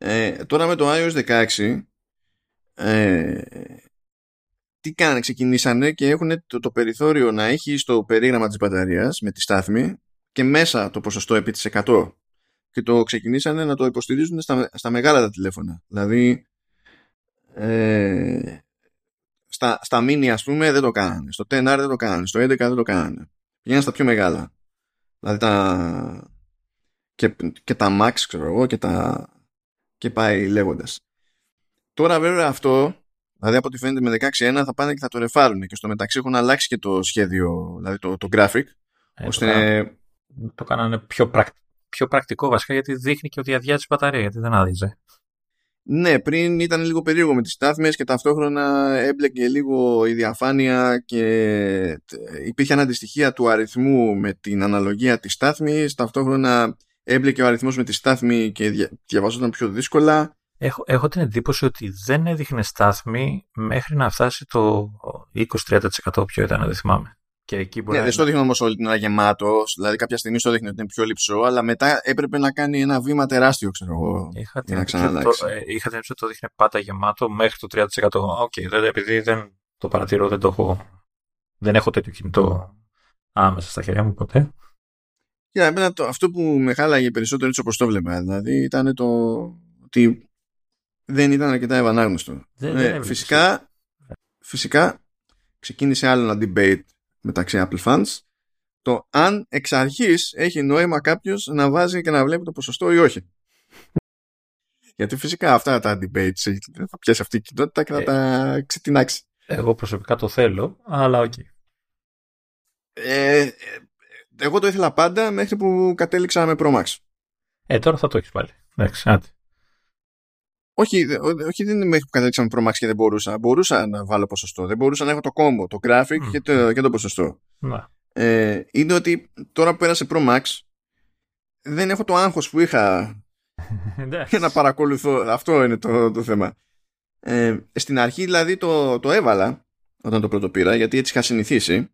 Ε, τώρα με το iOS δεκαέξι ε, τι κάνανε, ξεκινήσανε και έχουν το, το περιθώριο να έχει στο περίγραμμα της μπαταρίας με τη στάθμη και μέσα το ποσοστό επί της εκατό και το ξεκινήσανε να το υποστηρίζουν στα, στα μεγάλα τα τηλέφωνα, δηλαδή ε, στα, στα mini ας πούμε δεν το κάνανε, στο τεν αρ δεν το κάνανε, στο έντεκα δεν το κάνανε, πηγαίνανε στα πιο μεγάλα δηλαδή τα και, και τα Max ξέρω εγώ και τα και πάει λέγοντας. Τώρα βέβαια αυτό, δηλαδή από ό,τι φαίνεται με δεκαέξι ένα θα πάνε και θα το ρεφάρουν και στο μεταξύ έχουν αλλάξει και το σχέδιο, δηλαδή το, το graphic. Ε, ώστε... Το κάνανε, το κάνανε πιο, πρακ, πιο πρακτικό βασικά γιατί δείχνει και ότι αδειάζει η μπαταρία, γιατί δεν άδειζε. Ναι, πριν ήταν λίγο περίεργο με τις στάθμες και ταυτόχρονα έμπλεκε λίγο η διαφάνεια και υπήρχε αναντιστοιχεία του αριθμού με την αναλογία της στάθμης, ταυτόχρονα... Έμπλεκε ο αριθμός με τη στάθμη και δια... διαβάζονταν πιο δύσκολα. Έχω, έχω την εντύπωση ότι δεν έδειχνε στάθμη μέχρι να φτάσει το είκοσι με τριάντα τοις εκατό ποιο ήταν, δεν θυμάμαι. Και εκεί μπορεί ναι, να... δεν στο δείχνω όμως όλη την ώρα γεμάτο. Δηλαδή, κάποια στιγμή στο δείχνει ότι είναι πιο λειψό, αλλά μετά έπρεπε να κάνει ένα βήμα τεράστιο, ξέρω εγώ. Είχα την εντύπωση ότι το δείχνε πάντα γεμάτο μέχρι το τριάντα τοις εκατό. Οκ, okay, δηλαδή, επειδή δεν το παρατηρώ, δεν το έχω. Δεν έχω τέτοιο κινητό άμεσα στα χέρια μου ποτέ. Για εμένα το, αυτό που με χάλαγε περισσότερο έτσι όπως το βλέπα, δηλαδή ήταν το ότι δεν ήταν αρκετά ευανάγνωστο. Δεν, ε, δεν φυσικά, φυσικά ξεκίνησε άλλο ένα debate μεταξύ Apple fans το αν εξ αρχής έχει νόημα κάποιος να βάζει και να βλέπει το ποσοστό ή όχι. Γιατί φυσικά αυτά τα debates θα πιάσει αυτή η κοινότητα και θα ε, τα ξετινάξει. Εγώ προσωπικά το θέλω, αλλά οκ. Okay. Ε, ε, Εγώ το ήθελα πάντα μέχρι που κατέληξα με Pro Max. Ε, τώρα θα το έχεις πάλι. Εντάξει, άντε. Όχι, όχι, δεν είναι μέχρι που κατέληξα με Pro Max και δεν μπορούσα. Μπορούσα να βάλω ποσοστό. Δεν μπορούσα να έχω το combo, το graphic mm. και, το, και το ποσοστό. Mm. Ε, είναι ότι τώρα που πέρασε Pro Max δεν έχω το άγχος που είχα για να παρακολουθώ. Αυτό είναι το, το θέμα. Ε, στην αρχή δηλαδή το, το έβαλα όταν το πρώτο πήρα γιατί έτσι είχα συνηθίσει.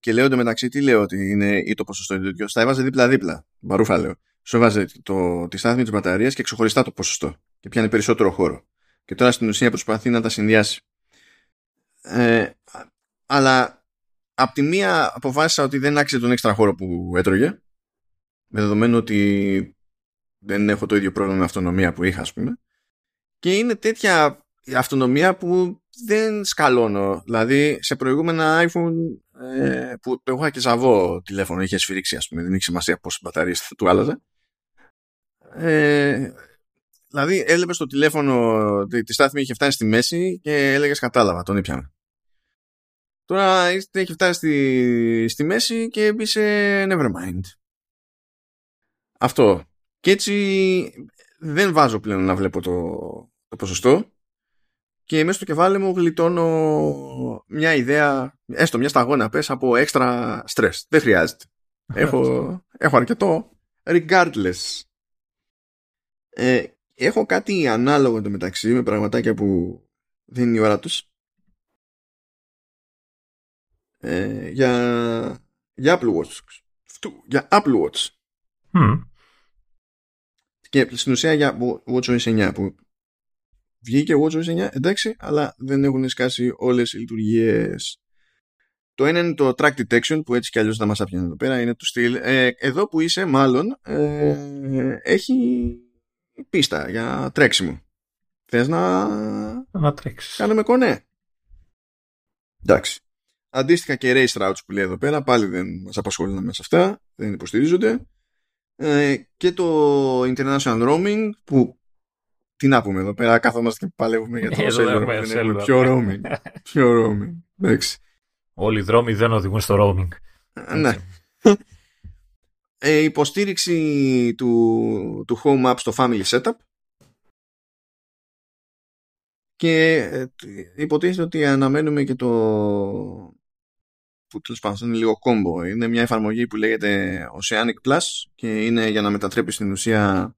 Και λέω το μεταξύ, τι λέω ότι είναι ή το ποσοστό ή το ίδιο. Στα έβαζε δίπλα-δίπλα. Μπαρούφα λέω. Σου έβαζε το, τη στάθμη τη μπαταρία και ξεχωριστά το ποσοστό. Και πιάνει περισσότερο χώρο. Και τώρα στην ουσία προσπαθεί να τα συνδυάσει. Ε, αλλά από τη μία αποφάσισα ότι δεν άξιζε τον έξτρα χώρο που έτρωγε. Με δεδομένο ότι δεν έχω το ίδιο πρόβλημα με αυτονομία που είχα, ας πούμε. Και είναι τέτοια αυτονομία που δεν σκαλώνω. Δηλαδή σε προηγούμενα iPhone. Ε, που το είχα και ζαβό τηλέφωνο, είχε σφυρίξει ας πούμε, δεν είχε σημασία πόσες μπαταρίες του άλλαζα. Ε, Δηλαδή έλεπες το τηλέφωνο, τη στάθμη είχε φτάσει στη μέση και έλεγες κατάλαβα, τον ήπιαμε. Τώρα έχει φτάσει στη, στη μέση και μπει σε nevermind. Αυτό. Και έτσι δεν βάζω πλέον να βλέπω το, το ποσοστό και μέσα στο κεφάλι μου γλιτώνω μια ιδέα, έστω μια σταγόνα πες, από έξτρα stress. Δεν χρειάζεται. Έχω, έχω αρκετό regardless. Ε, έχω κάτι ανάλογο το μεταξύ με πραγματάκια που δεν είναι η ώρα τους. Ε, για, για Apple Watch. Για Apple Watch. Mm. Και στην ουσία για WatchOS εννιά που βγήκε WatchOS εννιά, εντάξει, αλλά δεν έχουν σκάσει όλες οι λειτουργίες. Το ένα είναι το track detection που έτσι κι αλλιώς θα μας απιάνει εδώ πέρα, είναι του στυλ. Ε, εδώ που είσαι μάλλον ε, έχει πίστα για τρέξιμο. Θες να, να τρέξεις. Κάνουμε κονέ. Εντάξει. Αντίστοιχα και race routes που λέει εδώ πέρα, πάλι δεν μας απασχολούν μέσα αυτά, δεν υποστηρίζονται. Ε, και το international roaming που τι να πούμε εδώ πέρα, καθόμαστε και παλεύουμε για το cellular. Ποιο roaming. Ποιο roaming. Εντάξει. Όλοι οι δρόμοι δεν οδηγούν στο roaming. Ναι. ε, υποστήριξη του, του Home App στο Family Setup. Και ε, υποτίθεται ότι αναμένουμε και το... που τέλος πάντων είναι λίγο κόμπο. Είναι μια εφαρμογή που λέγεται Oceanic Plus και είναι για να μετατρέπει στην ουσία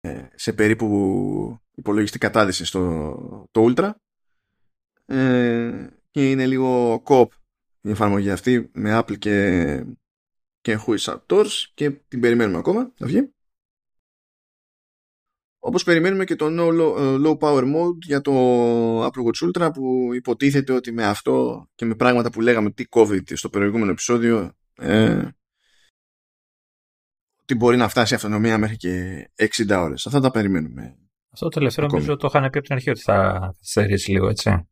ε, σε περίπου υπολογιστή κατάδυση στο το Ultra. Ε, και είναι λίγο co-op η εφαρμογή αυτή με Apple και, και Huawei Outdoors και την περιμένουμε ακόμα να βγει. Όπως περιμένουμε και το no low, low power mode για το Apple Watch Ultra που υποτίθεται ότι με αυτό και με πράγματα που λέγαμε τι COVID στο προηγούμενο επεισόδιο ε, ότι μπορεί να φτάσει η αυτονομία μέχρι και εξήντα ώρες. Αυτά τα περιμένουμε. Αυτό το τελευταίο νομίζω το είχαν πει από την αρχή ότι θα στερήσει λίγο, έτσι.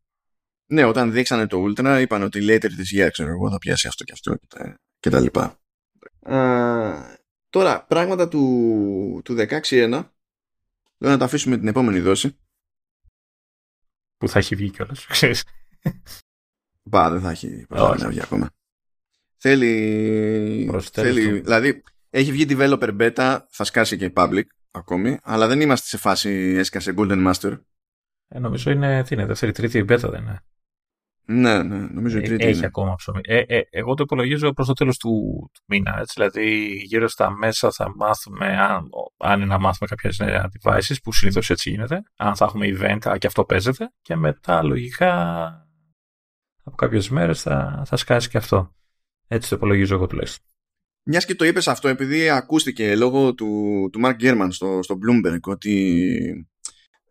Ναι, όταν δείξανε το Ultra είπαν ότι later this year, ξέρω εγώ, θα πιάσει αυτό και αυτό και τα λοιπά. Uh, τώρα, πράγματα του, του δεκαέξι ένα. Λέω να τα αφήσουμε την επόμενη δόση. Που θα έχει βγει κιόλας, ξέρεις. Μπα, δεν θα έχει να βγει ακόμα. Θέλει... θέλει δηλαδή, έχει βγει developer beta, θα σκάσει και public ακόμη, αλλά δεν είμαστε σε φάση έσκασε Golden Master. Ε, νομίζω είναι, τι είναι, δεύτερη, τρίτη beta δεν είναι. Ναι, ναι, νομίζω η τρίτη. Έχει είναι. Ακόμα ψωμί. Ε, ε, εγώ το υπολογίζω προς το τέλος του, του μήνα. Έτσι, δηλαδή, γύρω στα μέσα θα μάθουμε, αν, αν είναι να μάθουμε κάποιες νέα devices, που συνήθως έτσι γίνεται. Αν θα έχουμε event, α, και αυτό παίζεται. Και μετά, λογικά, από κάποιες μέρες θα, θα σκάσει και αυτό. Έτσι το υπολογίζω εγώ τουλάχιστον. Μιας και το είπες αυτό, επειδή ακούστηκε λόγω του, του Mark Gurman στο, στο Bloomberg ότι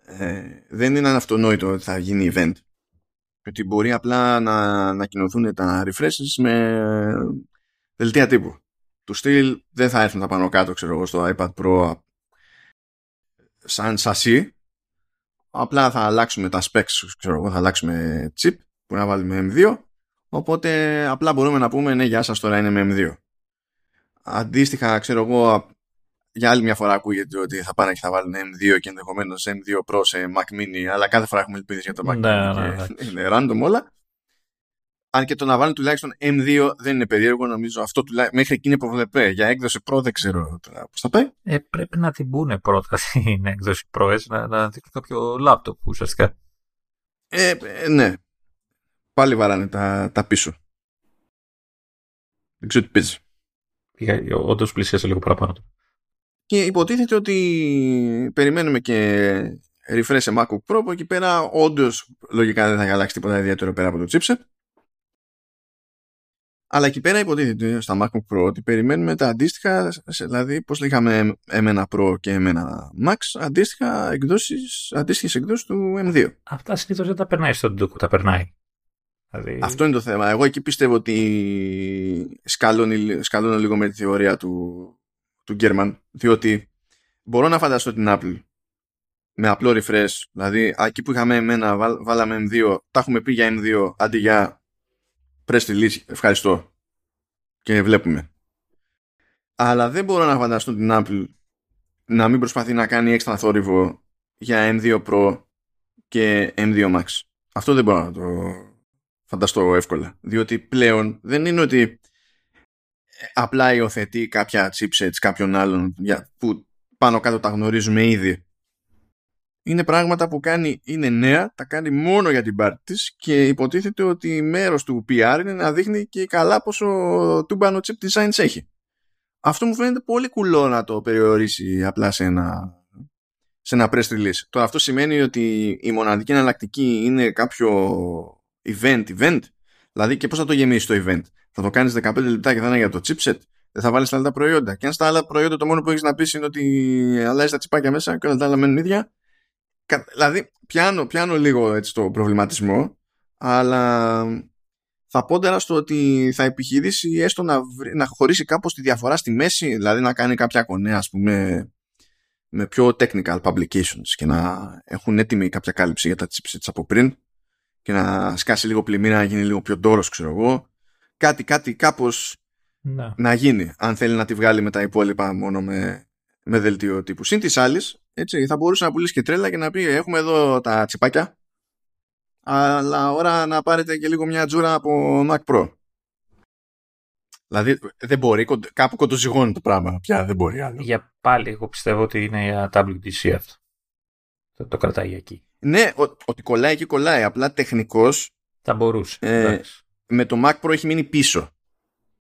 ε, δεν είναι αυτονόητο ότι θα γίνει event. Ότι μπορεί απλά να ανακοινωθούν τα refreshes με δελτία τύπου. Του στυλ δεν θα έρθουν τα πάνω κάτω, ξέρω εγώ, στο iPad Pro σαν σασί. Απλά θα αλλάξουμε τα specs, ξέρω εγώ, θα αλλάξουμε chip που να βάλουμε εμ δύο. Οπότε απλά μπορούμε να πούμε ναι, γεια σας, τώρα είναι με εμ δύο. Αντίστοιχα, ξέρω εγώ, για άλλη μια φορά ακούγεται ότι θα πάνε και θα βάλουν εμ δύο και ενδεχομένως εμ δύο Pro σε Mac Mini, αλλά κάθε φορά έχουμε ελπίδες για το Mac Mini. Ναι, ναι, είναι random όλα. Αν και το να βάλουν τουλάχιστον εμ δύο δεν είναι περίεργο, νομίζω αυτό τουλάχιστον μέχρι εκεί είναι προβλεπέ. Για έκδοση Pro δεν ξέρω πώς θα πάει. Ε, πρέπει να την πούνε πρώτα την έκδοση Pro, έτσι, να, να δείξουν κάποιο laptop ουσιαστικά. Ε, ναι. Πάλι βαράνε τα, τα πίσω. Δεν ξέρω τι παίζει. Όντως πλησίασε λίγο παραπάνω. Και υποτίθεται ότι περιμένουμε και refresh σε MacBook Pro που εκεί πέρα όντως λογικά δεν θα αλλάξει τίποτα ιδιαίτερο πέρα από το chipset. Αλλά εκεί πέρα υποτίθεται στα MacBook Pro ότι περιμένουμε τα αντίστοιχα, δηλαδή πώς λέγαμε εμ ένα Pro και εμ ένα Max, αντίστοιχα εκδόσεις, αντίστοιχες εκδόσεις του εμ δύο. Αυτά συνήθως δεν τα περνάει στον ντουκ, τα περνάει. Δηλαδή... Αυτό είναι το θέμα. Εγώ εκεί πιστεύω ότι σκαλώνω, σκαλώνω λίγο με τη θεωρία του... του German, διότι μπορώ να φανταστώ την Apple με απλό refresh, δηλαδή εκεί που είχαμε εμένα βάλαμε εμ δύο, τα έχουμε πει για εμ δύο αντί για press release, ευχαριστώ και βλέπουμε. Αλλά δεν μπορώ να φανταστώ την Apple να μην προσπαθεί να κάνει έξτρα θόρυβο για εμ δύο Pro και εμ δύο Max. Αυτό δεν μπορώ να το φανταστώ εύκολα, διότι πλέον δεν είναι ότι απλά υιοθετεί κάποια chipsets κάποιων άλλων που πάνω κάτω τα γνωρίζουμε ήδη. Είναι πράγματα που κάνει, είναι νέα, τα κάνει μόνο για την πάρτη της και υποτίθεται ότι μέρος του πι αρ είναι να δείχνει και καλά πόσο τούμπανο chip designs έχει. Αυτό μου φαίνεται πολύ κουλό να το περιορίσει απλά σε ένα, σε ένα press release. Τώρα αυτό σημαίνει ότι η μοναδική εναλλακτική είναι κάποιο event, event. Δηλαδή και πώς θα το γεμίσεις το event. Θα το κάνεις δεκαπέντε λεπτά και θα είναι για το chipset. Δεν θα βάλεις τα άλλα προϊόντα. Και αν στα άλλα προϊόντα το μόνο που έχεις να πεις είναι ότι αλλάζεις τα τσιπάκια μέσα και όλα τα άλλα μένουν ίδια. Δηλαδή πιάνω, πιάνω λίγο έτσι το προβληματισμό, αλλά θα πόντερα στο ότι θα επιχειρήσει έστω να, βρει, να χωρίσει κάπως τη διαφορά στη μέση, δηλαδή να κάνει κάποια κονέα ας πούμε με πιο technical publications και να έχουν έτοιμη κάποια κάλυψη για τα chipsets από πριν και να σκάσει λίγο πλημμύρα, να γίνει λίγο πιο ντόρος, ξέρω εγώ, κάτι, κάτι κάπως να. να γίνει αν θέλει να τη βγάλει με τα υπόλοιπα μόνο με, με δελτίο τύπου. Συν της άλλης, έτσι, θα μπορούσε να πουλήσει και τρέλα και να πει έχουμε εδώ τα τσιπάκια, αλλά ώρα να πάρετε και λίγο μια τζούρα από Mac Pro. Δηλαδή δεν μπορεί, κάπου κοντοζυγώνει το πράγμα πια, δεν μπορεί άλλο. Για πάλι εγώ πιστεύω ότι είναι για ντάμπλιου ντι σι αυτό. Το, το κρατάει εκεί. Ναι, ο, ότι κολλάει εκεί κολλάει, απλά τεχνικός θα μπορούσε. Ε, με το Mac Pro έχει μείνει πίσω.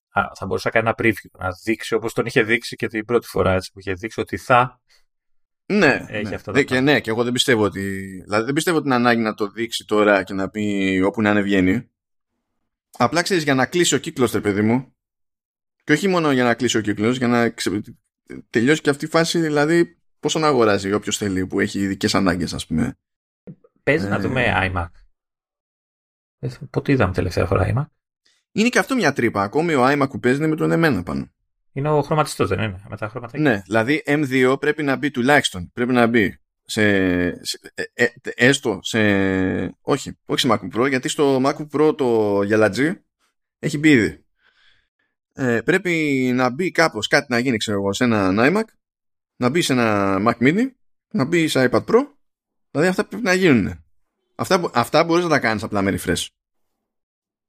Α, θα μπορούσε να κάνει ένα preview, να δείξει όπως τον είχε δείξει και την πρώτη φορά, έτσι, που είχε δείξει ότι θα... Ναι, ναι. Αυτά και, ναι, και εγώ δεν πιστεύω ότι. Δηλαδή δεν πιστεύω την ανάγκη να το δείξει τώρα και να πει όπου να είναι βγαίνει. Απλά ξέρεις, για να κλείσει ο κύκλος, τε παιδί μου. Και όχι μόνο για να κλείσει ο κύκλος, για να ξε... τελειώσει και αυτή η φάση, δηλαδή πόσο να αγοράζει όποιος θέλει που έχει ειδικές ανάγκες, ας πούμε. Παίζει ε... να δούμε iMac. Πότε είδαμε τελευταία φορά iMac. Είναι και αυτό μια τρύπα. Ακόμη ο iMac που παίζει είναι με τον εμένα πάνω. Είναι ο χρωματιστός, δεν είναι, με τα χρωματάκια. Ναι, δηλαδή εμ δύο πρέπει να μπει τουλάχιστον. Πρέπει να μπει σε, σε, ε, ε, έστω σε... Όχι, όχι σε MacBook Pro, γιατί στο MacBook Pro το γελατζί έχει μπει ήδη. Ε, πρέπει να μπει κάπως, κάτι να γίνει, ξέρω εγώ, σε ένα iMac, να μπει σε ένα Mac Mini, να μπει σε iPad Pro. Δηλαδή αυτά πρέπει να γίνουν. Αυτά, αυτά μπορείς να τα κάνεις απλά με refresh.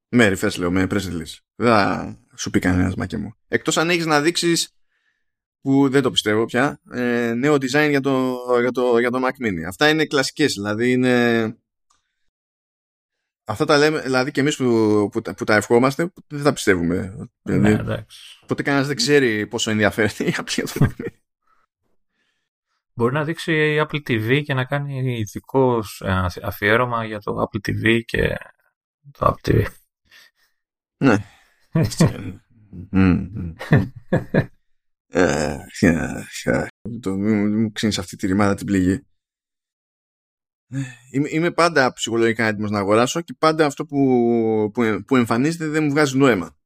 Με refresh λέω, με press release. Δεν θα σου πει κανένας μακέ μου. Εκτός αν έχεις να δείξεις, που δεν το πιστεύω πια, ε, νέο design για το, για, το, για το Mac Mini. Αυτά είναι κλασικές, δηλαδή είναι... Αυτά τα λέμε, δηλαδή και εμείς που, που, που τα ευχόμαστε, δεν τα πιστεύουμε. Ναι, εντάξει. Οπότε κανένας δεν ξέρει πόσο ενδιαφέρεται η Apple. Μπορεί να δείξει η Apple τι βι και να κάνει ειδικό αφιέρωμα για το Apple τι βι και το Apple τι βι. Ναι. Μου ξύνεις αυτή τη ρημάδα την πληγή. Είμαι πάντα ψυχολογικά έτοιμος να αγοράσω και πάντα αυτό που εμφανίζεται δεν μου βγάζει νόημα.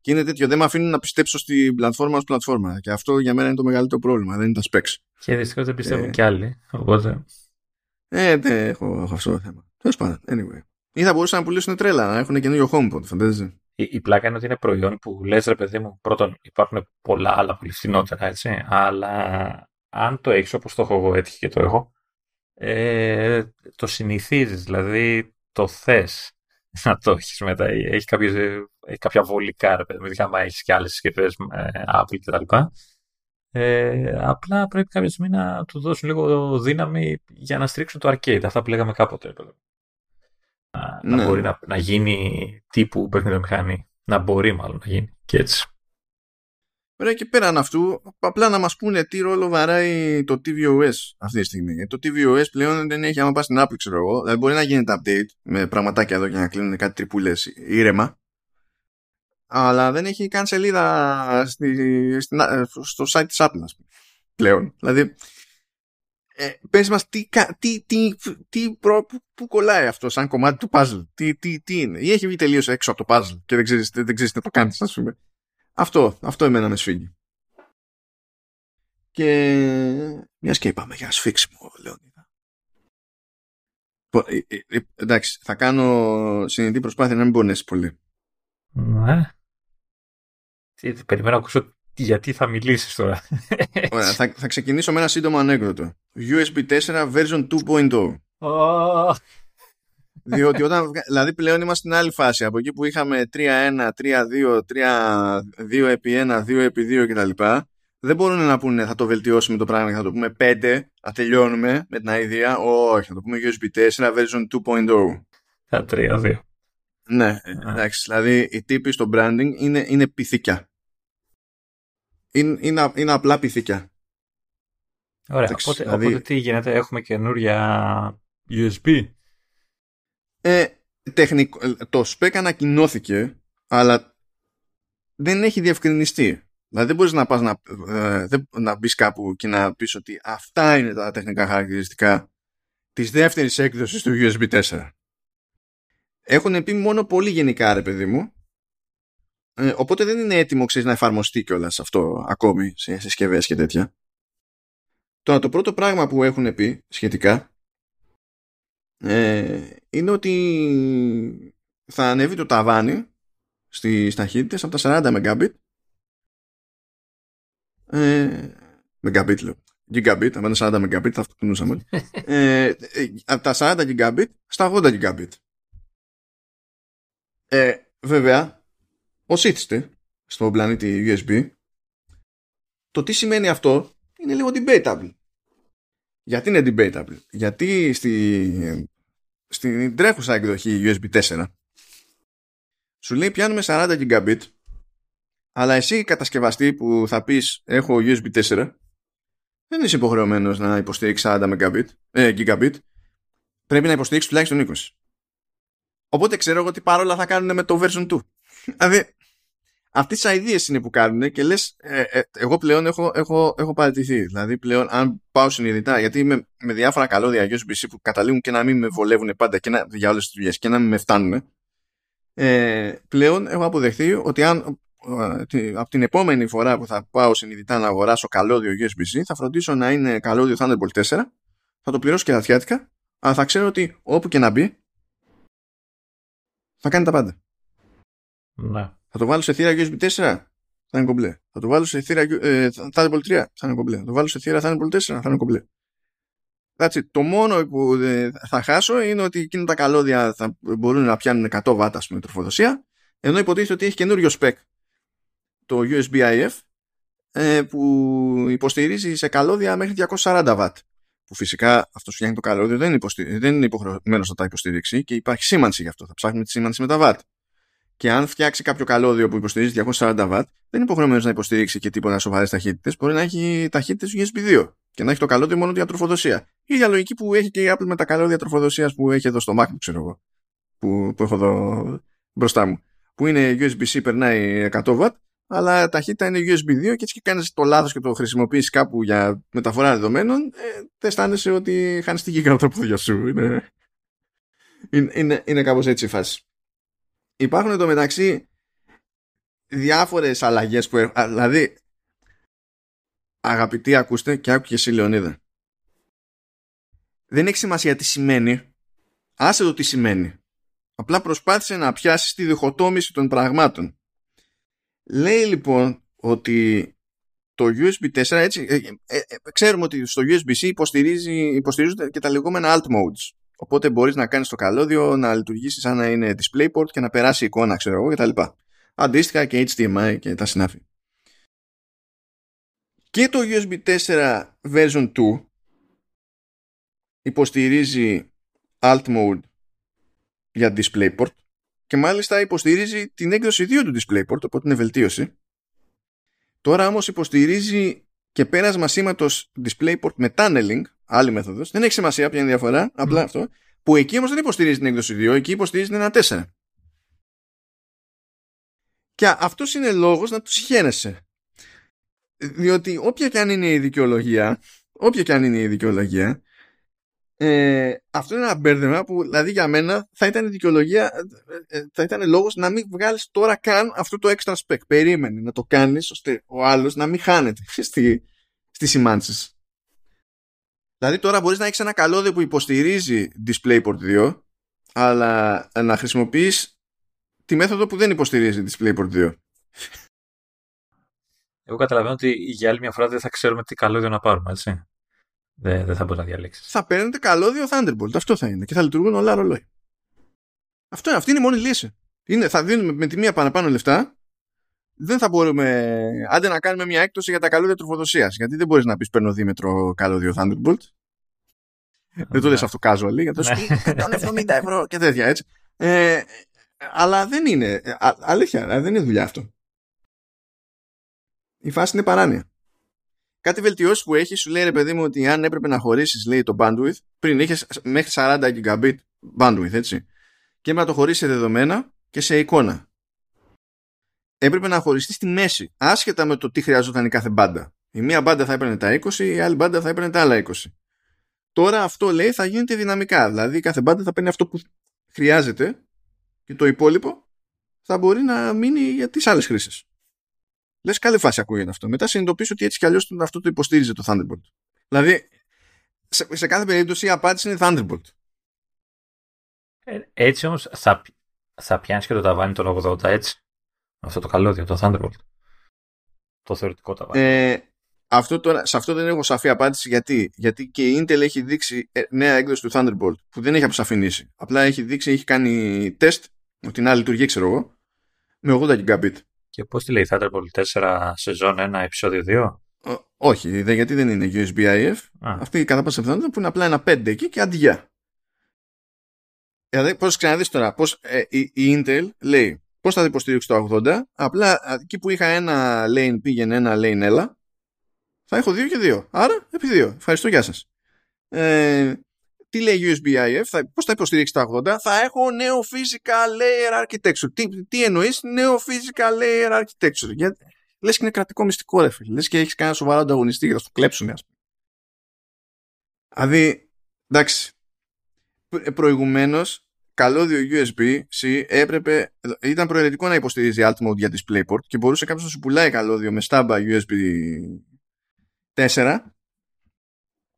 Και είναι τέτοιο, δεν με αφήνουν να πιστέψω στην πλατφόρμα ως πλατφόρμα. Και αυτό για μένα είναι το μεγαλύτερο πρόβλημα, δεν είναι τα specs. Και δυστυχώς δεν πιστεύω κι άλλοι. Ε, δεν έχω αυτό το θέμα. Τέλος πάντων, anyway. Ή θα μπορούσαν να πουλήσουν τρέλα, να έχουν καινούριο HomePod, φαντάζεσαι. Η, η πλάκα είναι ότι είναι προϊόν που λες, ρε παιδί μου, πρώτον υπάρχουν πολλά άλλα πολύ φθηνότερα, έτσι. Αλλά αν το έχεις όπως το έχω εγώ, έτυχε και το έχω, ε, το συνηθίζεις, δηλαδή το θες να το έχεις μετά. Έχει, κάποιες, έχει κάποια βολικά, ρε παιδί μου, ειδικά άμα έχεις και άλλες συσκευές Apple κτλ. Ε, απλά πρέπει κάποια στιγμή να του δώσουν λίγο δύναμη για να στηρίξουν το arcade, αυτά που λέγαμε κάποτε. Να ναι. Μπορεί να, να γίνει τύπου παιχνιδομηχανή. Να μπορεί μάλλον να γίνει και έτσι. Ωραία, και πέραν αυτού, απλά να μας πούνε τι ρόλο βαράει το τι βι ο ες αυτή τη στιγμή. Το τι βι ο ες πλέον δεν έχει, άμα πας στην Apple, ξέρω εγώ. Δηλαδή μπορεί να γίνεται update με πραγματάκια εδώ και να κλείνουν κάτι τρυπούλες ήρεμα. Αλλά δεν έχει καν σελίδα στη, στην, στο site της Apple πλέον. Δηλαδή Ε, πες μας τι, τι, τι, τι προ, που, που κολλάει αυτό σαν κομμάτι του puzzle, τι, τι, τι είναι, ή έχει βγει τελείως έξω από το puzzle και δεν ξέρεις, δεν ξέρεις να το κάνεις, ας πούμε. Αυτό, αυτό εμένα με σφίγγει. Και μιας και είπαμε για σφίξιμο, Λεωνίδα. Ε, ε, ε, εντάξει, θα κάνω συνειδητή προσπάθεια να μην πονέσεις πολύ. Ναι. Περιμένω να ακούσω γιατί θα μιλήσεις τώρα. Ωραία, θα, θα ξεκινήσω με ένα σύντομο ανέκδοτο. γιου ες μπι φορ version two point oh. Oh. Διότι όταν, δηλαδή πλέον είμαστε στην άλλη φάση. Από εκεί που είχαμε three point one, three point two, three point two x one, two x two κτλ. Δεν μπορούν να πούνε θα το βελτιώσουμε το πράγμα και θα το πούμε five, θα τελειώνουμε με την idea. Όχι, θα το πούμε γιου ες μπι φορ version two point oh. Θα three point two. Ναι, εντάξει, δηλαδή οι τύποι στο branding είναι, είναι πυθικιά. Είναι, είναι, είναι απλά πυθικιά. Ωραία, εντάξει, οπότε, δηλαδή... οπότε τι γίνεται, έχουμε καινούρια γιου ες μπι. Ε, τεχνικό, το spec ανακοινώθηκε, αλλά δεν έχει διευκρινιστεί. Δηλαδή δεν μπορείς να πας να, ε, να μπεις κάπου και να πεις ότι αυτά είναι τα τεχνικά χαρακτηριστικά της δεύτερης έκδοσης του γιου ες μπι φορ. Έχουν πει μόνο πολύ γενικά, ρε παιδί μου. Ε, οπότε δεν είναι έτοιμο, ξέρεις, να εφαρμοστεί κιόλας αυτό ακόμη σε συσκευές και τέτοια. Τώρα, το πρώτο πράγμα που έχουν πει σχετικά ε, είναι ότι θα ανέβει το ταβάνι στις ταχύτητες από τα forty megabit. Ε, Megabit λέω. Gigabit, αν είναι forty megabit θα αυτοκτονούσαμε όλοι. Ε, από τα forty gigabit στα eighty gigabit. Ε, βέβαια, ως ήθιστε στον πλανήτη γιου ες μπι, το τι σημαίνει αυτό είναι λίγο debatable. Γιατί είναι debatable? Γιατί στη, στην τρέχουσα εκδοχή γιου ες μπι φορ σου λέει πιάνουμε forty gigabit, αλλά εσύ κατασκευαστή που θα πεις έχω γιου ες μπι φορ δεν είσαι υποχρεωμένος να υποστηρίξει forty megabit, ε, gigabit. Πρέπει να υποστηρίξει τουλάχιστον twenty. Οπότε ξέρω εγώ τι παρόλα θα κάνουν με το version two. Δηλαδή, αυτές τις ideas είναι που κάνουν και λες, ε, ε, εγώ πλέον έχω, έχω, έχω παρατηθεί. Δηλαδή, πλέον, αν πάω συνειδητά, γιατί είμαι με διάφορα καλώδια γιου ες μπι φορ που καταλήγουν και να μην με βολεύουν πάντα και να, για όλες τις δουλειές και να μην με φτάνουν, ε, πλέον έχω αποδεχθεί ότι αν, ε, από την επόμενη φορά που θα πάω συνειδητά να αγοράσω καλώδιο γιου ες μπι φορ, θα φροντίσω να είναι καλώδιο Thunderbolt φορ, θα το πληρώσω και δαθιάτικα, αλλά θα ξέρω ότι όπου και να μπει, θα κάνει τα πάντα. Ναι. Θα το βάλω σε θύρα γιου ες μπι φορ, θα είναι κομπλέ. Θα το βάλω σε θύρα ε, Thunderbolt τρία, θα είναι κομπλέ. Θα το βάλω σε θύρα Thunderbolt τέσσερα, θα είναι κομπλέ. Εντάξει, το μόνο που ε, θα χάσω είναι ότι εκείνα τα καλώδια θα μπορούν να πιάνουν εκατό βατ με τροφοδοσία, ενώ υποτίθεται ότι έχει καινούριο spec το γιου ες μπι άι εφ ε, που υποστηρίζει σε καλώδια μέχρι διακόσια σαράντα βατ. Που φυσικά αυτό φτιάχνει το καλώδιο, δεν είναι, υποστηρι... δεν είναι υποχρεωμένος να τα υποστηρίξει και υπάρχει σήμανση γι' αυτό. Θα ψάχνουμε τη σήμανση με τα βατ. Και αν φτιάξει κάποιο καλώδιο που υποστηρίζει διακόσια σαράντα βατ, δεν είναι υποχρεωμένος να υποστηρίξει και τίποτα σοβαρές ταχύτητες. Μπορεί να έχει ταχύτητες γιου ες μπι φορ και να έχει το καλώδιο μόνο για τροφοδοσία. Ή για λογική που έχει και η Apple με τα καλώδια τροφοδοσίας που έχει εδώ στο Mac, ξέρω εγώ, που, που έχω εδώ μπροστά μου. Που είναι γιου ες μπι σι, περνάει εκατό βατ, αλλά ταχύτητα είναι γιου ες μπι φορ και έτσι και κάνεις το λάθος και το χρησιμοποιείς κάπου για μεταφορά δεδομένων, ε, δεν αισθάνεσαι ότι χάνεις τη γίγα από τα πόδια σου. Είναι, είναι, είναι, είναι κάπως έτσι η φάση. Υπάρχουν εντωμεταξύ διάφορες αλλαγές που έχουν. Δηλαδή, αγαπητοί, ακούστε και άκου και εσύ, Λεωνίδα. Δεν έχει σημασία τι σημαίνει. Άσε το τι σημαίνει. Απλά προσπάθησε να πιάσεις τη διχοτόμηση των πραγμάτων. Λέει λοιπόν ότι το γιου ες μπι φορ, έτσι, ε, ε, ε, ξέρουμε ότι στο γιου ες μπι-C υποστηρίζονται και τα λεγόμενα alt modes. Οπότε μπορείς να κάνεις το καλώδιο να λειτουργήσει σαν να είναι DisplayPort και να περάσει εικόνα, ξέρω εγώ, κτλ. Αντίστοιχα και έιτς ντι εμ άι και τα συνάφη. Και το γιου ες μπι φορ version two υποστηρίζει alt mode για DisplayPort. Και μάλιστα υποστηρίζει την έκδοση δύο του DisplayPort, οπότε είναι βελτίωση. Τώρα όμως υποστηρίζει και πέρασμα σήματος DisplayPort με tunneling, άλλη μέθοδος. Δεν έχει σημασία ποια είναι η διαφορά, απλά mm. αυτό. Που εκεί όμως δεν υποστηρίζει την έκδοση δύο, εκεί υποστηρίζει ένα τέσσερα. Και αυτός είναι λόγος να τους χαίνεσαι. Διότι όποια και αν είναι η δικαιολογία, όποια και αν είναι η δικαιολογία, Ε, αυτό είναι ένα μπέρδεμα που δηλαδή για μένα θα ήταν δικαιολογία, θα ήταν λόγος να μην βγάλεις τώρα καν αυτό το extra spec. Περίμενε να το κάνεις ώστε ο άλλος να μην χάνεται στη, στις σημάνσεις. Δηλαδή τώρα μπορείς να έχεις ένα καλώδιο που υποστηρίζει DisplayPort δύο, αλλά να χρησιμοποιείς τη μέθοδο που δεν υποστηρίζει DisplayPort δύο. εγώ καταλαβαίνω ότι για άλλη μια φορά δεν θα ξέρουμε τι καλώδιο να πάρουμε, έτσι. Δεν, δεν θα μπορεί να διαλέξεις. Θα παίρνετε καλώδιο Thunderbolt, αυτό θα είναι. Και θα λειτουργούν όλα ρολόι. Αυτό, αυτή είναι η μόνη λύση. Είναι, θα δίνουμε με τη μία παραπάνω λεφτά. Δεν θα μπορούμε, άντε να κάνουμε μια έκπτωση για τα καλώδια τροφοδοσίας. Γιατί δεν μπορείς να πεις παίρνω δίμετρο καλώδιο Thunderbolt. Δεν το λες αυτό casual, γιατί σου πει εκατόν εβδομήντα ευρώ και τέτοια, έτσι. Ε, αλλά δεν είναι. Α, αλήθεια, δεν είναι δουλειά αυτό. Η φάση είναι παράνοια. Κάτι βελτιώσεις που έχει, σου λέει ρε παιδί μου ότι αν έπρεπε να χωρίσεις, λέει, το bandwidth, πριν είχες μέχρι σαράντα γιγαμπάιτ bandwidth, έτσι. Και έπρεπε να το χωρίσεις σε δεδομένα και σε εικόνα. Έπρεπε να χωριστεί στη μέση, άσχετα με το τι χρειαζόταν η κάθε μπάντα. Η μία μπάντα θα έπαιρνε τα είκοσι, η άλλη μπάντα θα έπαιρνε τα άλλα είκοσι. Τώρα αυτό, λέει, θα γίνεται δυναμικά. Δηλαδή η κάθε μπάντα θα παίρνει αυτό που χρειάζεται και το υπόλοιπο θα μπορεί να μείνει για τις άλλες χρήσεις. Λες καλή φάση ακούγεται αυτό. Μετά συνειδητοποιήσω ότι έτσι κι αλλιώς αυτό το υποστήριζε το Thunderbolt. Δηλαδή σε, σε κάθε περίπτωση η απάντηση είναι Thunderbolt. Ε, έτσι όμως θα, θα πιάνεις και το ταβάνι των ογδόντα, έτσι. Αυτό το καλώδιο, το Thunderbolt. Το θεωρητικό ταβάνι. Ε, αυτό τώρα, σε αυτό δεν έχω σαφή απάντηση. Γιατί, γιατί και η Intel έχει δείξει νέα έκδοση του Thunderbolt που δεν έχει αποσαφηνίσει. Απλά έχει δείξει, έχει κάνει τεστ ότι να λειτουργεί, ξέρω εγώ, με ογδόντα γιγαμπάιτ. Και πώς τη λέει, Thunderbolt τέσσερα σεζόν ένα επεισόδιο δύο. Ό, όχι, δε, γιατί δεν είναι γιου ες μπι άι εφ. Α. Αυτή η κατά πάσα πιθανότητα που είναι απλά ένα πέντε εκεί και αντιγιά. Δηλαδή, πώς ξαναδείς τώρα, πώς, ε, η, η Intel λέει πώς θα υποστηρίξει το ογδόντα, απλά εκεί που είχα ένα lane πήγαινε, ένα lane έλα, θα έχω δύο και δύο. Άρα, επί δύο. Ευχαριστώ, γεια σας. Ε, τι λέει γιου ες μπι άι εφ, θα, πώς θα υποστηρίξει τα ογδόντα, θα έχω νέο physical layer architecture. Τι, τι εννοείς νέο physical layer architecture. Για, λες και είναι κρατικό μυστικό, ρε φίλε. Λες και έχεις κανένα σοβαρό ανταγωνιστή για να σου κλέψουν, ας πούμε. Δηλαδή, εντάξει. Προηγουμένως, καλώδιο γιου ες μπι-C έπρεπε, ήταν προαιρετικό να υποστηρίζει Alt Mode για DisplayPort και μπορούσε κάποιος να σου πουλάει καλώδιο με στάμπα γιου ες μπι τέσσερα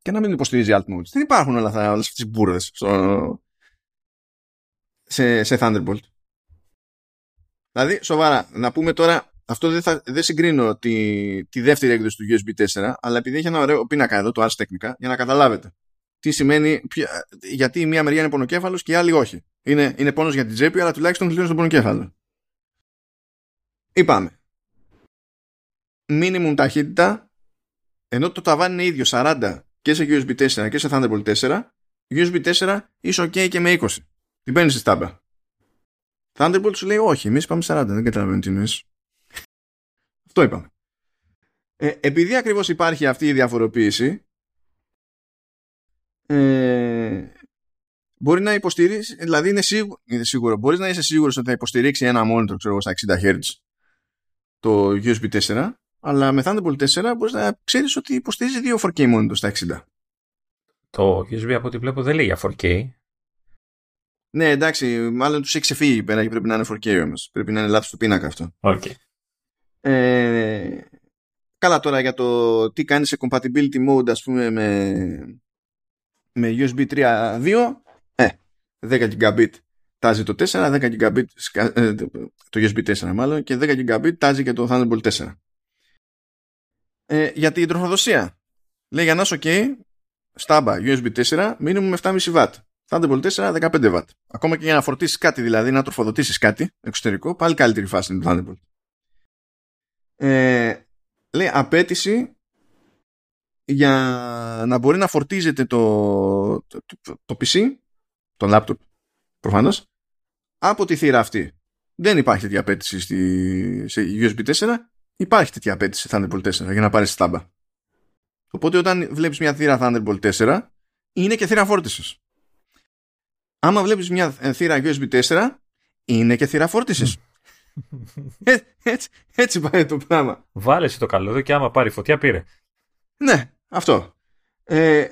και να μην υποστηρίζει Alt Mode. Δεν υπάρχουν όλα αυτά, όλες αυτές τις μπούρδες στο... σε, σε Thunderbolt. Δηλαδή, σοβαρά, να πούμε τώρα, αυτό δεν, θα, δεν συγκρίνω τη, τη δεύτερη έκδοση του γιου ες μπι τέσσερα, αλλά επειδή έχει ένα ωραίο πίνακα εδώ, το Ars Technica, για να καταλάβετε. Τι σημαίνει, ποια, γιατί η μία μεριά είναι πονοκέφαλος και η άλλη όχι. Είναι, είναι πόνος για την τσέπη, αλλά τουλάχιστον κλείνω στον πονοκέφαλο. Είπαμε. Minimum ταχύτητα, ενώ το ταβάνι είναι ίδιο σαράντα και σε γιου ες μπι τέσσερα και σε Thunderbolt τέσσερα, γιου ες μπι τέσσερα είσαι ok και με είκοσι. Την παίρνεις στη στάμπα. Thunderbolt σου λέει όχι, εμείς πάμε σαράντα, δεν καταλαβαίνω τι νοείς. Αυτό είπαμε. Ε, επειδή ακριβώς υπάρχει αυτή η διαφοροποίηση, Ε, μπορεί να υποστηρίξει, δηλαδή είναι, σίγου, είναι σίγουρο, μπορείς να είσαι σίγουρος ότι θα υποστηρίξει ένα monitor, ξέρω, στα εξήντα χερτζ το γιου ες μπι τέσσερα, αλλά με Thunderbolt τέσσερα μπορείς να ξέρεις ότι υποστηρίζει δύο φορ κέι monitor στα εξήντα. Το γιου ες μπι από ό,τι βλέπω δεν λέει για φορ κέι. Ναι, εντάξει, μάλλον τους έχει ξεφύγει εκεί πέρα και πρέπει να είναι φορ κέι όμως. Πρέπει να είναι λάθος του πίνακα αυτό. Okay. Ε, καλά, τώρα για το τι κάνει σε compatibility mode, ας πούμε, με... με γιου ες μπι τρία κόμμα δύο, ε, δέκα γιγαμπάιτ τάζει το τέσσερα, δέκα γιγαμπάιτ το γιου ες μπι τέσσερα μάλλον, και δέκα γιγαμπάιτ τάζει και το Thunderbolt τέσσερα. Ε, για την τροφοδοσία λέει για να είσαι ok στάμπα γιου ες μπι τέσσερα μήνυμου με επτά κόμμα πέντε βατ, Thunderbolt τέσσερα δεκαπέντε βατ, ακόμα και για να φορτίσεις κάτι, δηλαδή να τροφοδοτήσεις κάτι εξωτερικό, πάλι καλύτερη φάση είναι το Thunderbolt. Ε, λέει απέτηση για να μπορεί να φορτίζεται το, το, το, το πι σι, το laptop προφανώς, από τη θύρα αυτή. Δεν υπάρχει τέτοια απέτηση στη, σε γιου ες μπι τέσσερα, υπάρχει τέτοια απέτηση Thunderbolt τέσσερα για να πάρεις στάμπα. Οπότε όταν βλέπεις μια θύρα Thunderbolt τέσσερα, είναι και θύρα φόρτισης. Άμα βλέπεις μια θύρα γιου ες μπι τέσσερα, είναι και θύρα φόρτισης. Έ, έτσι, έτσι πάει το πράγμα. Βάλεσαι το καλώδιο και άμα πάρει φωτιά πήρε. Ναι. Αυτό. Ε,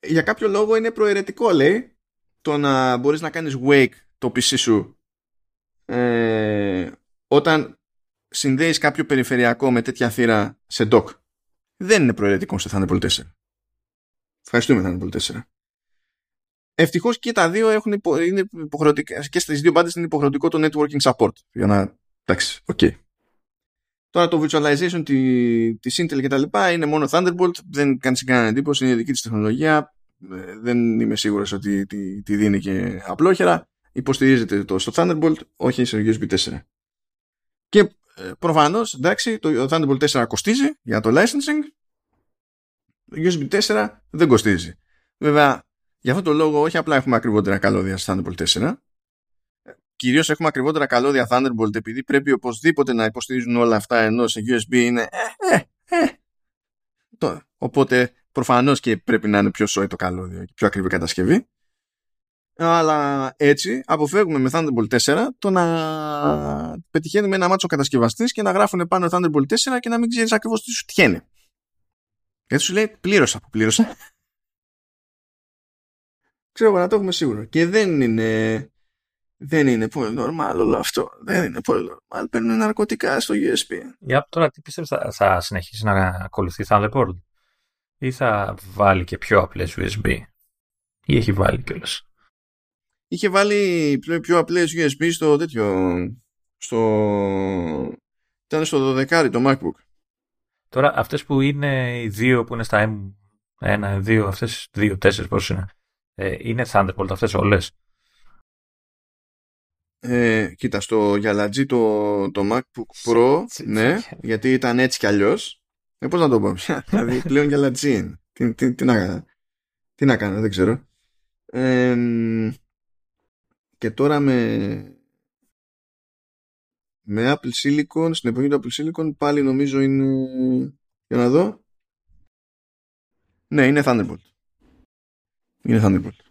για κάποιο λόγο είναι προαιρετικό, λέει, το να μπορείς να κάνεις wake το πι σι σου ε, όταν συνδέεις κάποιο περιφερειακό με τέτοια θύρα σε dock. Δεν είναι προαιρετικό σε Thunderbolt τέσσερα. Ευχαριστούμε Thunderbolt τέσσερα. Ευτυχώς και τα δύο έχουν υπο, είναι υποχρεωτικά, και στις δύο μπάντες είναι υποχρεωτικό το networking support. Για να, εντάξει, οκ. Okay. Τώρα το virtualization της Intel και τα λοιπά είναι μόνο Thunderbolt, δεν κάνει κανένα εντύπωση, είναι η δική της τεχνολογία, δεν είμαι σίγουρος ότι τη, τη δίνει και απλόχερα, υποστηρίζεται το στο Thunderbolt, όχι στο γιου ες μπι τέσσερα. Και προφανώς, εντάξει, το Thunderbolt τέσσερα κοστίζει για το licensing, το γιου ες μπι τέσσερα δεν κοστίζει. Βέβαια, για αυτόν τον λόγο όχι απλά έχουμε ακριβότερα καλώδια στο Thunderbolt τέσσερα, κυρίως έχουμε ακριβότερα καλώδια Thunderbolt, επειδή πρέπει οπωσδήποτε να υποστηρίζουν όλα αυτά, ενώ σε γιου ες μπι είναι ε, ε, ε. Το, οπότε προφανώς και πρέπει να είναι πιο σόι το καλώδιο, πιο ακριβή κατασκευή, αλλά έτσι αποφεύγουμε με Thunderbolt τέσσερα το να πετυχαίνουμε ένα μάτσο κατασκευαστής και να γράφουν πάνω Thunderbolt τέσσερα και να μην ξέρεις ακριβώς τι σου τυχαίνει. Έτσι σου λέει πλήρωσα που πλήρωσα. Ξέρω να το έχουμε σίγουρο. Και δεν είναι... Δεν είναι πολύ normal όλο αυτό. Δεν είναι πολύ normal. Παίρνουν ναρκωτικά στο γιου ες μπι. Η Apple τώρα τι πιστεύεις, θα, θα συνεχίσει να ακολουθεί Thunderbolt ή θα βάλει και πιο απλές γιου ες μπι, ή έχει βάλει κιόλας? Είχε βάλει πιο, πιο απλές γιου ες μπι στο τέτοιο. Στο... Ήταν στο δώδεκα το MacBook. Τώρα αυτές που είναι οι δύο που είναι στα εμ ένα, δύο, αυτές δύο, τέσσερα πώς είναι, ε, είναι Thunderbolt αυτές όλες? Ε, κοίτα, στο γυαλατζί το, το MacBook Pro, ναι, γιατί ήταν έτσι κι αλλιώς. Ε, πώς να το πω, δηλαδή πλέον γυαλατζί είναι. Τι, τι, τι, να, τι να κάνω, δεν ξέρω. Ε, και τώρα με με Apple Silicon, στην εποχή του Apple Silicon πάλι νομίζω είναι, για να δω. Ναι, είναι Thunderbolt. Είναι Thunderbolt.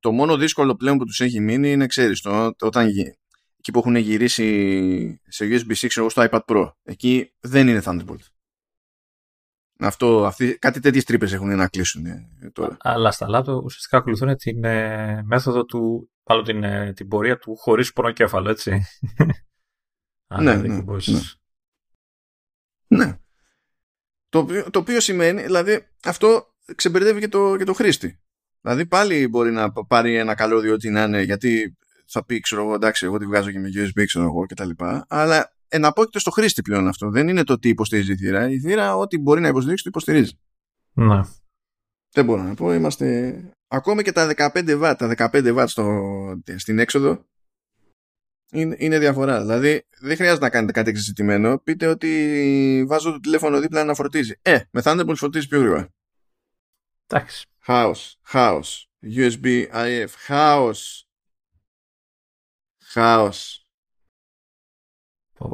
Το μόνο δύσκολο πλέον που τους έχει μείνει είναι, ξέρεις, το, όταν, εκεί που έχουν γυρίσει σε γιου ες μπι έξι στο iPad Pro. Εκεί δεν είναι Thunderbolt. Αυτό, αυτοί, κάτι τέτοιες τρύπες έχουν να κλείσουν τώρα. Αλλά στα λάπτο ουσιαστικά ακολουθούν την ε, μέθοδο του, πάλι την, ε, την πορεία του χωρίς πονοκέφαλο, έτσι. Α, ναι, ναι, ναι. ναι. Το, το οποίο σημαίνει, δηλαδή, αυτό ξεμπερδεύει και το, και το χρήστη. Δηλαδή πάλι μπορεί να πάρει ένα καλώδιο ό,τι να είναι, γιατί θα πει, ξέρω εγώ, εντάξει, εγώ τη βγάζω και με γιου ες μπι, ξέρω εγώ και τα λοιπά, αλλά εναπόκειται στο χρήστη πλέον αυτό. Δεν είναι το τι υποστηρίζει η θύρα. Η θύρα ό,τι μπορεί να υποστηρίξει, το υποστηρίζει. Ναι. Δεν μπορώ να πω, είμαστε... Ακόμη και τα δεκαπέντε βατ, τα δεκαπέντε βατ στο... στην έξοδο είναι, είναι διαφορά. Δηλαδή δεν χρειάζεται να κάνετε κάτι εξεζητημένο. Πείτε ότι βάζω το τηλέφωνο δίπλα να φορτίζει. Ε, με Thunderbolt φορτίζει πιο γρήγορα. Εντάξει. Χάος, χάος, γιου ες μπι, άι εφ, χάος, χάος.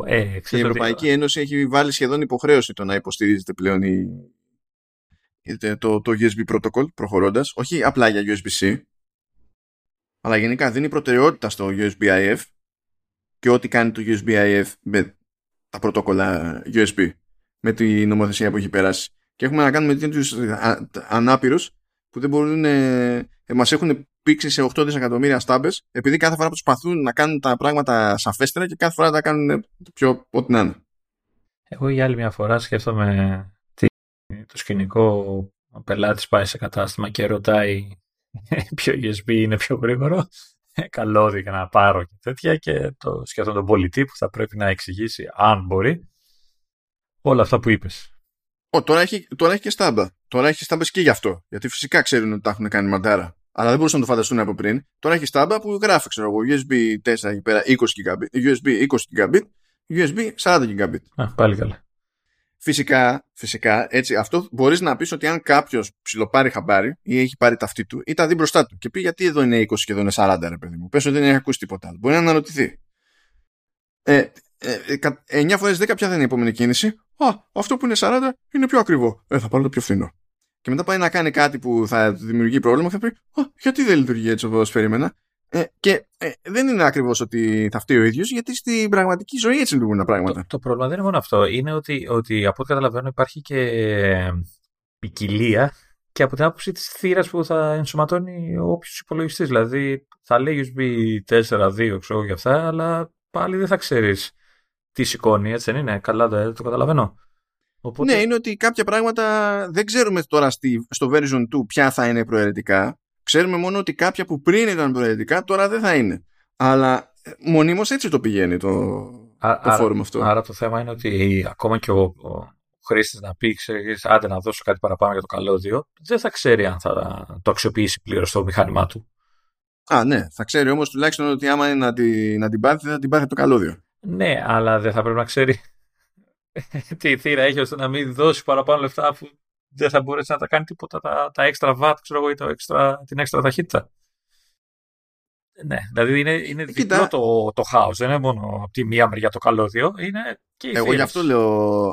Ε, η Ευρωπαϊκή Ένωση έχει βάλει σχεδόν υποχρέωση το να υποστηρίζεται πλέον η, το, το γιου ες μπι protocol προχωρώντας, όχι απλά για γιου ες μπι-C, αλλά γενικά δίνει προτεραιότητα στο γιου ες μπι-άι εφ και ό,τι κάνει το γιου ες μπι-άι εφ με τα πρωτόκολλα γιου ες μπι, με τη νομοθεσία που έχει περάσει. Και έχουμε να κάνουμε τέτοιους ανάπηρους που δεν μπορούν, ε, ε, μας έχουν πήξει σε οκτώ δισεκατομμύρια στάμπες, επειδή κάθε φορά που προσπαθούν να κάνουν τα πράγματα σαφέστερα και κάθε φορά τα κάνουν πιο ό,τι να είναι. Εγώ για άλλη μια φορά σκέφτομαι τι, το σκηνικό, ο πελάτης πάει σε κατάστημα και ρωτάει ποιο γιου ες μπι είναι πιο γρήγορο, καλώδι για να πάρω και τέτοια, και το σκέφτομαι τον πολιτή που θα πρέπει να εξηγήσει, αν μπορεί, όλα αυτά που είπες. Oh, τώρα, έχει, τώρα έχει και στάμπα. Τώρα έχει στάμπες και γι' αυτό. Γιατί φυσικά ξέρουν ότι τα έχουν κάνει μαντάρα. Αλλά δεν μπορούσαν να το φανταστούν από πριν. Τώρα έχει στάμπα που γράφει, ξέρω εγώ, γιου ες μπι τέσσερα εκεί πέρα, είκοσι γιγαμπιτ, γιου ες μπι είκοσι γιγαμπιτ, γιου ες μπι σαράντα γιγαμπιτ. Α, πάλι καλά. Φυσικά, φυσικά, έτσι, αυτό μπορείς να πεις ότι αν κάποιος ψιλοπάρει χαμπάρι ή έχει πάρει ταυτή του ή τα δει μπροστά του και πει γιατί εδώ είναι είκοσι και εδώ είναι σαράντα, ρε παιδί μου. Πες ότι δεν έχει ακούσει τίποτα άλλο. Μπορεί να αναρωτηθεί. Ε, εννιά φορές δέκα πια δεν είναι η επόμενη κίνηση. Α, αυτό που είναι σαράντα είναι πιο ακριβό. Ε, θα πάρω το πιο φθηνό. Και μετά πάει να κάνει κάτι που θα δημιουργεί πρόβλημα και θα πει, α, γιατί δεν λειτουργεί έτσι όπως περίμενα. Ε, και ε, δεν είναι ακριβώς ότι θα φταίει ο ίδιος, γιατί στην πραγματική ζωή έτσι λειτουργούν τα πράγματα. Το, το πρόβλημα δεν είναι μόνο αυτό. Είναι ότι, ότι από ό,τι καταλαβαίνω υπάρχει και ποικιλία και από την άποψη της θύρας που θα ενσωματώνει όποιος υπολογιστής. Δηλαδή θα λέει γιου ες μπι τέσσερα, δύο, ξέρω και αυτά, αλλά πάλι δεν θα ξέρεις τι σηκώνει, έτσι δεν είναι? Καλά, δεν το καταλαβαίνω. Οπότε... Ναι, είναι ότι κάποια πράγματα δεν ξέρουμε τώρα στη, στο version του ποια θα είναι προαιρετικά. Ξέρουμε μόνο ότι κάποια που πριν ήταν προαιρετικά τώρα δεν θα είναι. Αλλά μονίμως έτσι το πηγαίνει το, Άρα, το φόρουμ αυτό. Άρα το θέμα είναι ότι ακόμα και ο, ο χρήστης να πει, ξέρεις, άντε να δώσω κάτι παραπάνω για το καλώδιο, δεν θα ξέρει αν θα το αξιοποιήσει πλήρως το μηχάνημά του. Α, ναι. Θα ξέρει όμως τουλάχιστον ότι άμα είναι να, τη, να την πάθει, θα την πάθει το καλώδιο. Ναι, αλλά δεν θα πρέπει να ξέρει τι θύρα έχει ώστε να μην δώσει παραπάνω λεφτά αφού δεν θα μπορέσει να τα κάνει τίποτα τα, τα έξτρα βατ, ξέρω εγώ, ή το έξτρα, την έξτρα ταχύτητα. Ναι, δηλαδή είναι, είναι διπλό το, το χάος. Δεν είναι μόνο από τη μία μεριά το καλώδιο, είναι και η θύρες. Εγώ γι' αυτό λέω,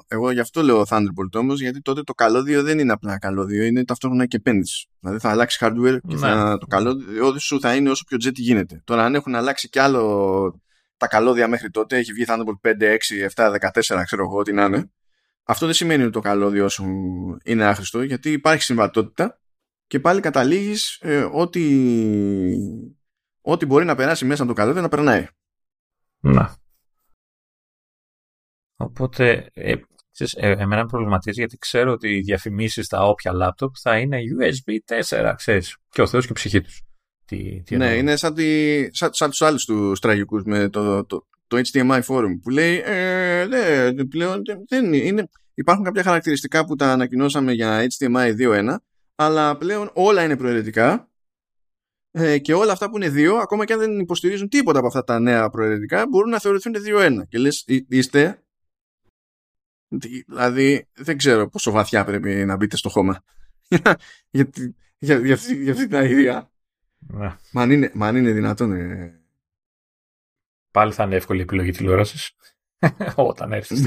εγώ γι' αυτό λέω Thunderbolt όμως, γιατί τότε το καλώδιο δεν είναι απλά καλώδιο, είναι ταυτόχρονα και επένδυση. Δηλαδή θα αλλάξει hardware και ναι. θα, το καλώδιο σου θα είναι όσο πιο jetty γίνεται. Τώρα αν έχουν αλλάξει κι άλλο τα καλώδια μέχρι τότε, έχει βγει Thunderbolt πέντε, έξι, επτά, δεκατέσσερα, ξέρω εγώ τι να είναι. Αυτό δεν σημαίνει ότι το καλώδιο σου είναι άχρηστο, γιατί υπάρχει συμβατότητα και πάλι καταλήγεις ε, ότι... Ό,τι μπορεί να περάσει μέσα από το καλώδιο να περνάει. Να. Οπότε, ε, ξέρεις, ε, εμένα με προβληματίζει γιατί ξέρω ότι οι διαφημίσεις στα όποια λάπτοπ θα είναι γιου ες μπι τέσσερα, ξέρεις. Και ο Θεός και η ψυχή τους. Τι, τι ναι, είναι σαν, τη, σαν, σαν τους άλλους τους τραγικούς με το, το, το έιτς τι εμ άι Forum που λέει ε, ναι, πλέον δεν είναι. Υπάρχουν κάποια χαρακτηριστικά που τα ανακοινώσαμε για έιτς τι εμ άι δύο κόμμα ένα, αλλά πλέον όλα είναι προαιρετικά. Και όλα αυτά που είναι δύο, ακόμα και αν δεν υποστηρίζουν τίποτα από αυτά τα νέα προαιρετικά, μπορούν να θεωρηθούν δύο ένα. Και λες, είστε. Δηλαδή, δεν ξέρω πόσο βαθιά πρέπει να μπείτε στο χώμα. για, για, για, για αυτή την ιδέα. Yeah. Μα αν είναι, είναι δυνατόν. Ε... Πάλι θα είναι εύκολη η επιλογή τηλεόρασης. Όταν έρθεις.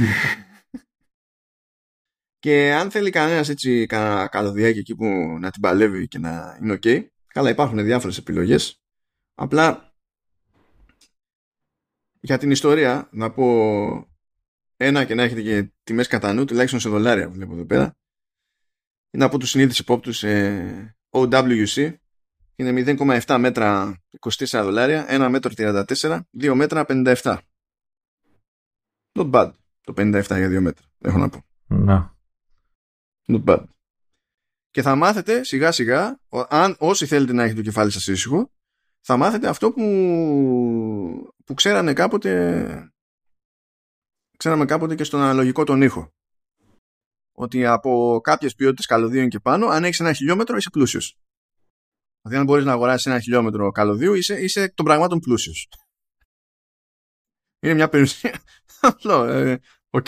Και αν θέλει κανένας έτσι κα, καλωδιάκι εκεί που να την παλεύει και να είναι ok. Καλά, υπάρχουν διάφορες επιλογές. Απλά για την ιστορία να πω ένα και να έχετε και τιμές κατά νου, τουλάχιστον σε δολάρια που βλέπω εδώ πέρα. Είναι από τους συνήθεις υπόπτους ε, ο ντάμπλιου σι. Είναι μηδέν κόμμα επτά μέτρα είκοσι τέσσερα δολάρια, ένα μέτρο τριάντα τέσσερα, δύο μέτρα πενήντα επτά. Not bad. Το πενήντα επτά για δύο μέτρα, έχω να πω. No. Not bad. Και θα μάθετε σιγά σιγά, αν όσοι θέλετε να έχετε το κεφάλι σας ήσυχο, θα μάθετε αυτό που, που ξέρανε κάποτε, ξέραμε κάποτε και στον αναλογικό τον ήχο. Ότι από κάποιες ποιότητες καλωδίων και πάνω, αν έχεις ένα χιλιόμετρο είσαι πλούσιος. Δηλαδή αν μπορείς να αγοράσεις ένα χιλιόμετρο καλωδίου, είσαι, είσαι των πραγμάτων πλούσιος. Είναι μια περιουσία. Απλό. Οκ.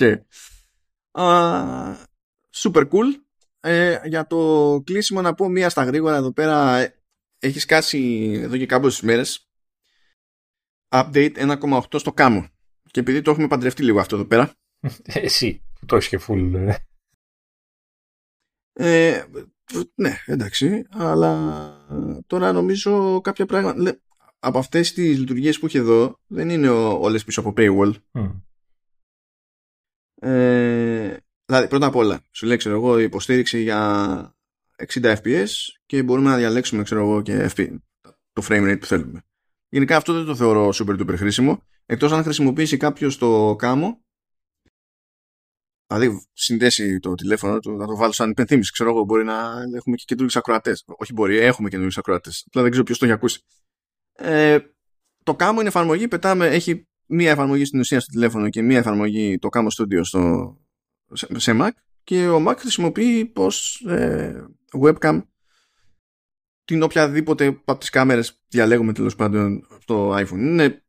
Super cool. Ε, για το κλείσιμο να πω μία στα γρήγορα εδώ πέρα, έχει σκάσει εδώ και κάποιες μέρες update ένα κόμμα οκτώ στο κάμο και επειδή το έχουμε παντρευτεί λίγο αυτό εδώ πέρα. Εσύ το έχεις και φουλ. Ε, ναι, εντάξει, αλλά τώρα νομίζω κάποια πράγματα από αυτές τις λειτουργίες που έχει εδώ δεν είναι όλες πίσω από paywall. Mm. ε, Δηλαδή, πρώτα απ' όλα, σου λέει, ξέρω εγώ, υποστήριξη για εξήντα φρέιμς περ σέκοντ και μπορούμε να διαλέξουμε, ξέρω εγώ, και εφ πι, το frame rate που θέλουμε. Γενικά αυτό δεν το θεωρώ super duper χρήσιμο, εκτός αν χρησιμοποιήσει κάποιος το κάμο, δηλαδή συνδέσει το τηλέφωνο του, να το βάλω σαν υπενθύμηση, ξέρω εγώ, μπορεί να έχουμε και καινούριους ακροατές. Όχι μπορεί, έχουμε καινούριους ακροατές, απλά δεν ξέρω ποιος το έχει ακούσει. Ε, το κάμο είναι εφαρμογή, πετάμε, έχει μία εφαρμογή στην ουσία στο τηλέφωνο και μία εφαρμογή το κάμο studio στο... σε Mac και ο Mac χρησιμοποιεί ως ε, webcam την οποιαδήποτε από τις κάμερες διαλέγουμε τέλος πάντων στο iPhone. Είναι,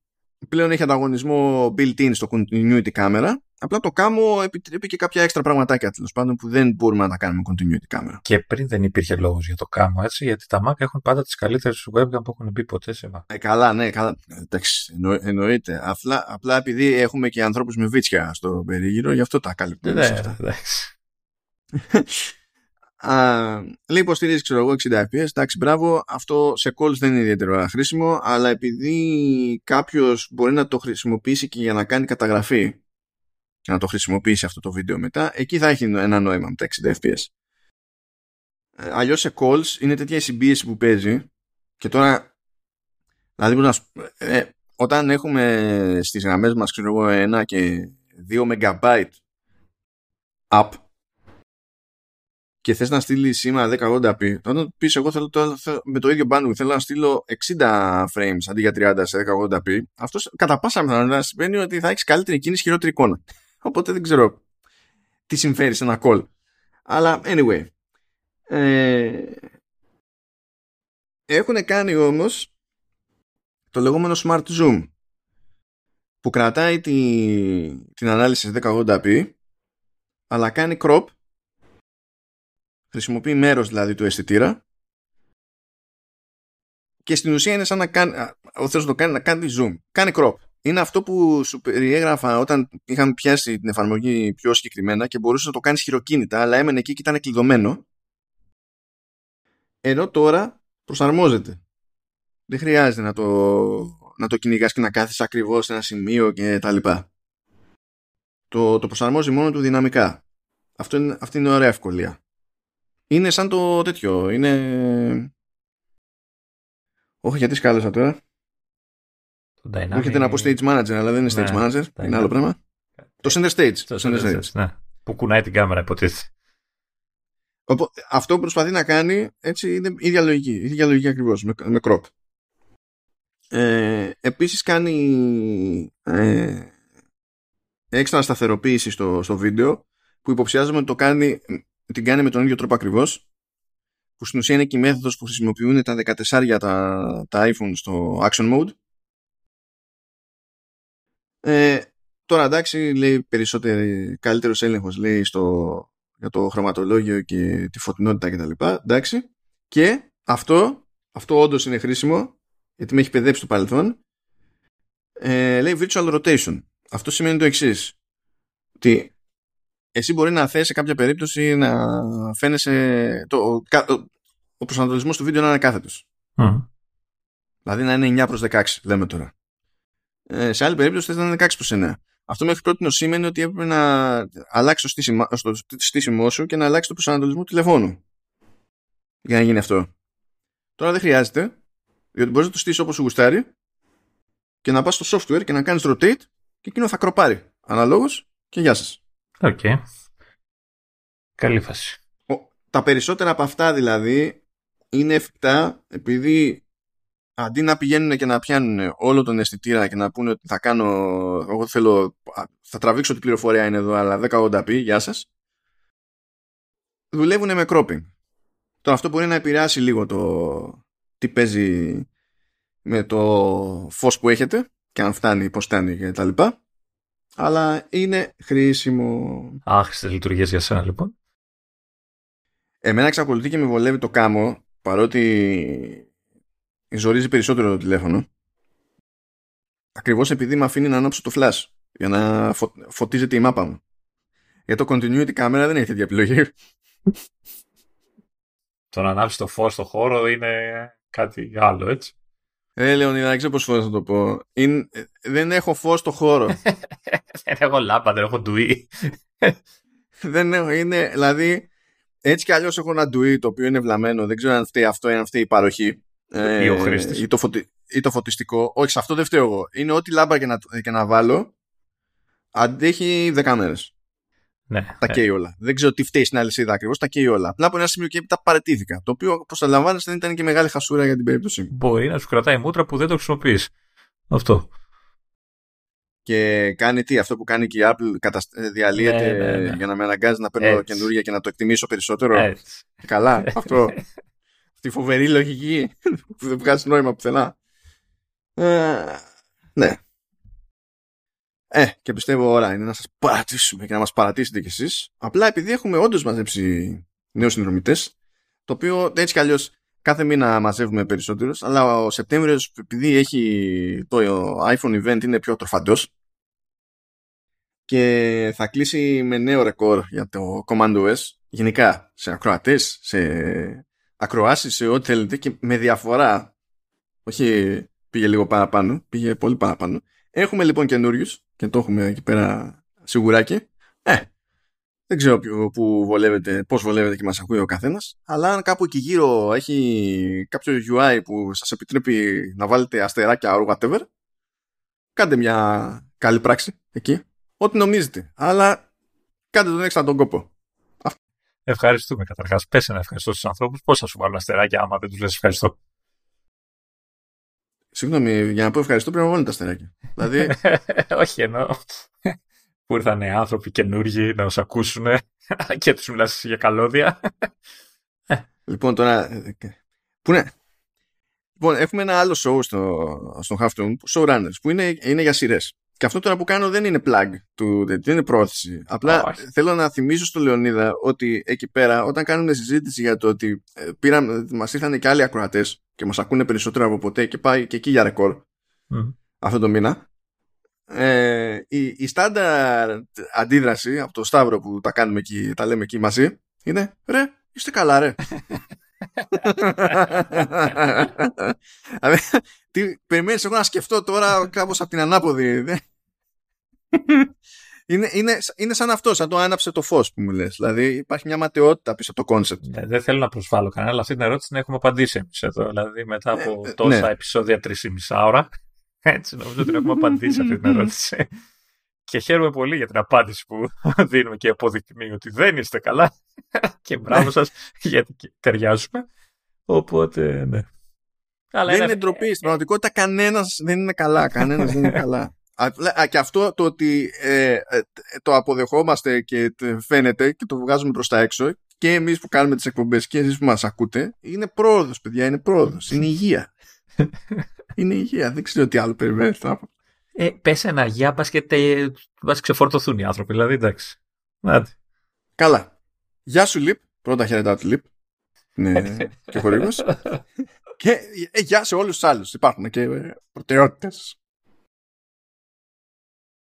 πλέον έχει ανταγωνισμό built-in στο continuity κάμερα, απλά το κάμω επιτρέπει και κάποια έξτρα πραγματάκια τέλος πάντων που δεν μπορούμε να τα κάνουμε continuity κάμερα. Και πριν δεν υπήρχε λόγος για το κάμω, έτσι, γιατί τα Mac έχουν πάντα τις καλύτερες webcam που έχουν μπει ποτέ σε Mac. Ε, καλά, ναι, καλά. Εντάξει, εννο, εννοείται. Απλά, απλά επειδή έχουμε και ανθρώπους με βίτσια στο περίγυρο, γι' αυτό τα καλύπτουμε. Ναι, εντάξει. Λέει υποστηρίζει, ξέρω εγώ, εξήντα φρέιμς περ σέκοντ. Εντάξει, μπράβο. Αυτό σε calls δεν είναι ιδιαίτερα χρήσιμο, αλλά επειδή κάποιος μπορεί να το χρησιμοποιήσει και για να κάνει καταγραφή, και να το χρησιμοποιήσει αυτό το βίντεο μετά, εκεί θα έχει ένα νόημα με τα εξήντα φρέιμς περ σέκοντ. Ε, αλλιώς σε calls είναι τέτοια η συμπίεση που παίζει, και τώρα, δηλαδή, ε, όταν έχουμε στις γραμμές μας, ξέρω εγώ, ένα και δύο μεγαμπάιτ app. και θες να στείλεις σήμερα δέκα ογδόντα πι, όταν πεις εγώ θέλω, το, θέλω με το ίδιο bandwidth, θέλω να στείλω εξήντα frames αντί για τριάντα σε δέκα ογδόντα πι, αυτό κατά πάσα πιθανότητα σημαίνει ότι θα έχεις καλύτερη κίνηση, χειρότερη εικόνα. Οπότε δεν ξέρω τι συμφέρει σε ένα call. Αλλά anyway. Ε... Έχουν κάνει όμως το λεγόμενο Smart Zoom, που κρατάει τη, την ανάλυση σε δέκα ογδόντα πι, αλλά κάνει crop, χρησιμοποιεί μέρος δηλαδή του αισθητήρα, και στην ουσία είναι σαν να κάνει, ο θες να το κάνει, να κάνει zoom, κάνει crop. Είναι αυτό που σου περιέγραφα όταν είχαμε πιάσει την εφαρμογή πιο συγκεκριμένα και μπορούσε να το κάνει χειροκίνητα, αλλά έμενε εκεί και ήταν κλειδωμένο, ενώ τώρα προσαρμόζεται. Δεν χρειάζεται να το, να το κυνηγάς και να κάθεις ακριβώς σε ένα σημείο και τα λοιπά. Το, το προσαρμόζει μόνο του δυναμικά. Αυτό είναι, αυτή είναι ωραία ευκολία. Είναι σαν το τέτοιο. Είναι... Όχι, γιατί σκάλωσα τώρα. Το Dynamic... Έχετε να πω stage manager, αλλά δεν είναι stage ναι, manager. Dynamic. Είναι άλλο πράγμα. Το center stage. Το center stage, stage. Ναι. Που κουνάει την κάμερα, υποτίθεται. Αυτό που προσπαθεί να κάνει, έτσι, είναι η ίδια λογική. Η ίδια λογική ακριβώς, με, με crop. Ε, επίσης κάνει ε, έξτρα σταθεροποίηση στο, στο βίντεο, που υποψιάζομαι το κάνει, την κάνει με τον ίδιο τρόπο ακριβώς, που στην ουσία είναι και η μέθοδος που χρησιμοποιούν τα δεκατέσσερα τα, τα iPhone στο Action Mode. Ε, τώρα εντάξει, λέει περισσότερη, καλύτερος έλεγχος λέει στο, για το χρωματολόγιο και τη φωτεινότητα κτλ. Εντάξει, και αυτό, αυτό όντως είναι χρήσιμο, γιατί με έχει παιδέψει το παρελθόν. Ε, λέει virtual rotation. Αυτό σημαίνει το εξής, ότι εσύ μπορεί να θες σε κάποια περίπτωση να φαίνεσαι το, ο, ο προσανατολισμός του βίντεο να είναι κάθετος. Mm. Δηλαδή να είναι εννιά προς δεκαέξι, λέμε τώρα. Ε, σε άλλη περίπτωση θες να είναι δεκαέξι προς εννιά. Αυτό μέχρι πρώτη σημαίνει ότι έπρεπε να αλλάξει το στήσιμα, στο στήσιμό σου και να αλλάξει το προσανατολισμό του τηλεφώνου για να γίνει αυτό. Τώρα δεν χρειάζεται, διότι μπορείς να το στήσεις όπως σου γουστάρει και να πας στο software και να κάνεις rotate και εκείνο θα κροπάρει αναλόγως και γεια σας. Οκ. Okay. Καλή φάση. Τα περισσότερα από αυτά δηλαδή είναι εφικτά, επειδή αντί να πηγαίνουν και να πιάνουν όλο τον αισθητήρα και να πούνε ότι θα κάνω, εγώ θέλω, θα τραβήξω την πληροφορία είναι εδώ, αλλά δέκα ογδόντα πι, γεια σας, δουλεύουν με cropping. Τώρα αυτό μπορεί να επηρεάσει λίγο το... τι παίζει με το φως που έχετε και αν φτάνει, πώς φτάνει και τα λοιπά. Αλλά είναι χρήσιμο. Άχρηστες λειτουργίες για σένα λοιπόν. Εμένα εξακολουθεί και με βολεύει το κάμω, παρότι ζορίζει περισσότερο το τηλέφωνο, ακριβώς επειδή με αφήνει να ανάψω το flash για να φω... φωτίζεται η μάπα μου. Για το continuity κάμερα δεν έχει τέτοια επιλογή. Το να ανάψει το φως στο χώρο είναι κάτι άλλο, έτσι. Ε, Λεωνίδα, δεν ξέρω πώς φως να το πω. Είναι... Δεν έχω φως στο χώρο. Δεν έχω λάμπα, δεν έχω ντουί. Δεν έχω, είναι, δηλαδή, έτσι κι αλλιώς έχω ένα ντουί το οποίο είναι βλαμμένο. Δεν ξέρω αν φταίει αυτό ή αν φταίει η παροχή. Ε, ή ο χρήστης. Ή το, φωτι... ή το φωτιστικό. Όχι, σε αυτό δεν φταίω εγώ. Είναι ό,τι λάμπα και να, και να βάλω, αντέχει δέκα μέρες. Ναι, τα ναι. Καίει όλα. Δεν ξέρω τι φταίει στην αλυσίδα ακριβώς, τα καίει όλα. Απλά από ένα σημείο και έπειτα παραιτήθηκα. Το οποίο, όπως αντιλαμβάνεσαι, δεν ήταν και μεγάλη χασούρα για την περίπτωση μου. Μπορεί να σου κρατάει μούτρα που δεν το χρησιμοποιείς. Αυτό. Και κάνει τι, αυτό που κάνει και η Apple, διαλύεται ναι, ναι, ναι. για να με αναγκάζει να παίρνω καινούργια και να το εκτιμήσω περισσότερο. Έτσι. Καλά, αυτό. Αυτή η φοβερή λογική που δεν βγάζει νόημα πουθενά. Ε, ναι. Ε, και πιστεύω ώρα είναι να σας παρατήσουμε και να μας παρατήσετε κι εσείς. Απλά επειδή έχουμε όντως μαζέψει νέους συνδρομητές, το οποίο έτσι κι αλλιώς κάθε μήνα μαζεύουμε περισσότερους, αλλά ο Σεπτέμβριος, επειδή έχει το iPhone event, είναι πιο τροφαντός και θα κλείσει με νέο ρεκόρ για το Commandois γενικά σε ακροατές, σε ακροάσεις, σε ό,τι θέλετε, και με διαφορά. Όχι πήγε λίγο παραπάνω, πήγε πολύ παραπάνω. Έχουμε λοιπόν καινούριους και το έχουμε εκεί πέρα σιγουράκι. Ε, δεν ξέρω ποιο, που βολεύεται, πώς βολεύεται και μας ακούει ο καθένας, αλλά αν κάπου εκεί γύρω έχει κάποιο γιου άι που σας επιτρέπει να βάλετε αστεράκια or whatever, κάντε μια καλή πράξη εκεί, ό,τι νομίζετε, αλλά κάντε τον έξω τον κόπο. Ευχαριστούμε καταρχάς. Πες να ευχαριστώ στους ανθρώπους. Πώς θα σου βάλουν αστεράκια άμα δεν τους λες ευχαριστώ? Συγγνώμη, για να πω ευχαριστώ πρέπει να βάλουν τα αστεράκια. Δηλαδή... Όχι εννοώ. Που ήρθαν άνθρωποι καινούργοι να τους ακούσουν και τους μιλάς για καλώδια. Λοιπόν, τώρα... Πού είναι... Λοιπόν, έχουμε ένα άλλο show στο, στο Halftone, Showrunners, που είναι, είναι για σειρές. Και αυτό τώρα που κάνω δεν είναι plug, του, δεν είναι πρόθεση. Απλά oh, θέλω να θυμίσω στον Λεωνίδα ότι εκεί πέρα, όταν κάνουμε συζήτηση για το ότι πήραμε, μας ήρθαν και άλλοι ακροατές και μας ακούνε περισσότερο από ποτέ και πάει και εκεί για ρεκόρ mm. αυτό το μήνα, ε, η, η στάνταρ αντίδραση από το Σταύρο που τα, κάνουμε εκεί, τα λέμε εκεί μαζί είναι «Ρε, είστε καλά ρε». Περιμένεις εγώ να σκεφτώ τώρα κάπως από την ανάποδη? είναι, είναι, είναι σαν αυτό, σαν το άναψε το φως που μου λες. Δηλαδή υπάρχει μια ματαιότητα πίσω από το κόνσεπτ. Δεν θέλω να προσβάλλω κανένα, αλλά αυτή την ερώτηση την έχουμε απαντήσει εμείς εδώ. Δηλαδή μετά από ε, τόσα ναι. επεισόδια τρία και μισή ώρα, έτσι νομίζω ότι έχουμε απαντήσει αυτή την ερώτηση. Και χαίρομαι πολύ για την απάντηση που δίνουμε και αποδεικνύει ότι δεν είστε καλά. Και μπράβο σας, γιατί ταιριάζουμε. Οπότε, ναι. Αλλά δεν είναι ντροπή. Στην πραγματικότητα, κανένας δεν είναι καλά. Κανένας δεν είναι καλά. Α, και αυτό το ότι ε, το αποδεχόμαστε και φαίνεται και το βγάζουμε προς τα έξω και εμείς που κάνουμε τις εκπομπές και εσείς που μας ακούτε, είναι πρόοδος, παιδιά. Είναι πρόοδος. Είναι υγεία. Είναι υγεία. Δεν ξέρω τι άλλο περιμένετε να πω. Ε, πες ένα γεια, πας και τε, πας ξεφορτωθούν οι άνθρωποι, δηλαδή εντάξει. Άντε. Καλά. Γεια σου Leap, πρώτα χαιρετάω τη Leap. Ναι, και χορηγός. Και ε, γεια σε όλους τους άλλους, υπάρχουν και ε, προτεραιότητες.